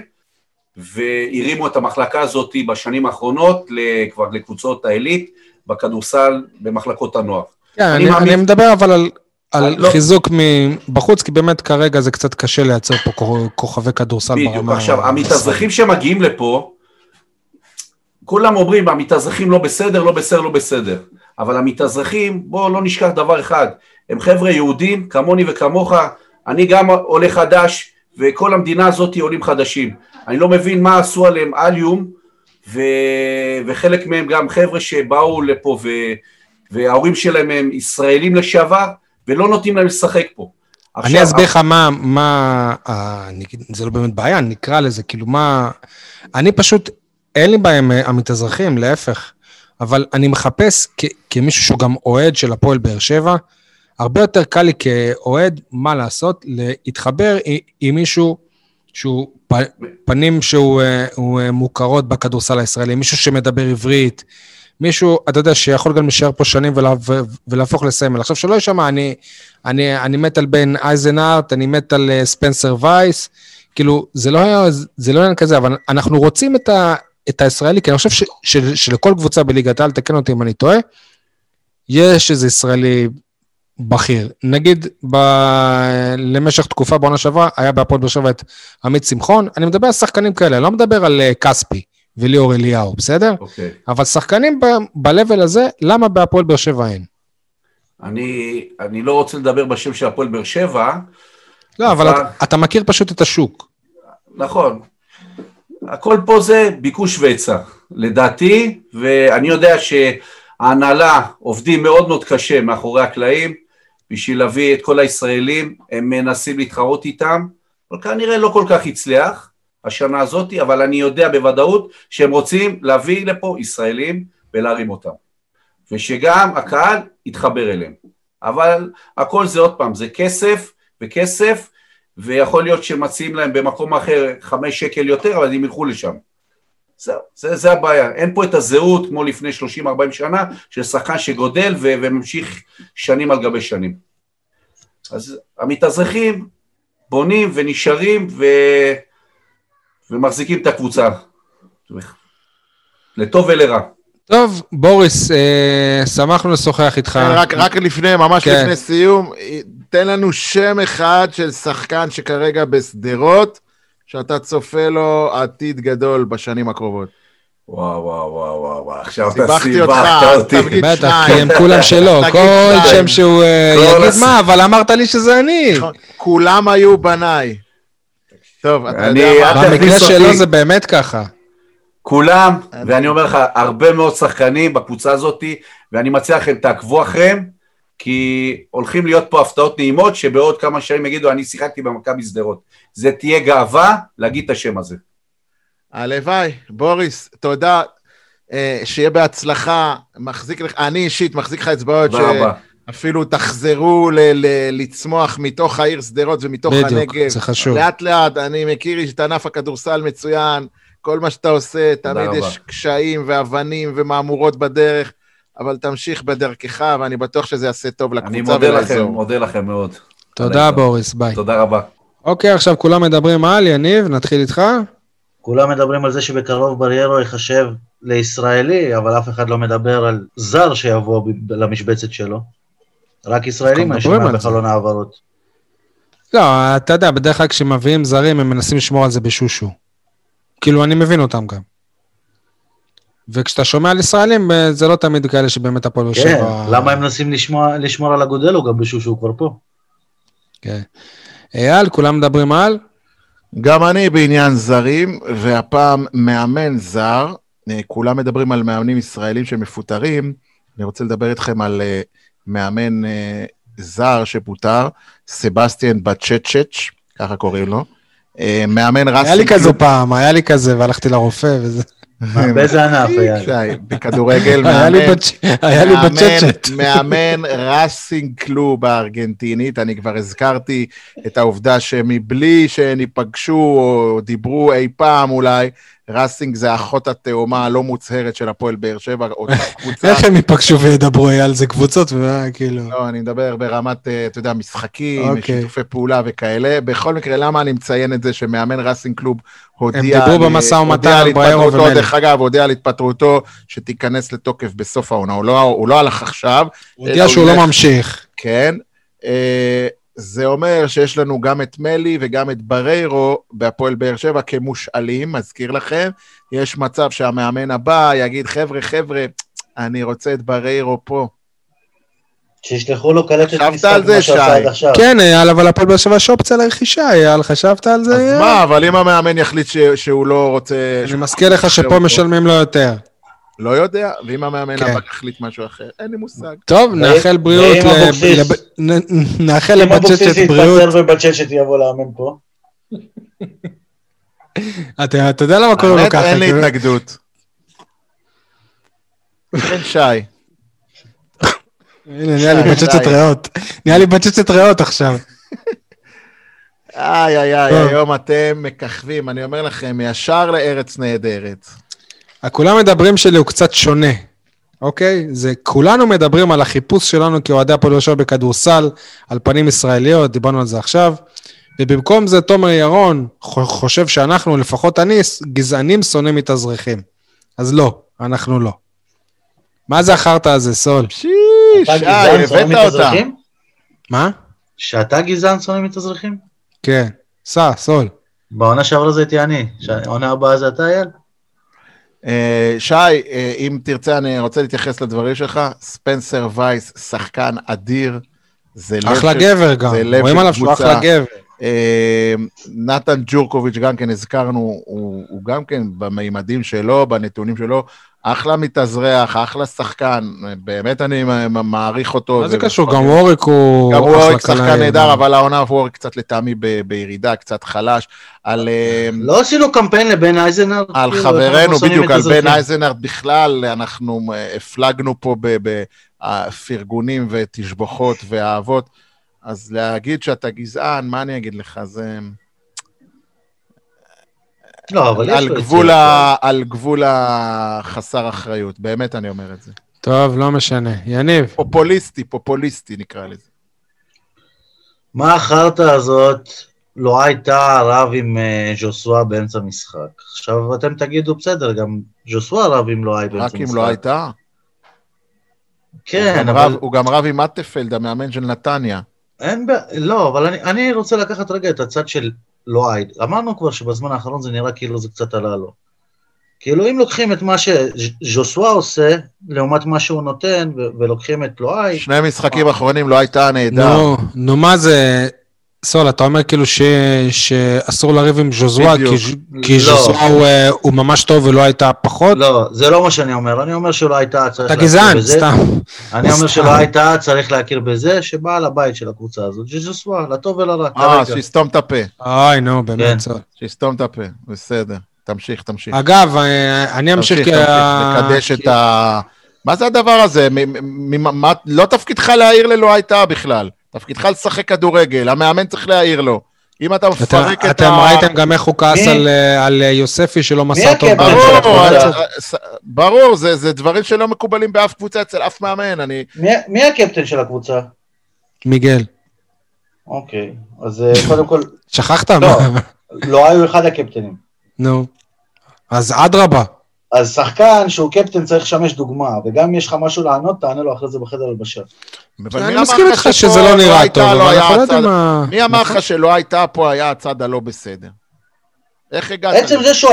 והרימו את המחלקה הזאת בשנים האחרונות כבר לקבוצות העילית, בכדורסל, במחלקות הנוער. אני מדבר אבל על חיזוק מבחוץ, כי באמת כרגע זה קצת קשה לייצר פה כוכבי כדורסל ברמה. בדיוק, עכשיו, המתאזרחים שמגיעים לפה, כולם אומרים, המתאזרחים לא בסדר, לא בסדר, לא בסדר. אבל המתאזרחים, בואו לא נשכח דבר אחד, הם חבר'ה יהודים, כמוני וכמוך, אני גם עולה חדש, וכל המדינה הזאת עולים חדשים. אני לא מבין מה עשו עליהם עליום, וחלק מהם גם חבר'ה שבאו לפה, וההורים שלהם הם ישראלים לשעבר, ולא נותנים להם לשחק פה. אני אסביר לך מה, זה לא באמת בעיה, נקרא לזה, כאילו מה, אני פשוט, אין לי בעיה המתאזרחים, להפך. אבל אני מחפש כמישהו שהוא גם אוהד של הפועל באר שבע, הרבה יותר קל לי כאוהד, מה לעשות, להתחבר עם מישהו שהוא פנים שהוא מוכרות בכדורסל הישראלי, מישהו שמדבר עברית, מישהו, אתה יודע, שיכול גם להישאר פה שנים ולהפוך לסמל. עכשיו שלא ישמע, אני מת על בן אייזנהארט, אני מת על ספנסר וייס, כאילו, זה לא היה כזה, אבל אנחנו רוצים את הישראלי, כי אני חושב שלכל קבוצה בליגת העל, תקן אותי אם אני טועה, יש איזה ישראלי בכיר. נגיד, למשך תקופה בעונה שעברה, היה בהפועל באר שבע את עמית שמחון, אני מדבר על שחקנים כאלה, אני לא מדבר על כספי וליאור אליהו, בסדר? אבל שחקנים בלבל הזה, למה בהפועל באר שבע אין? אני לא רוצה לדבר בשם של הפועל באר שבע, לא, אבל אתה מכיר פשוט את השוק. נכון. הכל פה זה ביקוש ועצה, לדעתי, ואני יודע שההנהלה עובדים מאוד מאוד קשה מאחורי הקלעים, בשביל להביא את כל הישראלים, הם מנסים להתחרות איתם, אבל כנראה לא כל כך הצליח השנה הזאת, אבל אני יודע בוודאות שהם רוצים להביא לפה ישראלים ולהרים אותם, ושגם הקהל יתחבר אליהם. אבל הכל זה עוד פעם, זה כסף, וכסף, ויכול להיות שמציעים להם במקום אחר 5 שקל יותר, אבל הם ילכו לשם. זה הבעיה. אין פה את הזהות, כמו לפני 30-40 שנה, של שחקן שגודל וממשיך שנים על גבי שנים. אז המתאזרחים בונים ונשארים ומחזיקים את הקבוצה. לטוב ולרע. טוב, בוריס, שמחנו לשוחח איתך. רק לפני, ממש לפני סיום, תן לנו שם אחד של שחקן שכרגע בסדרות, שאתה צופה לו עתיד גדול בשנים הקרובות. וואו, וואו, וואו, וואו, עכשיו אתה סיבכת אותי. בטח, כי הם כולם שלו, כל שם שהוא יגיד מה, אבל אמרת לי שזה אני. כולם היו בניי. טוב, אתה יודע מה? במקרה שלו זה באמת ככה. כולם, ואני אומר לך, הרבה מאוד שחקנים בקבוצה הזאת, ואני מציע לכם, תעקבו אחריהם, כי הולכים להיות פה הפתעות נעימות, שבעוד כמה שנים יגידו, אני שיחקתי במכבי סדרות. זה תהיה גאווה להגיד את השם הזה. הלוואי, בוריס, תודה, שיהיה בהצלחה, אני אישית מחזיק לך אצבעות, אפילו תחזרו לצמוח מתוך העיר סדרות ומתוך הנגב. לאט לאט, אני מכיר את ענף הכדורסל מצוין, כל מה שאתה עושה, תמיד יש קשיים ואבנים ומאמורות בדרך, אבל תמשיך בדרכך, ואני בטוח שזה יעשה טוב לקבוצה. אני מודה לכם מאוד. תודה בוריס, ביי. תודה רבה. אוקיי, עכשיו כולם מדברים על יניב, נתחיל איתך. כולם מדברים על זה שבקרוב בריירו יחשב לישראלי, אבל אף אחד לא מדבר על זר שיבוא למשבצת שלו. רק ישראלים משמע בחלון העברות. לא, אתה יודע, בדרך כלל כשמביאים זרים, הם מנסים לשמור על זה בשושו. כאילו, אני מבין אותם גם. וכשאתה שומע על ישראלים, זה לא תמיד כאלה שבאמת הפועל באר שבע... כן, למה הם מנסים לשמור על הגודל, או גם בשביל שהוא כבר פה? כן. אייל, כולם מדברים על? גם אני בעניין זרים, והפעם מאמן זר, כולם מדברים על מאמנים ישראלים שמפוטרים, אני רוצה לדבר איתכם על מאמן זר שפוטר, סבסטיאן בצ'צ'ץ', ככה קוראים לו, מאמן רסי... היה לי כזה פעם, היה לי כזה, והלכתי לרופא וזה... באיזה ענף היה? בכדורגל, מאמן רסינג קלוב הארגנטינית, אני כבר הזכרתי את העובדה שמבלי שניפגשו או דיברו אי פעם אולי, רסינג זה האחות התאומה הלא מוצהרת של הפועל באר שבע, איך הם ייפגשו וידברו על זה קבוצות? לא, אני מדבר ברמת, אתה יודע, משחקים, שיתופי פעולה וכאלה, בכל מקרה, למה אני מציין את זה שמאמן רסינג קלוב הודיע על התפטרותו, דרך אגב, הודיע על התפטרותו שתיכנס לתוקף בסוף העונה, הוא לא הלך עכשיו. הוא הודיע שהוא לא ממשיך. כן, זה אומר שיש לנו גם את מלי וגם את בריירו בהפועל באר שבע כמושאלים, מזכיר לכם, יש מצב שהמאמן הבא יגיד, חבר'ה, אני רוצה את בריירו פה. שישלחו לו קלטת משחק מה שעשה עד עכשיו. כן, אייל, אבל הפועל באר שבע שופצה לרכישה, אייל, חשבת על זה? אז מה, אבל אם המאמן יחליט שהוא לא רוצה... אני מזכיר לך שפה משלמים לו יותר. לא יודע, ואם המאמן הבא יחליט משהו אחר, אין לי מושג. טוב, נאחל בריאות, נאחל לבצ'צ'ת בריאות. אם אבוקסיס יתפטר ובצ'צ'ת יבוא לאמן פה. אתה יודע למה קוראים לו ככה? אין לי התנגדות. בן שי. הנה, נהיה לי בצ'צת ריאות עכשיו. היום אתם מככבים, אני אומר לכם, ישר לארץ נהדרת. כולם מדברים שלי הוא קצת שונה, אוקיי? זה כולנו מדברים על החיפוש שלנו כאוהדי הפועל ירושלים בכדורסל, על פנים ישראליות, דיברנו על זה עכשיו, ובמקום זה תומר ירון חושב שאנחנו, לפחות אני, גזענים שונאים מתאזרחים. אז לא, אנחנו לא. מה זה אחרת הזה, סול? אתה גזען שונא מתאזרחים? מה? שאתה גזען שונא מתאזרחים? כן, סול. בעונה שעברה זה הייתי אני, העונה הבאה זה אתה, אייל? שי, אם תרצה, אני רוצה להתייחס לדברים שלך, ספנסר וייס, שחקן אדיר, אחלה גבר גם, רואים עליו שהוא אחלה גבר. נתן ג'ורקוביץ' גם כן הזכרנו, הוא גם כן במימדים שלו, בנתונים שלו, אחלה מתאזרח, אחלה שחקן, באמת אני מעריך אותו. מה זה קשור? גם ווריק הוא... גם ווריק שחקן נהדר, אבל העונה ווריק קצת לטעמי בירידה, קצת חלש. לא עשינו קמפיין לבן אייזנארט. על חברנו, בדיוק, על בן אייזנארט בכלל, אנחנו הפלגנו פה בפרגונים ותשבחות ואהבות, אז להגיד שאתה גזען, מה אני אגיד לך? זה... לא, אבל יש לו את זה. על גבול החסר אחריות, באמת אני אומר את זה. טוב, לא משנה. יניב. פופוליסטי נקרא לזה. מה החרטה הזאת לא הייתה רב עם ז'וסואה באמצע משחק? עכשיו אתם תגידו בסדר, גם ז'וסואה רב עם לא הייתה באמצע משחק. רק אם לא הייתה? כן, אבל... הוא גם רב עם מטפלד, המאמן של נתניה. לא, אבל אני רוצה לקחת רגע את הצד של... לא עייד. אמרנו כבר שבזמן האחרון זה נראה כאילו זה קצת עלה לו. כאילו אם לוקחים את מה שז'וסואה עושה, לעומת מה שהוא נותן, ולוקחים את לא עייד... שני משחקים אחרונים לא הייתה נהדר. נו, מה זה... סול, אתה אומר כאילו שאסור לריב עם ז'וסואה, כי ז'וסואה הוא ממש טוב ולא הייתה פחות? לא, זה לא מה שאני אומר. אני אומר שלא הייתה צריך להכיר בזה. אתה גזען, סתם. אני אומר שלא הייתה צריך להכיר בזה, שבאה לבית של הקבוצה הזאת. ז'וסואה, לטוב ולרע. שיסתום את הפה. אוי, נו, באמת, סול. שיסתום את הפה, בסדר. תמשיך. אגב, אני אמשיך לקדש את ה... מה זה הדבר הזה? לא תפקידך להעיר ללא הייתה בכלל. תפקידך לשחק כדורגל, המאמן צריך להעיר לו. אם אתה מפרק את ה... אתם ראיתם גם איך הוא כעס על יוספי שלא מסע טוב. ברור, זה דברים שלא מקובלים באף קבוצה אצל אף מאמן. מי הקפטן של הקבוצה? מיגל. אוקיי, אז קודם כל... שכחת? לא היו אחד הקפטנים. נו, אז אדרבה. אז שחקן שהוא קפטן צריך לשמש דוגמה, וגם אם יש לך משהו לענות, תענה לו אחרי זה בחדר הלבשה. אני מסכים איתך שזה לא נראה טוב. מי אמר לך שלא הייתה פה, היה הצד הלא בסדר? איך הגעת? עצם זה שהוא...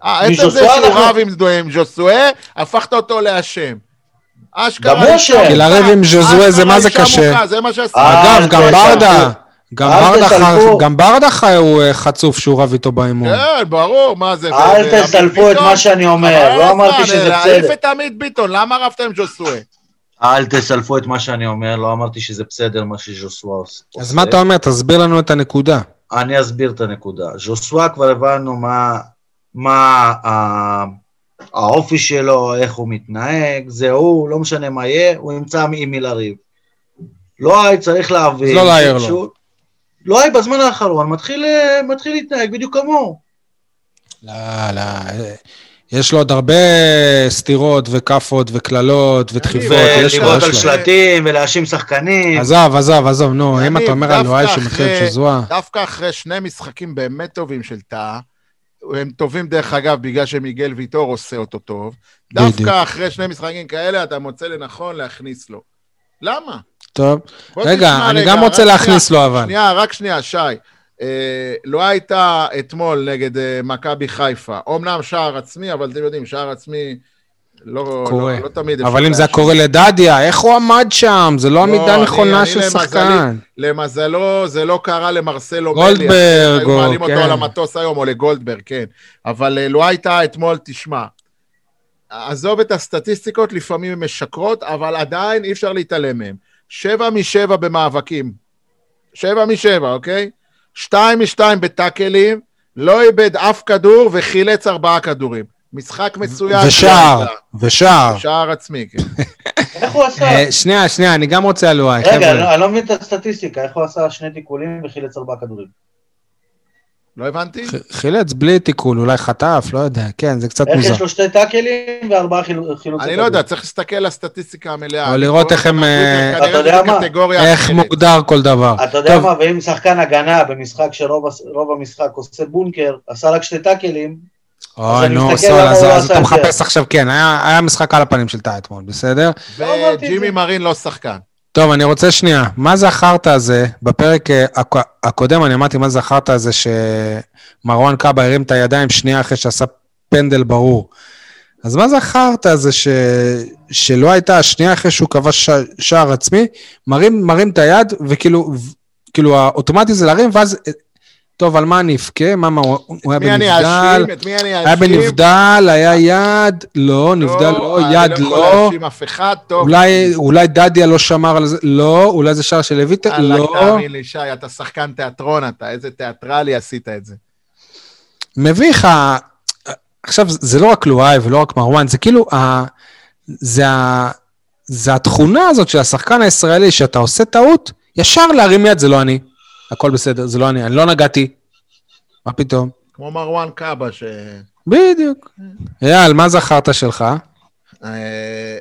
עצם זה שהוא רב עם ז'וסואה, הפכת אותו לאשם. גם אשם. כי לרב עם ז'וסואה זה מה זה קשה. אגב, גם ברדה. גם ברדך הוא חצוף שהוא רב איתו באימון. כן, ברור, מה זה? אל תסלפו את מה שאני אומר, לא אמרתי שזה בסדר. להעיף את עמית ביטון, למה רבתם עם ז'וסואה? אל תסלפו את מה שאני אומר, לא אמרתי שזה בסדר מה שז'וסואה עושה. אז מה אתה אומר? תסביר לנו את הנקודה. אני אסביר את הנקודה. ז'וסואה כבר הבנו מה האופי שלו, איך הוא מתנהג, זהו, לא משנה מה יהיה, הוא ימצא עם מי לריב. לא היה צריך להבין. לא להעיר לו. לא, בזמן האחרון, מתחיל להתנהג בדיוק כמוהו. לא, יש לו עוד הרבה סתירות וכפות וכללות ותחיבות. ולמרות על שלטים ולאשים שחקנים. עזב, נו, אם אתה אומר על לואי שמתחיל שזוהה. דווקא אחרי שני משחקים באמת טובים של תא, הם טובים דרך אגב בגלל שמיגל ויטור עושה אותו טוב, דווקא אחרי שני משחקים כאלה אתה מוצא לנכון להכניס לו. למה? טוב, רגע, אני גם רוצה להכניס לו אבל. רק שנייה, שי, לא הייתה אתמול נגד מכבי חיפה, אומנם שער עצמי, אבל אתם יודעים, שער עצמי לא תמיד... אבל אם זה קורה לדדיה, איך הוא עמד שם? זה לא עמידה נכונה של שחקן. למזלו, זה לא קרה למרסלו גולדברג, היו מעלים אותו על המטוס היום, או לגולדברג, כן. אבל לא הייתה אתמול, תשמע, עזוב את הסטטיסטיקות, לפעמים הן משקרות, אבל עדיין אי אפשר להתעלם מהן. 7 מ-7 במאבקים. 7 מ-7, אוקיי? 2 מ-2 בטאקלים, לא איבד אף כדור וחילץ 4 כדורים. משחק מצוין. ושער. שער עצמי, כן. איך הוא עשה? שנייה, אני גם רוצה עלואה. רגע, אני לא מבין את הסטטיסטיקה, איך הוא עשה שני תיקולים וחילץ 4 כדורים? לא הבנתי? חילץ בלי תיקול, אולי חטף, לא יודע, כן, זה קצת מוזר. איך יש לו 2 טאקלים ו4 חילוצים? אני לא יודע, צריך להסתכל לסטטיסטיקה המלאה. או לראות איך הם... אתה יודע מה? איך מוגדר כל דבר. אתה יודע מה, ואם שחקן הגנה במשחק שרוב המשחק עושה בונקר, עשה רק 2 טאקלים, אוי, נו, סולה, אז אתה מחפש עכשיו, כן, היה משחק על הפנים של טייטמון, בסדר? וג'ימי מרין לא שחקן. טוב, אני רוצה שנייה, מה זה החרט הזה, בפרק הקודם אני אמרתי מה זה החרט הזה, שמרואן קאבה הרים את הידיים שנייה אחרי שעשה פנדל ברור, אז מה זה החרט הזה, שלא הייתה שנייה אחרי שהוא כבש שער עצמי, מרים את היד, וכאילו האוטומטי זה להרים, ואז... טוב, על מה אני אפקה? מה, הוא היה בנבדל? היה בנבדל, היה יד, לא, נבדל לא, יד לא. אולי דדיה לא שמר על זה, לא, אולי זה שער של לויטר, לא. תאמין לי, שי, אתה שחקן תיאטרון, אתה איזה תיאטרלי עשית את זה. מביך, עכשיו, זה לא רק לואי ולא רק מרואן, זה כאילו, זה התכונה הזאת של השחקן הישראלי, שאתה עושה טעות, ישר להרים יד, זה לא אני. הכל בסדר, זה לא אני לא נגעתי. מה פתאום? כמו מרואן קאבה ש... בדיוק. יאל, מה זכרת שלך?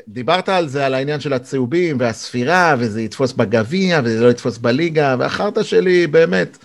דיברת על זה, על העניין של הצהובים והספירה, וזה יתפוס בגביע, וזה לא יתפוס בליגה, והחרת שלי באמת,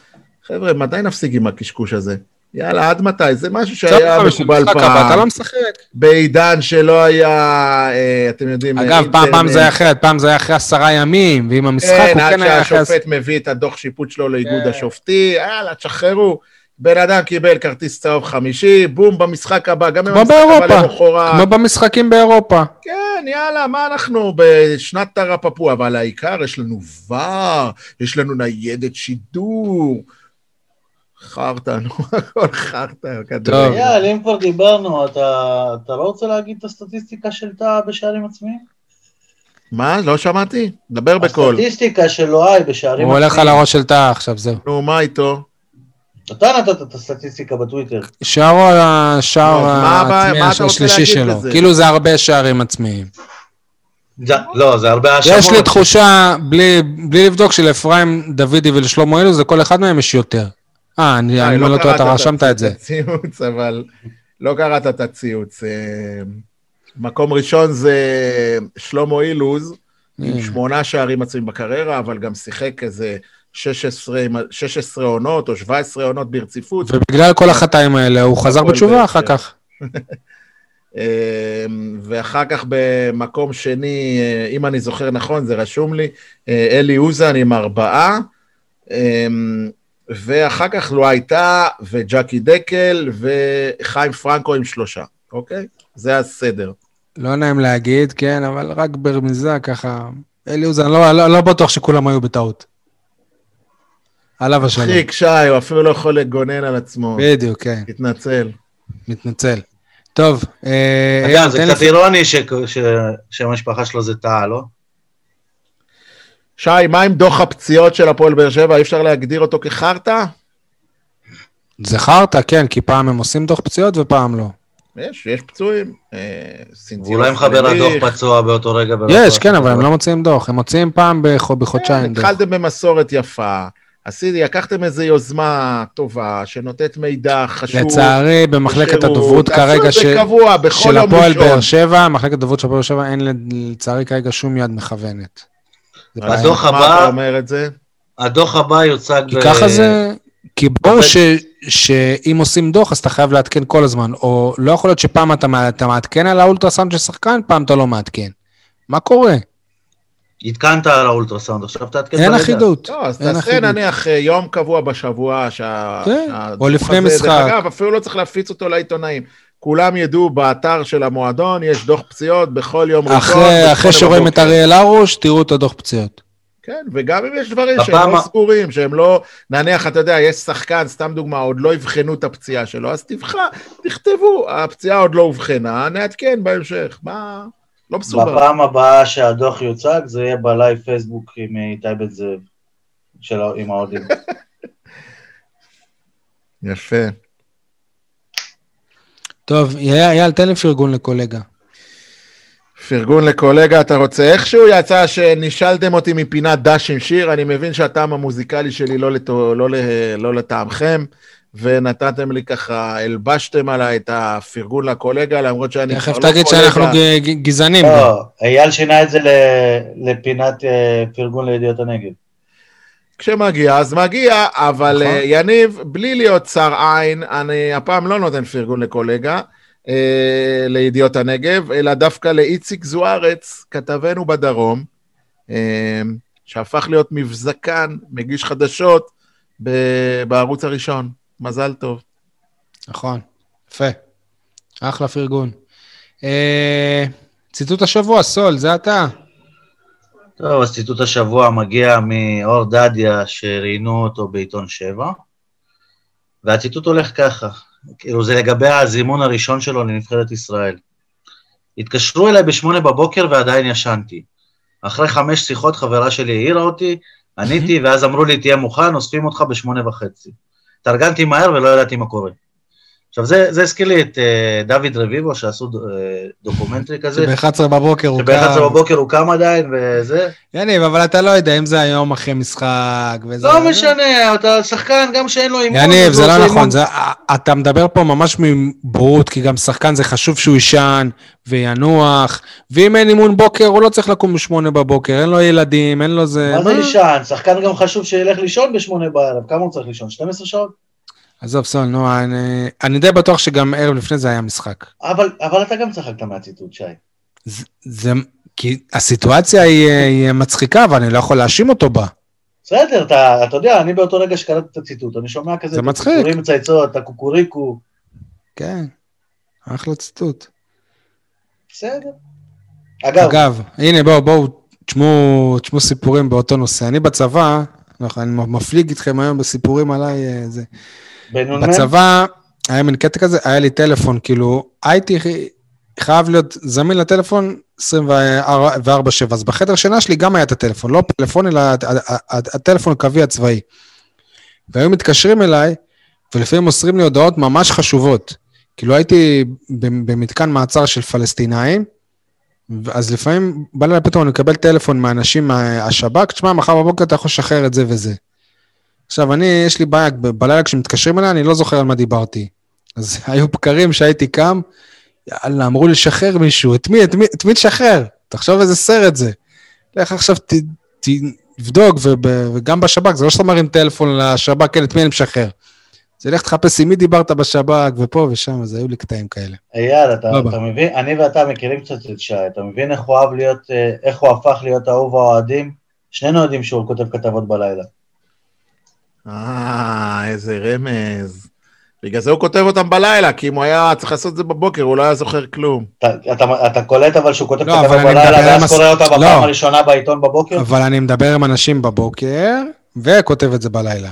חבר'ה, מתי נפסיק עם הקשקוש הזה? יאללה, עד מתי? זה משהו שהיה מקובל פעם. אתה לא משחק. בעידן שלא היה, אתם יודעים... אגב, פעם זה היה אחרת, פעם זה היה אחרי 10 ימים, ואם המשחק הוא כן היה אחרי... עד שהשופט מביא את הדוח שיפוט שלו לאיגוד השופטי, יאללה, תשחררו. בן אדם קיבל כרטיס צהוב 50, בום, במשחק הבא, גם אם המשחק הבא למחורה... כמו במשחקים באירופה. כן, יאללה, מה אנחנו בשנת תרפפו, אבל העיקר יש לנו ור, יש לנו ניידת שידור... חרטנו, הכל חרטנו. טוב. יאל, אם כבר דיברנו, אתה לא רוצה להגיד את הסטטיסטיקה של תא בשערים עצמיים? מה? לא שמעתי? דבר בכל. הסטטיסטיקה של לואי בשערים עצמיים. הוא הולך על הראש של תא עכשיו, זהו. נו, מה איתו? אתה נתת את הסטטיסטיקה בטוויטר. שער על השער העצמי השלישי שלו. כאילו זה הרבה שערים עצמיים. לא, זה הרבה השערות. יש לי תחושה, בלי לבדוק, שלאפריים דוידי ולשלמה אילו, זה כל אחד מהם יש יותר. אני לא טועה, אתה רשמת את זה. ציוץ, אבל לא קראת את הציוץ. מקום ראשון זה שלמה אילוז, עם 8 שערים עצמיים בקריירה, אבל גם שיחק איזה 16 עונות או 17 עונות ברציפות. ובגלל כל החטאים האלה, הוא חזר בתשובה אחר כך. ואחר כך במקום שני, אם אני זוכר נכון, זה רשום לי, אלי אוזן עם 4, ואחר כך לא הייתה, וג'קי דקל, וחיים פרנקו עם 3, אוקיי? זה הסדר. לא נעים להגיד, כן, אבל רק ברמיזה, ככה, אלי אוזן, לא בטוח שכולם היו בטעות. עליו השלום. חיק שי, הוא אפילו לא יכול לגונן על עצמו. בדיוק, כן. מתנצל. טוב. זה קצת אירוני שהמשפחה שלו זה טעה, לא? שי, מה עם דוח הפציעות של הפועל באר שבע? אי אפשר להגדיר אותו כחרטה? זה חרטה, כן, כי פעם הם עושים דוח פציעות ופעם לא. יש פצועים. ואולי הם חבר הדוח פצוע באותו רגע. יש, כן, אבל הם לא מוציאים דוח. הם מוציאים פעם בחודשיים דוח. התחלתם במסורת יפה. לקחתם איזו יוזמה טובה שנותנת מידע חשוב. לצערי, במחלקת הדוברות כרגע של הפועל באר שבע, מחלקת הדוברות של הפועל באר שבע, אין לצערי כרגע שום יד מכוונת. הדוח הבא יוצג... כי ככה זה, כי ברור שאם עושים דוח, אז אתה חייב להתקן כל הזמן, או לא יכול להיות שפעם אתה מעדכן על האולטרסאונד של שחקן, פעם אתה לא מעדכן. מה קורה? התקנת על האולטרסאונד, עכשיו אתה התקן... אין אחידות. לא, אז תעשה נניח יום קבוע בשבוע, או לפני משחק. אגב, אפילו לא צריך להפיץ אותו לעיתונאים. כולם ידעו, באתר של המועדון יש דוח פציעות בכל יום ראשון. אחרי שרואים את אריאל הרוש, תראו את הדוח פציעות. כן, וגם אם יש דברים שהם לא סגורים, שהם לא, נניח, אתה יודע, יש שחקן, סתם דוגמה, עוד לא יבחנו את הפציעה שלו, אז תכתבו, הפציעה עוד לא הובחנה, נעדכן בהמשך, מה? לא מסובר. בפעם הבאה שהדוח יוצג, זה יהיה בלייב פייסבוק עם איתי בן זאב, עם האודים. יפה. טוב, יאל, תן לי פרגון לקולגה. פרגון לקולגה, אתה רוצה? איכשהו יצא שנשאלתם אותי מפינת דש עם שיר, אני מבין שהטעם המוזיקלי שלי לא לטעמכם, ונתתם לי ככה, הלבשתם עליי את הפרגון לקולגה, למרות שאני... איך תגיד שאנחנו גזענים? לא, אייל שינה את זה לפינת פרגון לידיעות הנגב. כשמגיע, אז מגיע, אבל יניב, בלי להיות שר עין, אני הפעם לא נותן פרגון לקולגה, לידיעות הנגב, אלא דווקא לאיציק זוארץ, כתבנו בדרום, שהפך להיות מבזקן, מגיש חדשות, בערוץ הראשון. מזל טוב. נכון, יפה. אחלה פרגון. ציטוט השבוע, סול, זה אתה. טוב, אז ציטוט השבוע מגיע מאור דדיה שראינו אותו בעיתון 7, והציטוט הולך ככה, כאילו זה לגבי הזימון הראשון שלו לנבחרת ישראל. התקשרו אליי ב8:00 ועדיין ישנתי. אחרי 5 שיחות חברה שלי העירה אותי, עניתי ואז אמרו לי תהיה מוכן, אוספים אותך ב8:30. תרגנתי מהר ולא ידעתי מה קורה. עכשיו זה הזכיר לי את דוד רביבו שעשו דוקומנטרי כזה. שב-11:00 הוא קם. שב-11:00 הוא קם עדיין וזה. יניב, אבל אתה לא יודע אם זה היום אחרי משחק וזה. לא משנה, אתה שחקן גם שאין לו אימון. יניב, זה לא נכון, אתה מדבר פה ממש מברות, כי גם שחקן זה חשוב שהוא ישן וינוח, ואם אין אימון בוקר הוא לא צריך לקום ב8:00, אין לו ילדים, אין לו זה. מה זה ישן? שחקן גם חשוב שילך לישון ב8:00, כמה הוא צריך לישון? 12 שעות? עזוב, סול, נו, אני די בטוח שגם ערב לפני זה היה משחק. אבל אתה גם צחקת מהציטוט, שי. כי הסיטואציה היא מצחיקה, אבל אני לא יכול להאשים אותו בה. בסדר, אתה יודע, אני באותו רגע שקראתי את הציטוט, אני שומע כזה, את הקוקורים מצייצות, את הקוקוריקו. כן, אחלה ציטוט. בסדר. אגב, הנה, בואו, תשמעו סיפורים באותו נושא. אני בצבא, אני מפליג איתכם היום בסיפורים עליי, זה... בצבא, היה מן קטע כזה, היה לי טלפון, כאילו, הייתי חייב להיות זמין לטלפון 24/7, אז בחדר שינה שלי גם היה את הטלפון, לא פלאפון, אלא הטלפון הקווי הצבאי. והיום מתקשרים אליי, ולפעמים מוסרים לי הודעות ממש חשובות, כאילו הייתי במתקן מעצר של פלסטינאים, אז לפעמים, בלילה פתאום אני מקבל טלפון מהאנשים מהשב"כ, תשמע, מחר בבוקר אתה יכול לשחרר את זה וזה. עכשיו, אני, יש לי בעיה, בלילה כשמתקשרים אליי, אני לא זוכר על מה דיברתי. אז היו בקרים שהייתי קם, יאללה, אמרו לי לשחרר מישהו, את מי תשחרר? תחשוב איזה סרט זה. לך עכשיו תבדוק, וגם בשב"כ, זה לא שאתה מרים טלפון לשב"כ, כן, את מי אני משחרר. זה לך תחפש עם מי דיברת בשב"כ, ופה ושם, אז היו לי קטעים כאלה. אייל, אתה מבין, אני ואתה מכירים קצת את שי, אתה מבין איך הוא הפך להיות אהוב האוהדים? שנינו יודעים שהוא כותב כתבות בלילה. איזה רמז. בגלל זה הוא כותב אותם בלילה, כי אם הוא היה צריך לעשות את זה בבוקר, הוא לא היה זוכר כלום. אתה קולט אבל שהוא כותב כתבות בלילה, ואז קורא אותה בפעם הראשונה בעיתון בבוקר? אבל אני מדבר עם אנשים בבוקר, וכותב את זה בלילה.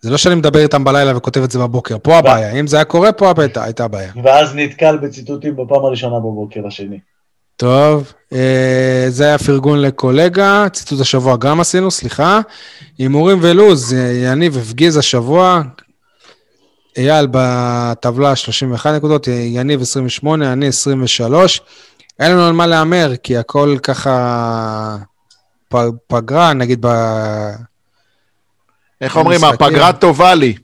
זה לא שאני מדבר איתם בלילה וכותב את זה בבוקר, פה הבעיה, אם זה היה קורה פה הייתה הבעיה. ואז נתקל בציטוטים בפעם הראשונה בבוקר השני. טוב, זה היה פרגון לקולגה, ציטוט השבוע גם עשינו, סליחה, אימורים ולוז, יניב הפגיז השבוע, אייל בטבלה 31 נקודות, יניב 28, אני 23, אין לנו על מה לאמר, כי הכל ככה פגרה, נגיד איך אומרים, הפגרה טובה לי.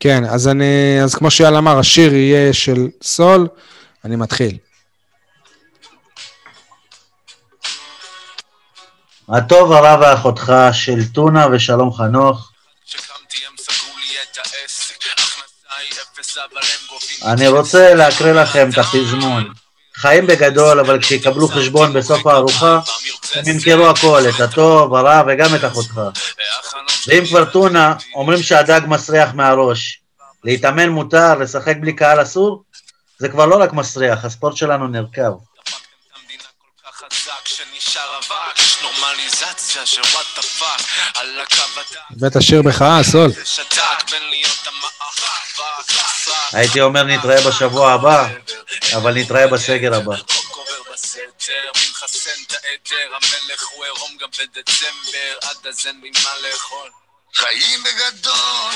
כן, אז כמו שיאל אמר, השיר יהיה של סול, אני מתחיל. הטוב הרב ואחותך של טונה ושלום חנוך. אני רוצה להקריא לכם את הפזמון. חיים בגדול, אבל כשיקבלו חשבון בסוף הארוחה, הם ימכרו הכל, את הטוב, הרע וגם את אחותך. ואם כבר טונה, אומרים שהדג מסריח מהראש. להתאמן מותר, לשחק בלי קהל אסור, זה כבר לא רק מסריח, הספורט שלנו נרכב. ואת השיר בחאה, סול. הייתי אומר נתראה בשבוע הבא, אבל נתראה בסגר הבא. חיים בגדול,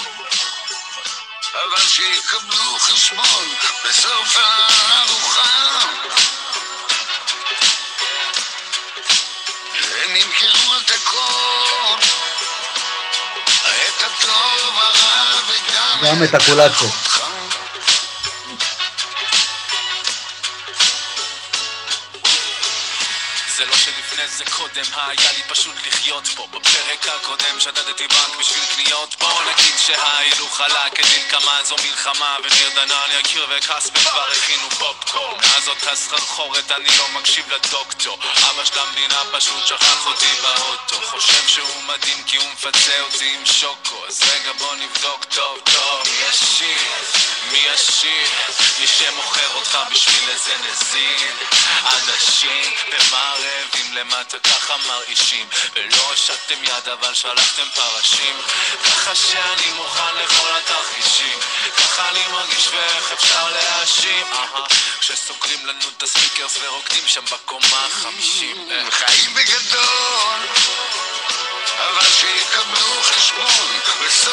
אבל שיקבלו חשבון בסוף הארוחה. הם ימכרו את הכל, את הטוב, הרע וגם את הקולציה. זה קודם היה לי פשוט לחיות פה. בפרק הקודם שדדתי בנק בשביל קניות. בואו נגיד שהאילו חלה כדין כמה זו מלחמה, וניר דנן יקיר וכספי כבר הכינו פופקורן. מאז אותה סחרחורת אני לא מקשיב לדוקטור. אבא של המדינה פשוט שכח אותי באוטו. חושב שהוא מדהים כי הוא מפצה אותי עם שוקו. אז רגע בוא נבדוק טוב טוב מי ישיר, מי ישיר, מי שמוכר אותך בשביל איזה נזיר. אנשים במערבים למערבים אתה ככה מרעישים, ולא השקתם יד אבל שלחתם פרשים. ככה שאני מוכן לכל התרחישים, ככה אני מרגיש ואיך אפשר להאשים. כשסוגרים לנו את הספיקרס ורוקדים שם בקומה 50. חיים בגדול, אבל שיקבלו חשבון.